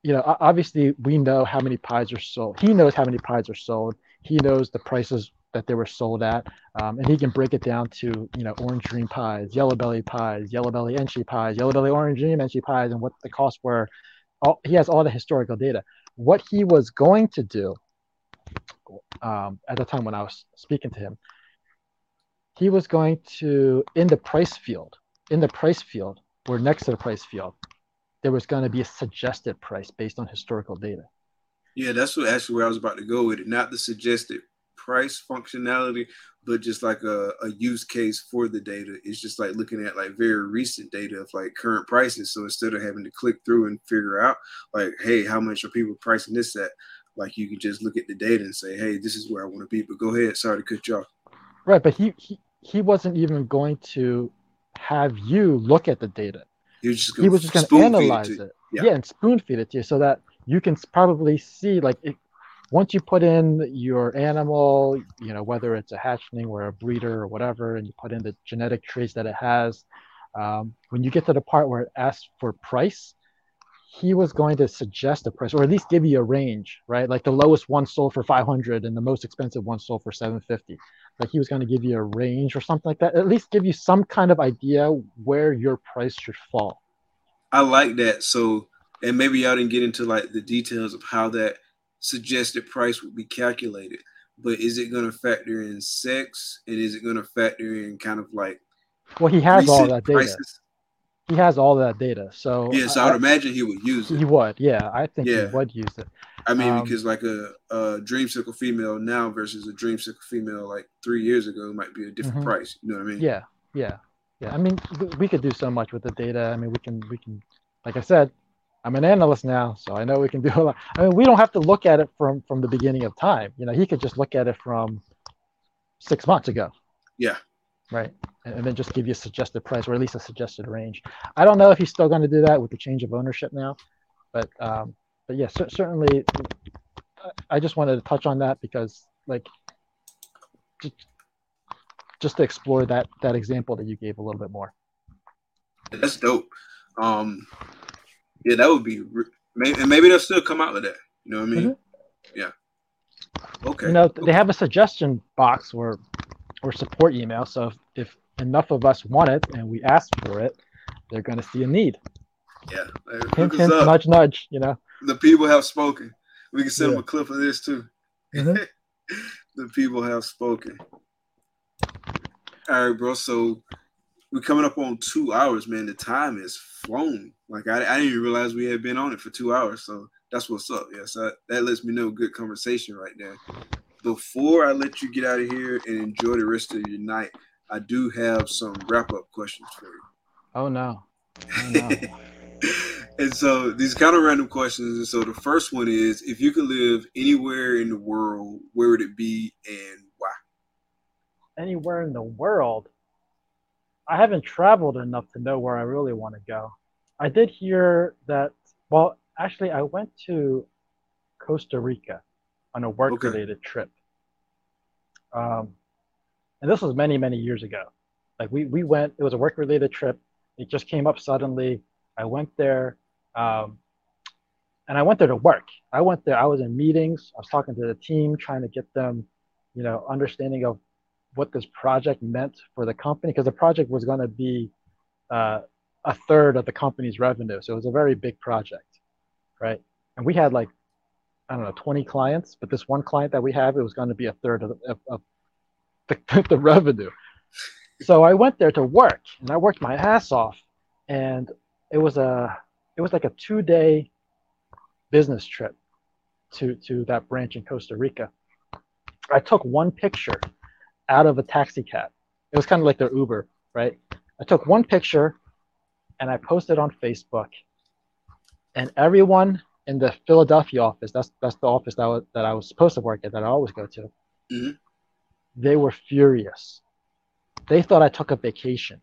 you know, obviously we know how many pies are sold. He knows how many pies are sold. He knows the prices that they were sold at. Um, and he can break it down to, you know, Orange Dream pies, Yellow Belly pies, Yellow Belly Enchi pies, Yellow Belly Orange Dream Enchi pies, and what the costs were. All, he has all the historical data. What he was going to do um, at the time when I was speaking to him, he was going to, in the price field, in the price field, or next to the price field, there was going to be a suggested price based on historical data. Yeah, that's what actually where I was about to go with it. Not the suggested price functionality, but just like a, a use case for the data. It's just like looking at like very recent data of like current prices. So instead of having to click through and figure out like, hey, how much are people pricing this at? Like you can just look at the data and say, hey, this is where I want to be, but go ahead. Sorry to cut you off. Right, but he he, he wasn't even going to have you look at the data. He was just going to spoon analyze feed it, to, it. Yeah. yeah, and spoon feed it to you so that you can probably see, like, it, once you put in your animal, you know, whether it's a hatchling or a breeder or whatever, and you put in the genetic traits that it has, um, when you get to the part where it asks for price, he was going to suggest a price or at least give you a range, right? Like the lowest one sold for five hundred and the most expensive one sold for seven fifty. Like he was going to give you a range or something like that, at least give you some kind of idea where your price should fall. I like that. So, and maybe y'all didn't get into like the details of how that suggested price would be calculated, but is it going to factor in sex? And is it going to factor in kind of like, well, he has all that data. Prices? He has all that data, so yes, yeah, so I would I, imagine he would use it. He would, yeah, I think yeah. he would use it. I mean, um, because like a, a Dreamsicle female now versus a Dreamsicle female like three years ago might be a different mm-hmm. price. You know what I mean? Yeah, yeah, yeah. I mean, we could do so much with the data. I mean, we can, we can, like I said, I'm an analyst now, so I know we can do a lot. I mean, we don't have to look at it from from the beginning of time. You know, he could just look at it from six months ago. Yeah. Right, and then just give you a suggested price or at least a suggested range. I don't know if he's still going to do that with the change of ownership now, but um, but yeah, c- certainly I just wanted to touch on that because like just, just to explore that that example that you gave a little bit more. That's dope. Um, yeah, that would be, and maybe they'll still come out with that. You know what I mean? Mm-hmm. Yeah. Okay. You know, okay. They have a suggestion box where. Or support email. So if, if enough of us want it and we ask for it, they're going to see a need. Yeah. Like, hint, hint, up. Nudge, nudge, you know. The people have spoken. We can send yeah. them a clip of this too. Mm-hmm. The people have spoken. All right, bro. So we're coming up on two hours, man. The time has flown. Like I, I didn't even realize we had been on it for two hours. So that's what's up. Yeah. So that lets me know good conversation right there. Before I let you get out of here and enjoy the rest of your night, I do have some wrap-up questions for you. Oh, no. Oh, no. And so these kind of random questions. And so the first one is, if you could live anywhere in the world, where would it be and why? Anywhere in the world? I haven't traveled enough to know where I really want to go. I did hear that, well, actually, I went to Costa Rica on a work-related okay. trip. Um, and this was many, many years ago. Like, we, we went, it was a work-related trip. It just came up suddenly. I went there, um, and I went there to work. I went there, I was in meetings. I was talking to the team, trying to get them, you know, understanding of what this project meant for the company, because the project was going to be uh, a third of the company's revenue. So it was a very big project, right? And we had like, I don't know, twenty clients, but this one client that we have, it was going to be a third of the, of the, the revenue. So I went there to work, and I worked my ass off, and it was a, it was like a two-day business trip to, to that branch in Costa Rica. I took one picture out of a taxi cab. It was kind of like their Uber, right? I took one picture and I posted on Facebook, and everyone in the Philadelphia office, that's that's the office that I was, that I was supposed to work at, that I always go to, mm-hmm. they were furious. They thought I took a vacation.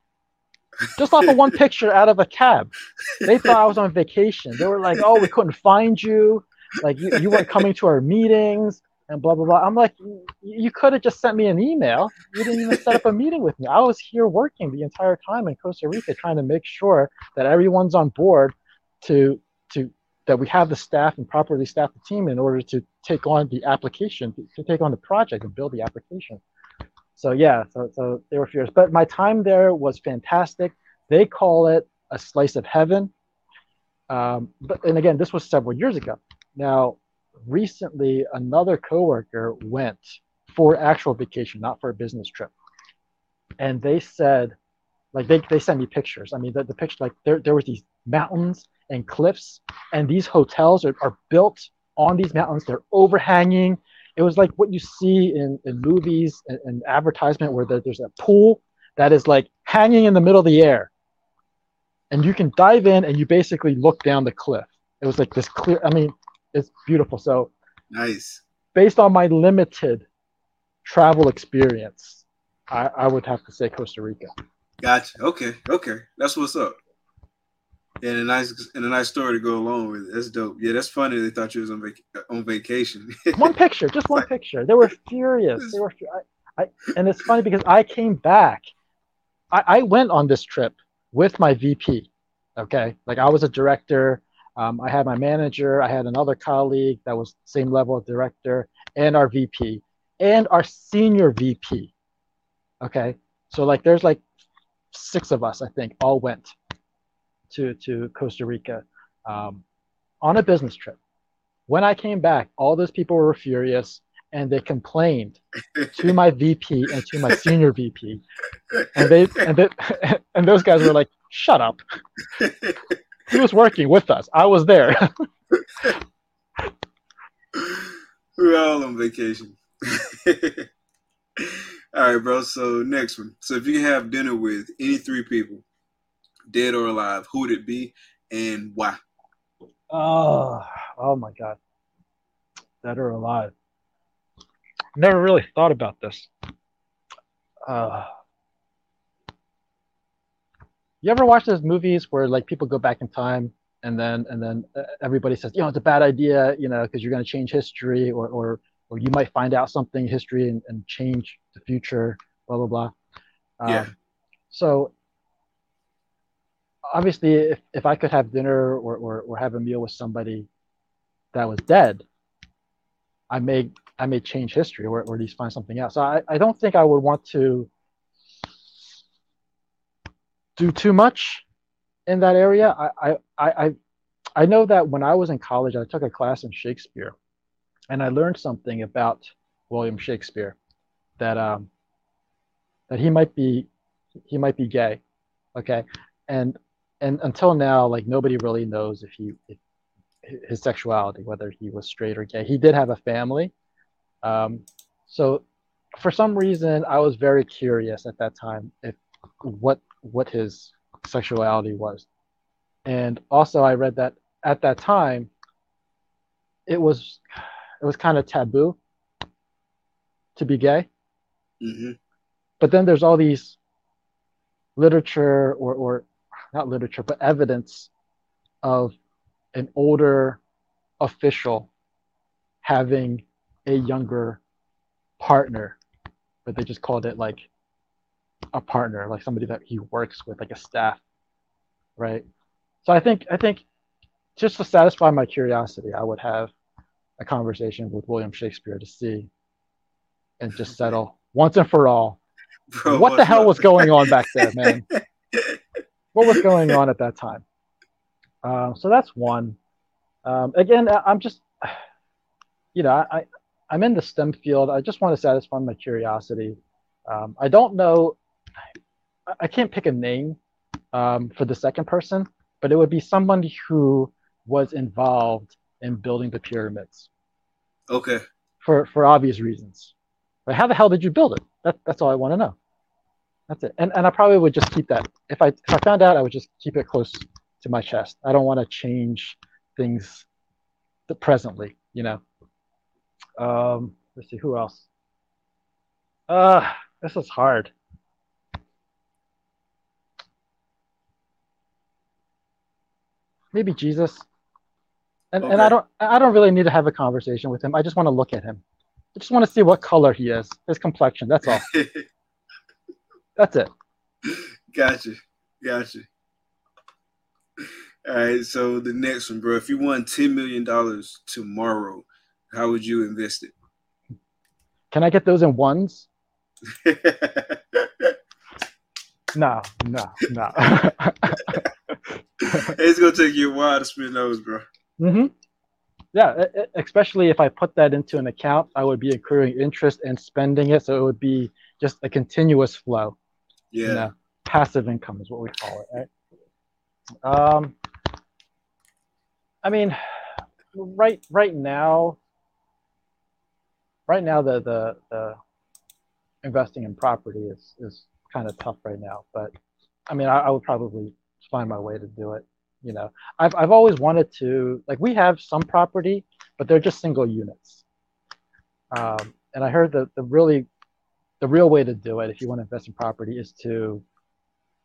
Just off of one picture out of a cab. They thought I was on vacation. They were like, oh, we couldn't find you. Like, you, you weren't coming to our meetings and blah, blah, blah. I'm like, you could have just sent me an email. You didn't even set up a meeting with me. I was here working the entire time in Costa Rica, trying to make sure that everyone's on board to, to that we have the staff and properly staff the team in order to take on the application, to take on the project and build the application. So yeah, so, so they were fierce. But my time there was fantastic. They call it a slice of heaven. Um, but and again, this was several years ago. Now, recently, another coworker went for actual vacation, not for a business trip. And they said, like they, they sent me pictures. I mean, the, the picture, like there there were these mountains and cliffs, and these hotels are, are built on these mountains. They're overhanging. It was like what you see in, in movies and, and advertisement where there, there's a pool that is like hanging in the middle of the air. And you can dive in and you basically look down the cliff. It was like this clear, I mean, it's beautiful. So nice. Based on my limited travel experience, I, I would have to say Costa Rica. Gotcha. Okay. Okay. That's what's up. Yeah, and a nice and a nice story to go along with it. That's dope. Yeah, that's funny. They thought you was on vac- on vacation. One picture, just one picture. They were furious. They were, I, I, and it's funny because I came back. I, I went on this trip with my V P. Okay, like I was a director. Um, I had my manager. I had another colleague that was same level of director, and our V P, and our senior V P. Okay, so like there's like six of us, I think, all went to to Costa Rica um, on a business trip. When I came back, all those people were furious, and they complained to my V P and to my senior V P, and they and they, and those guys were like, "Shut up! He was working with us. I was there." We're all on vacation. All right, bro. So next one. So if you can have dinner with any three people, dead or alive, who would it be and why? Oh, oh my God. Dead or alive. Never really thought about this. Uh, you ever watch those movies where like people go back in time and then and then everybody says, you know, it's a bad idea, you know, because you're going to change history, or, or or you might find out something in history and, and change the future, blah, blah, blah. Um, yeah. So obviously, if, if I could have dinner or, or, or have a meal with somebody that was dead, I may I may change history or, or at least find something else. So I, I don't think I would want to do too much in that area. I, I, I, I know that when I was in college, I took a class in Shakespeare, and I learned something about William Shakespeare, that um that he might be he might be gay, okay, and And until now, like nobody really knows if he if his sexuality, whether he was straight or gay. He did have a family, um, so for some reason, I was very curious at that time if what what his sexuality was. And also, I read that at that time, it was it was kind of taboo to be gay. Mm-hmm. But then there's all these literature or or not literature, but evidence of an older official having a younger partner, but they just called it like a partner, like somebody that he works with, like a staff, right? So I think I think just to satisfy my curiosity, I would have a conversation with William Shakespeare to see and just settle once and for all. Bro, what the hell was going on back there, man? What was going on at that time? Um, so that's one. Um, again, I'm just, you know, I, I'm in the STEM field. I just want to satisfy my curiosity. Um, I don't know. I, I can't pick a name um, for the second person, but it would be somebody who was involved in building the pyramids. Okay. For for obvious reasons. But how the hell did you build it? That, that's all I want to know. That's it. And and I probably would just keep that. If I if I found out, I would just keep it close to my chest. I don't want to change things presently, you know. Um, let's see, who else? Uh, this is hard. Maybe Jesus. And okay. and I don't I don't really need to have a conversation with him. I just want to look at him. I just want to see what color he is, his complexion. That's all. That's it. Gotcha. Gotcha. All right. So the next one, bro. If you won ten million dollars tomorrow, how would you invest it? Can I get those in ones? No, no, no. It's going to take you a while to spend those, bro. Mm-hmm. Yeah, especially if I put that into an account, I would be accruing interest and spending it. So it would be just a continuous flow. Yeah. You know, passive income is what we call it, right? Um, I mean, right right now, right now the, the, the investing in property is, is kind of tough right now. But, I mean, I, I would probably find my way to do it. You know, I've I've always wanted to, like, we have some property, but they're just single units. Um, and I heard that the really, the real way to do it, if you want to invest in property, is to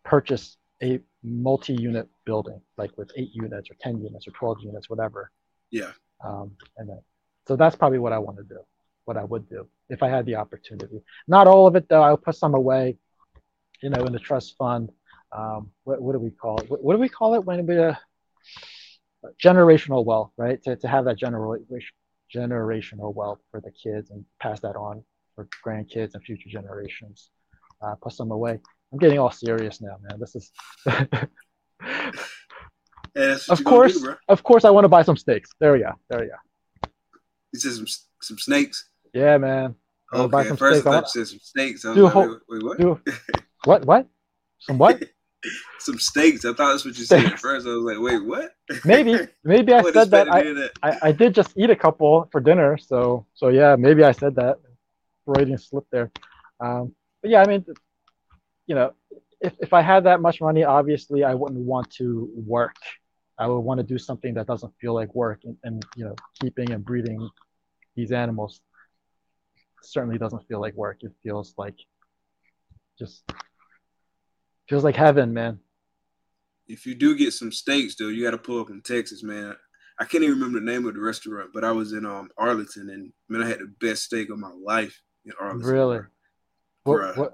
purchase a multi-unit building, like with eight units or ten units or twelve units, whatever. Yeah. Um, and then, so that's probably what I want to do, what I would do if I had the opportunity. Not all of it though. I'll put some away, you know, in the trust fund. Um, what, what do we call it? What, what do we call it when we uh, generational wealth, right? To to have that general generational wealth for the kids and pass that on for grandkids and future generations. Uh, put some away. I'm getting all serious now, man. This is. Yeah, of course, do, of course, I want to buy some steaks. There we go. There we go. You said some some snakes. Yeah, man. I okay, buy some first steaks. I thought you said some snakes. I was do like, whole, wait, what? Do, what? What? Some what? Some steaks. I thought that's what you said at first. I was like, wait, what? Maybe. Maybe I said that. I, that. I, I did just eat a couple for dinner. So, so yeah, maybe I said that. Freudian slip there. Um, but yeah, I mean, you know, if, if I had that much money, obviously I wouldn't want to work. I would want to do something that doesn't feel like work. And, and you know, keeping and breeding these animals certainly doesn't feel like work. It feels like just... feels like heaven, man. If you do get some steaks, though, you got to pull up in Texas, man. I can't even remember the name of the restaurant, but I was in um Arlington, and man, I had the best steak of my life in Arlington. Really? What, what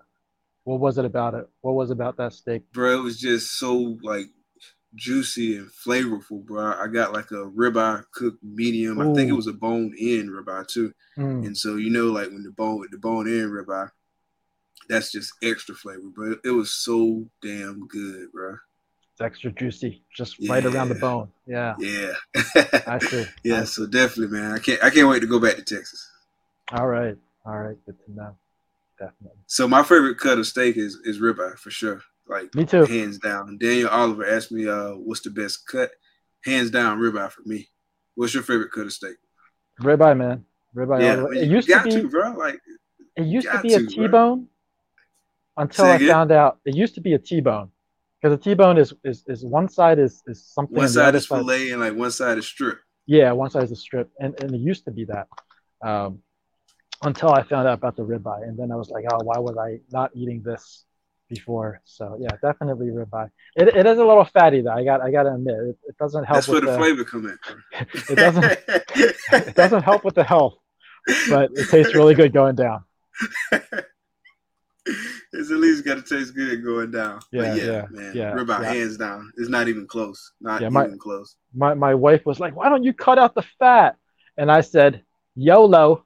What was it about it? What was about that steak? Bro, it was just so like juicy and flavorful, bro. I got like a ribeye cooked medium. Ooh. I think it was a bone-in ribeye too. Mm. And so you know, like when the bone the bone-in ribeye. That's just extra flavor, bro. It was so damn good, bro. It's extra juicy, just yeah. Right around the bone. Yeah. Yeah. I see. Yeah, I see. So definitely, man. I can't I can't wait to go back to Texas. All right. All right. Good to know. Definitely. So my favorite cut of steak is, is ribeye for sure. Like me too. Hands down. Daniel Oliver asked me uh what's the best cut? Hands down, ribeye for me. What's your favorite cut of steak? Ribeye, man. Ribeye. Yeah, all the way. It used to be, to, bro. Like it used to be a T-bone. Until I found out, it used to be a T-bone, because a T-bone is, is is one side is is something. One side is fillet and like one side is strip. Yeah, one side is a strip, and and it used to be that. Um, until I found out about the ribeye, and then I was like, oh, why was I not eating this before. So yeah, definitely ribeye. It it is a little fatty though. I got I got to admit, it, it doesn't help. That's with where the, the flavor comes in. It doesn't it doesn't help with the health, but it tastes really good going down. It's at least got to taste good going down. Yeah, yeah, yeah, man. Yeah, ribeye, yeah. Hands down. It's not even close. Not yeah, my, even close. My my wife was like, "Why don't you cut out the fat?" And I said, "YOLO."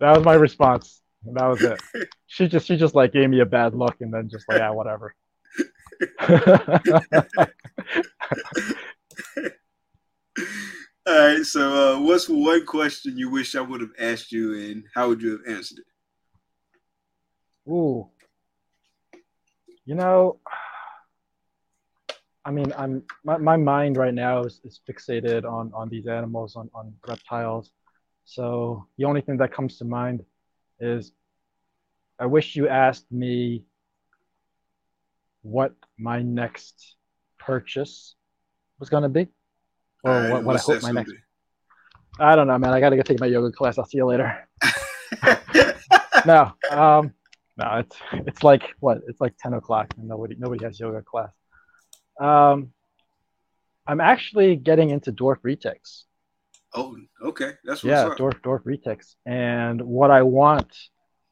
That was my response. That was it. She just she just like gave me a bad look and then just like, yeah, whatever. All right, so uh, what's one question you wish I would have asked you, and how would you have answered it? Ooh, you know, I mean, I'm my, my mind right now is, is fixated on, on these animals, on, on reptiles. So the only thing that comes to mind is I wish you asked me what my next purchase was going to be. Or right, what, what I hope my next. Be? I don't know, man. I gotta go take my yoga class. I'll see you later. no, um, no. It's it's like what? It's like ten o'clock, and nobody nobody has yoga class. Um, I'm actually getting into dwarf retics. Oh, okay. That's what's yeah, up. dwarf dwarf retics. And what I want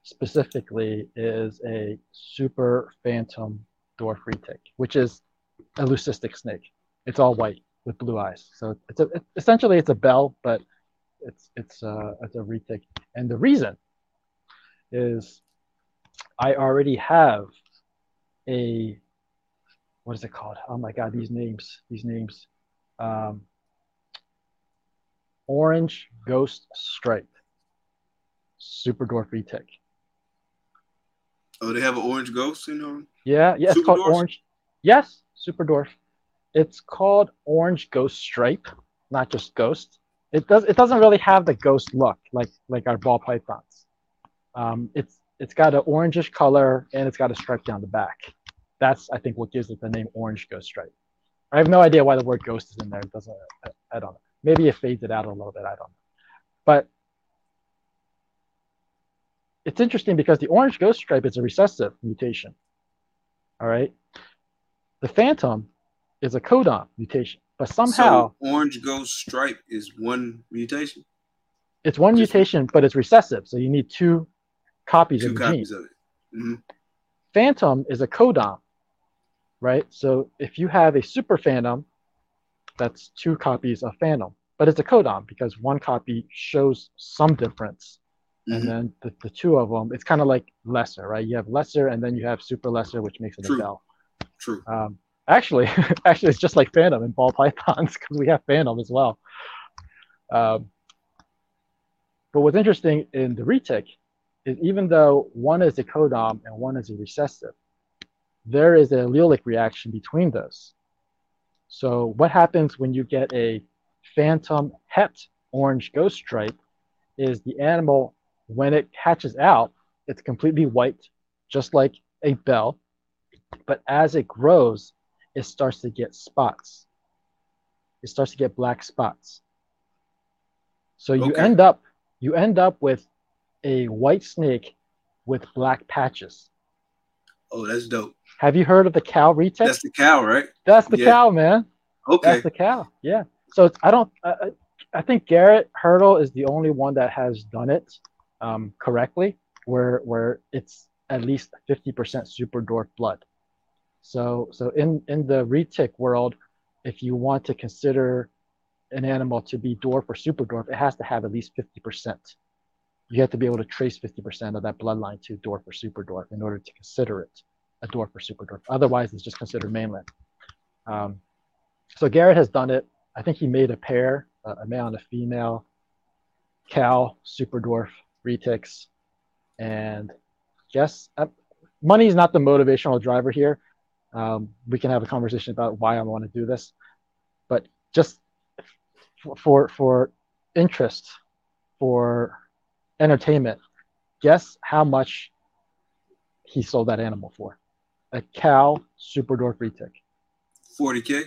specifically is a super phantom dwarf retic, which is a leucistic snake. It's all white with blue eyes. So it's a, it, essentially it's a bell, but it's it's uh it's a retic. And the reason is I already have a what is it called? Oh my god, these names, these names. Um, Orange Ghost Stripe, super dwarf retic. Oh, they have an orange ghost in them? Yeah, yeah, super it's called dwarf? Orange. Yes, super dwarf. It's called Orange Ghost Stripe, not just ghost. It does. It doesn't really have the ghost look like like our ball pythons. Um, it's it's got an orangish color and it's got a stripe down the back. That's I think what gives it the name Orange Ghost Stripe. I have no idea why the word ghost is in there. It doesn't. I, I don't know. Maybe it fades it out a little bit. I don't know. But it's interesting because the Orange Ghost Stripe is a recessive mutation. All right. The Phantom is a codon mutation, but somehow so Orange Ghost Stripe is one mutation. It's one Just mutation, one. But it's recessive, so you need two copies two of the copies gene. Of it. Mm-hmm. Phantom is a codon, right? So if you have a super phantom, that's two copies of phantom, but it's a codon because one copy shows some difference, mm-hmm. and then the, the two of them, it's kind of like lesser, right? You have lesser, and then you have super lesser, which makes it True. a bell. True. Um, Actually, actually, it's just like Phantom and ball pythons because we have Phantom as well. Um, but what's interesting in the retic is even though one is a codon and one is a recessive, there is an allelic reaction between those. So what happens when you get a Phantom het orange ghost stripe is the animal, when it hatches out, it's completely white, just like a bell. But as it grows, it starts to get spots. It starts to get black spots. So you okay. end up you end up with a white snake with black patches. Oh, that's dope. Have you heard of the cow retic? That's the cow, right? That's the yeah. cow, man. Okay. That's the cow. Yeah. So it's, I don't. I, I think Garrett Hurdle is the only one that has done it um, correctly, where where it's at least fifty percent super dwarf blood. So so in, in the retic world, if you want to consider an animal to be dwarf or super dwarf, it has to have at least fifty percent. You have to be able to trace fifty percent of that bloodline to dwarf or super dwarf in order to consider it a dwarf or super dwarf. Otherwise, it's just considered mainland. Um, so Garrett has done it. I think he made a pair, uh, a male and a female, cow, super dwarf, retics. And yes, uh, money is not the motivational driver here. Um, we can have a conversation about why I want to do this, but just f- for for interest, for entertainment, guess how much he sold that animal for? A cow super dwarf retic. forty K.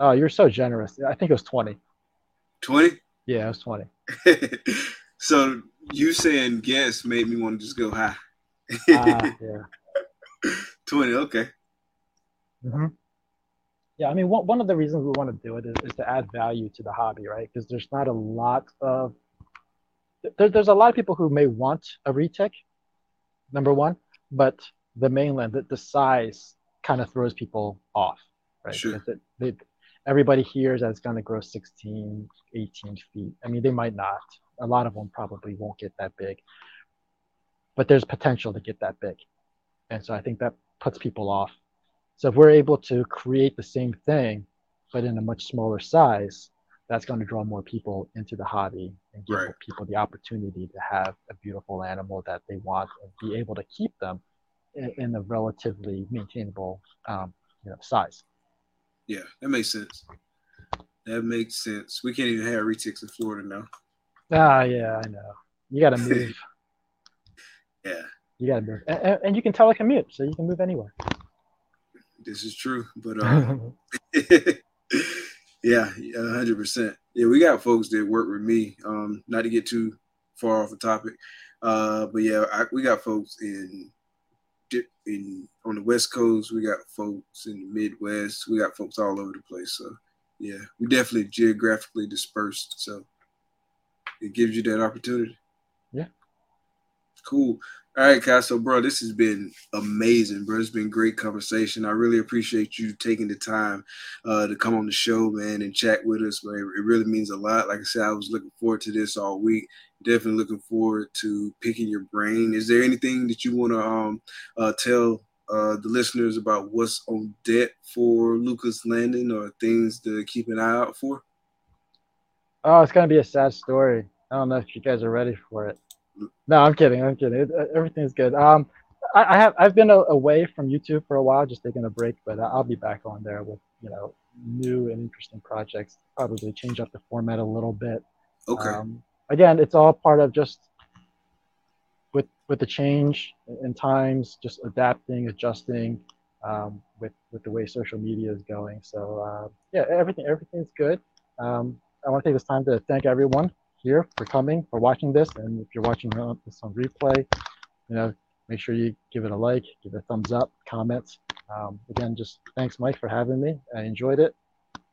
Oh, you're so generous. I think it was twenty. twenty? Yeah, it was twenty. So you saying yes made me want to just go high. uh, yeah. twenty, okay. Mm-hmm. Yeah, I mean, one one of the reasons we want to do it is, is to add value to the hobby, right? Because there's not a lot of there, there's a lot of people who may want a retic, number one, but the mainland, the, the size kind of throws people off, right? Sure. It, they, everybody hears that it's going to grow sixteen, eighteen feet. I mean, they might not. A lot of them probably won't get that big, but there's potential to get that big. And so I think that puts people off. So if we're able to create the same thing, but in a much smaller size, that's going to draw more people into the hobby and give right. people the opportunity to have a beautiful animal that they want and be able to keep them in, in a relatively maintainable um, you know, size. Yeah, that makes sense. That makes sense. We can't even have retics in Florida now. Ah, yeah, I know. You got to move. Yeah. You got to move. And, and you can telecommute, so you can move anywhere. This is true, but uh, yeah, one hundred percent. Yeah, we got folks that work with me, um, not to get too far off the topic, uh, but yeah, I, we got folks in, in on the West Coast, we got folks in the Midwest, we got folks all over the place, so yeah, we definitely geographically dispersed, so it gives you that opportunity. Yeah. Cool. All right, guys. So, bro, this has been amazing, bro. It's been great conversation. I really appreciate you taking the time uh, to come on the show, man, and chat with us. Man, it really means a lot. Like I said, I was looking forward to this all week. Definitely looking forward to picking your brain. Is there anything that you want to um, uh, tell uh, the listeners about what's on deck for Lucas Landon or things to keep an eye out for? Oh, it's going to be a sad story. I don't know if you guys are ready for it. No, I'm kidding. I'm kidding. It, everything's good. Um, I, I have I've been a, away from YouTube for a while, just taking a break, but I'll be back on there with you know new and interesting projects. Probably change up the format a little bit. Okay. Um, again, it's all part of just with with the change in times, just adapting, adjusting um, with with the way social media is going. So uh, yeah, everything everything's good. Um, I want to take this time to thank everyone here for coming, for watching this, and if you're watching this on replay, you know, make sure you give it a like, give it a thumbs up, comments. Um, again, just thanks, Mike, for having me. I enjoyed it,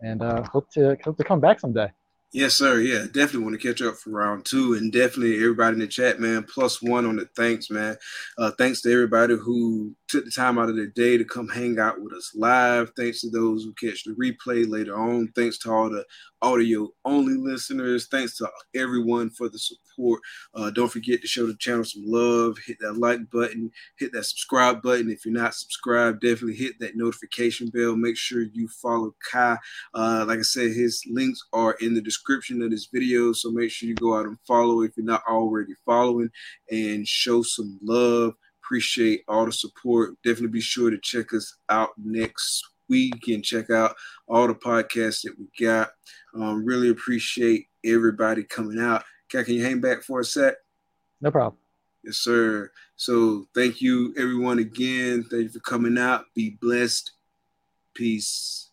and uh, hope to hope to come back someday. Yes, sir. Yeah, definitely want to catch up for round two, and definitely everybody in the chat, man, plus one on the thanks, man. Uh, thanks to everybody who took the time out of their day to come hang out with us live. Thanks to those who catch the replay later on. Thanks to all the audio-only listeners. Thanks to everyone for the support. Uh, don't forget to show the channel some love. Hit that like button. Hit that subscribe button. If you're not subscribed, definitely hit that notification bell. Make sure you follow Kai. Uh, like I said, his links are in the description. description of this video, so make sure you go out and follow if you're not already following and show some love. Appreciate all the support. Definitely be sure to check us out next week and check out all the podcasts that we got. Um, really appreciate everybody coming out. Kat, can you hang back for a sec? No problem. Yes, sir. So thank you everyone again. Thank you for coming out. Be blessed. Peace.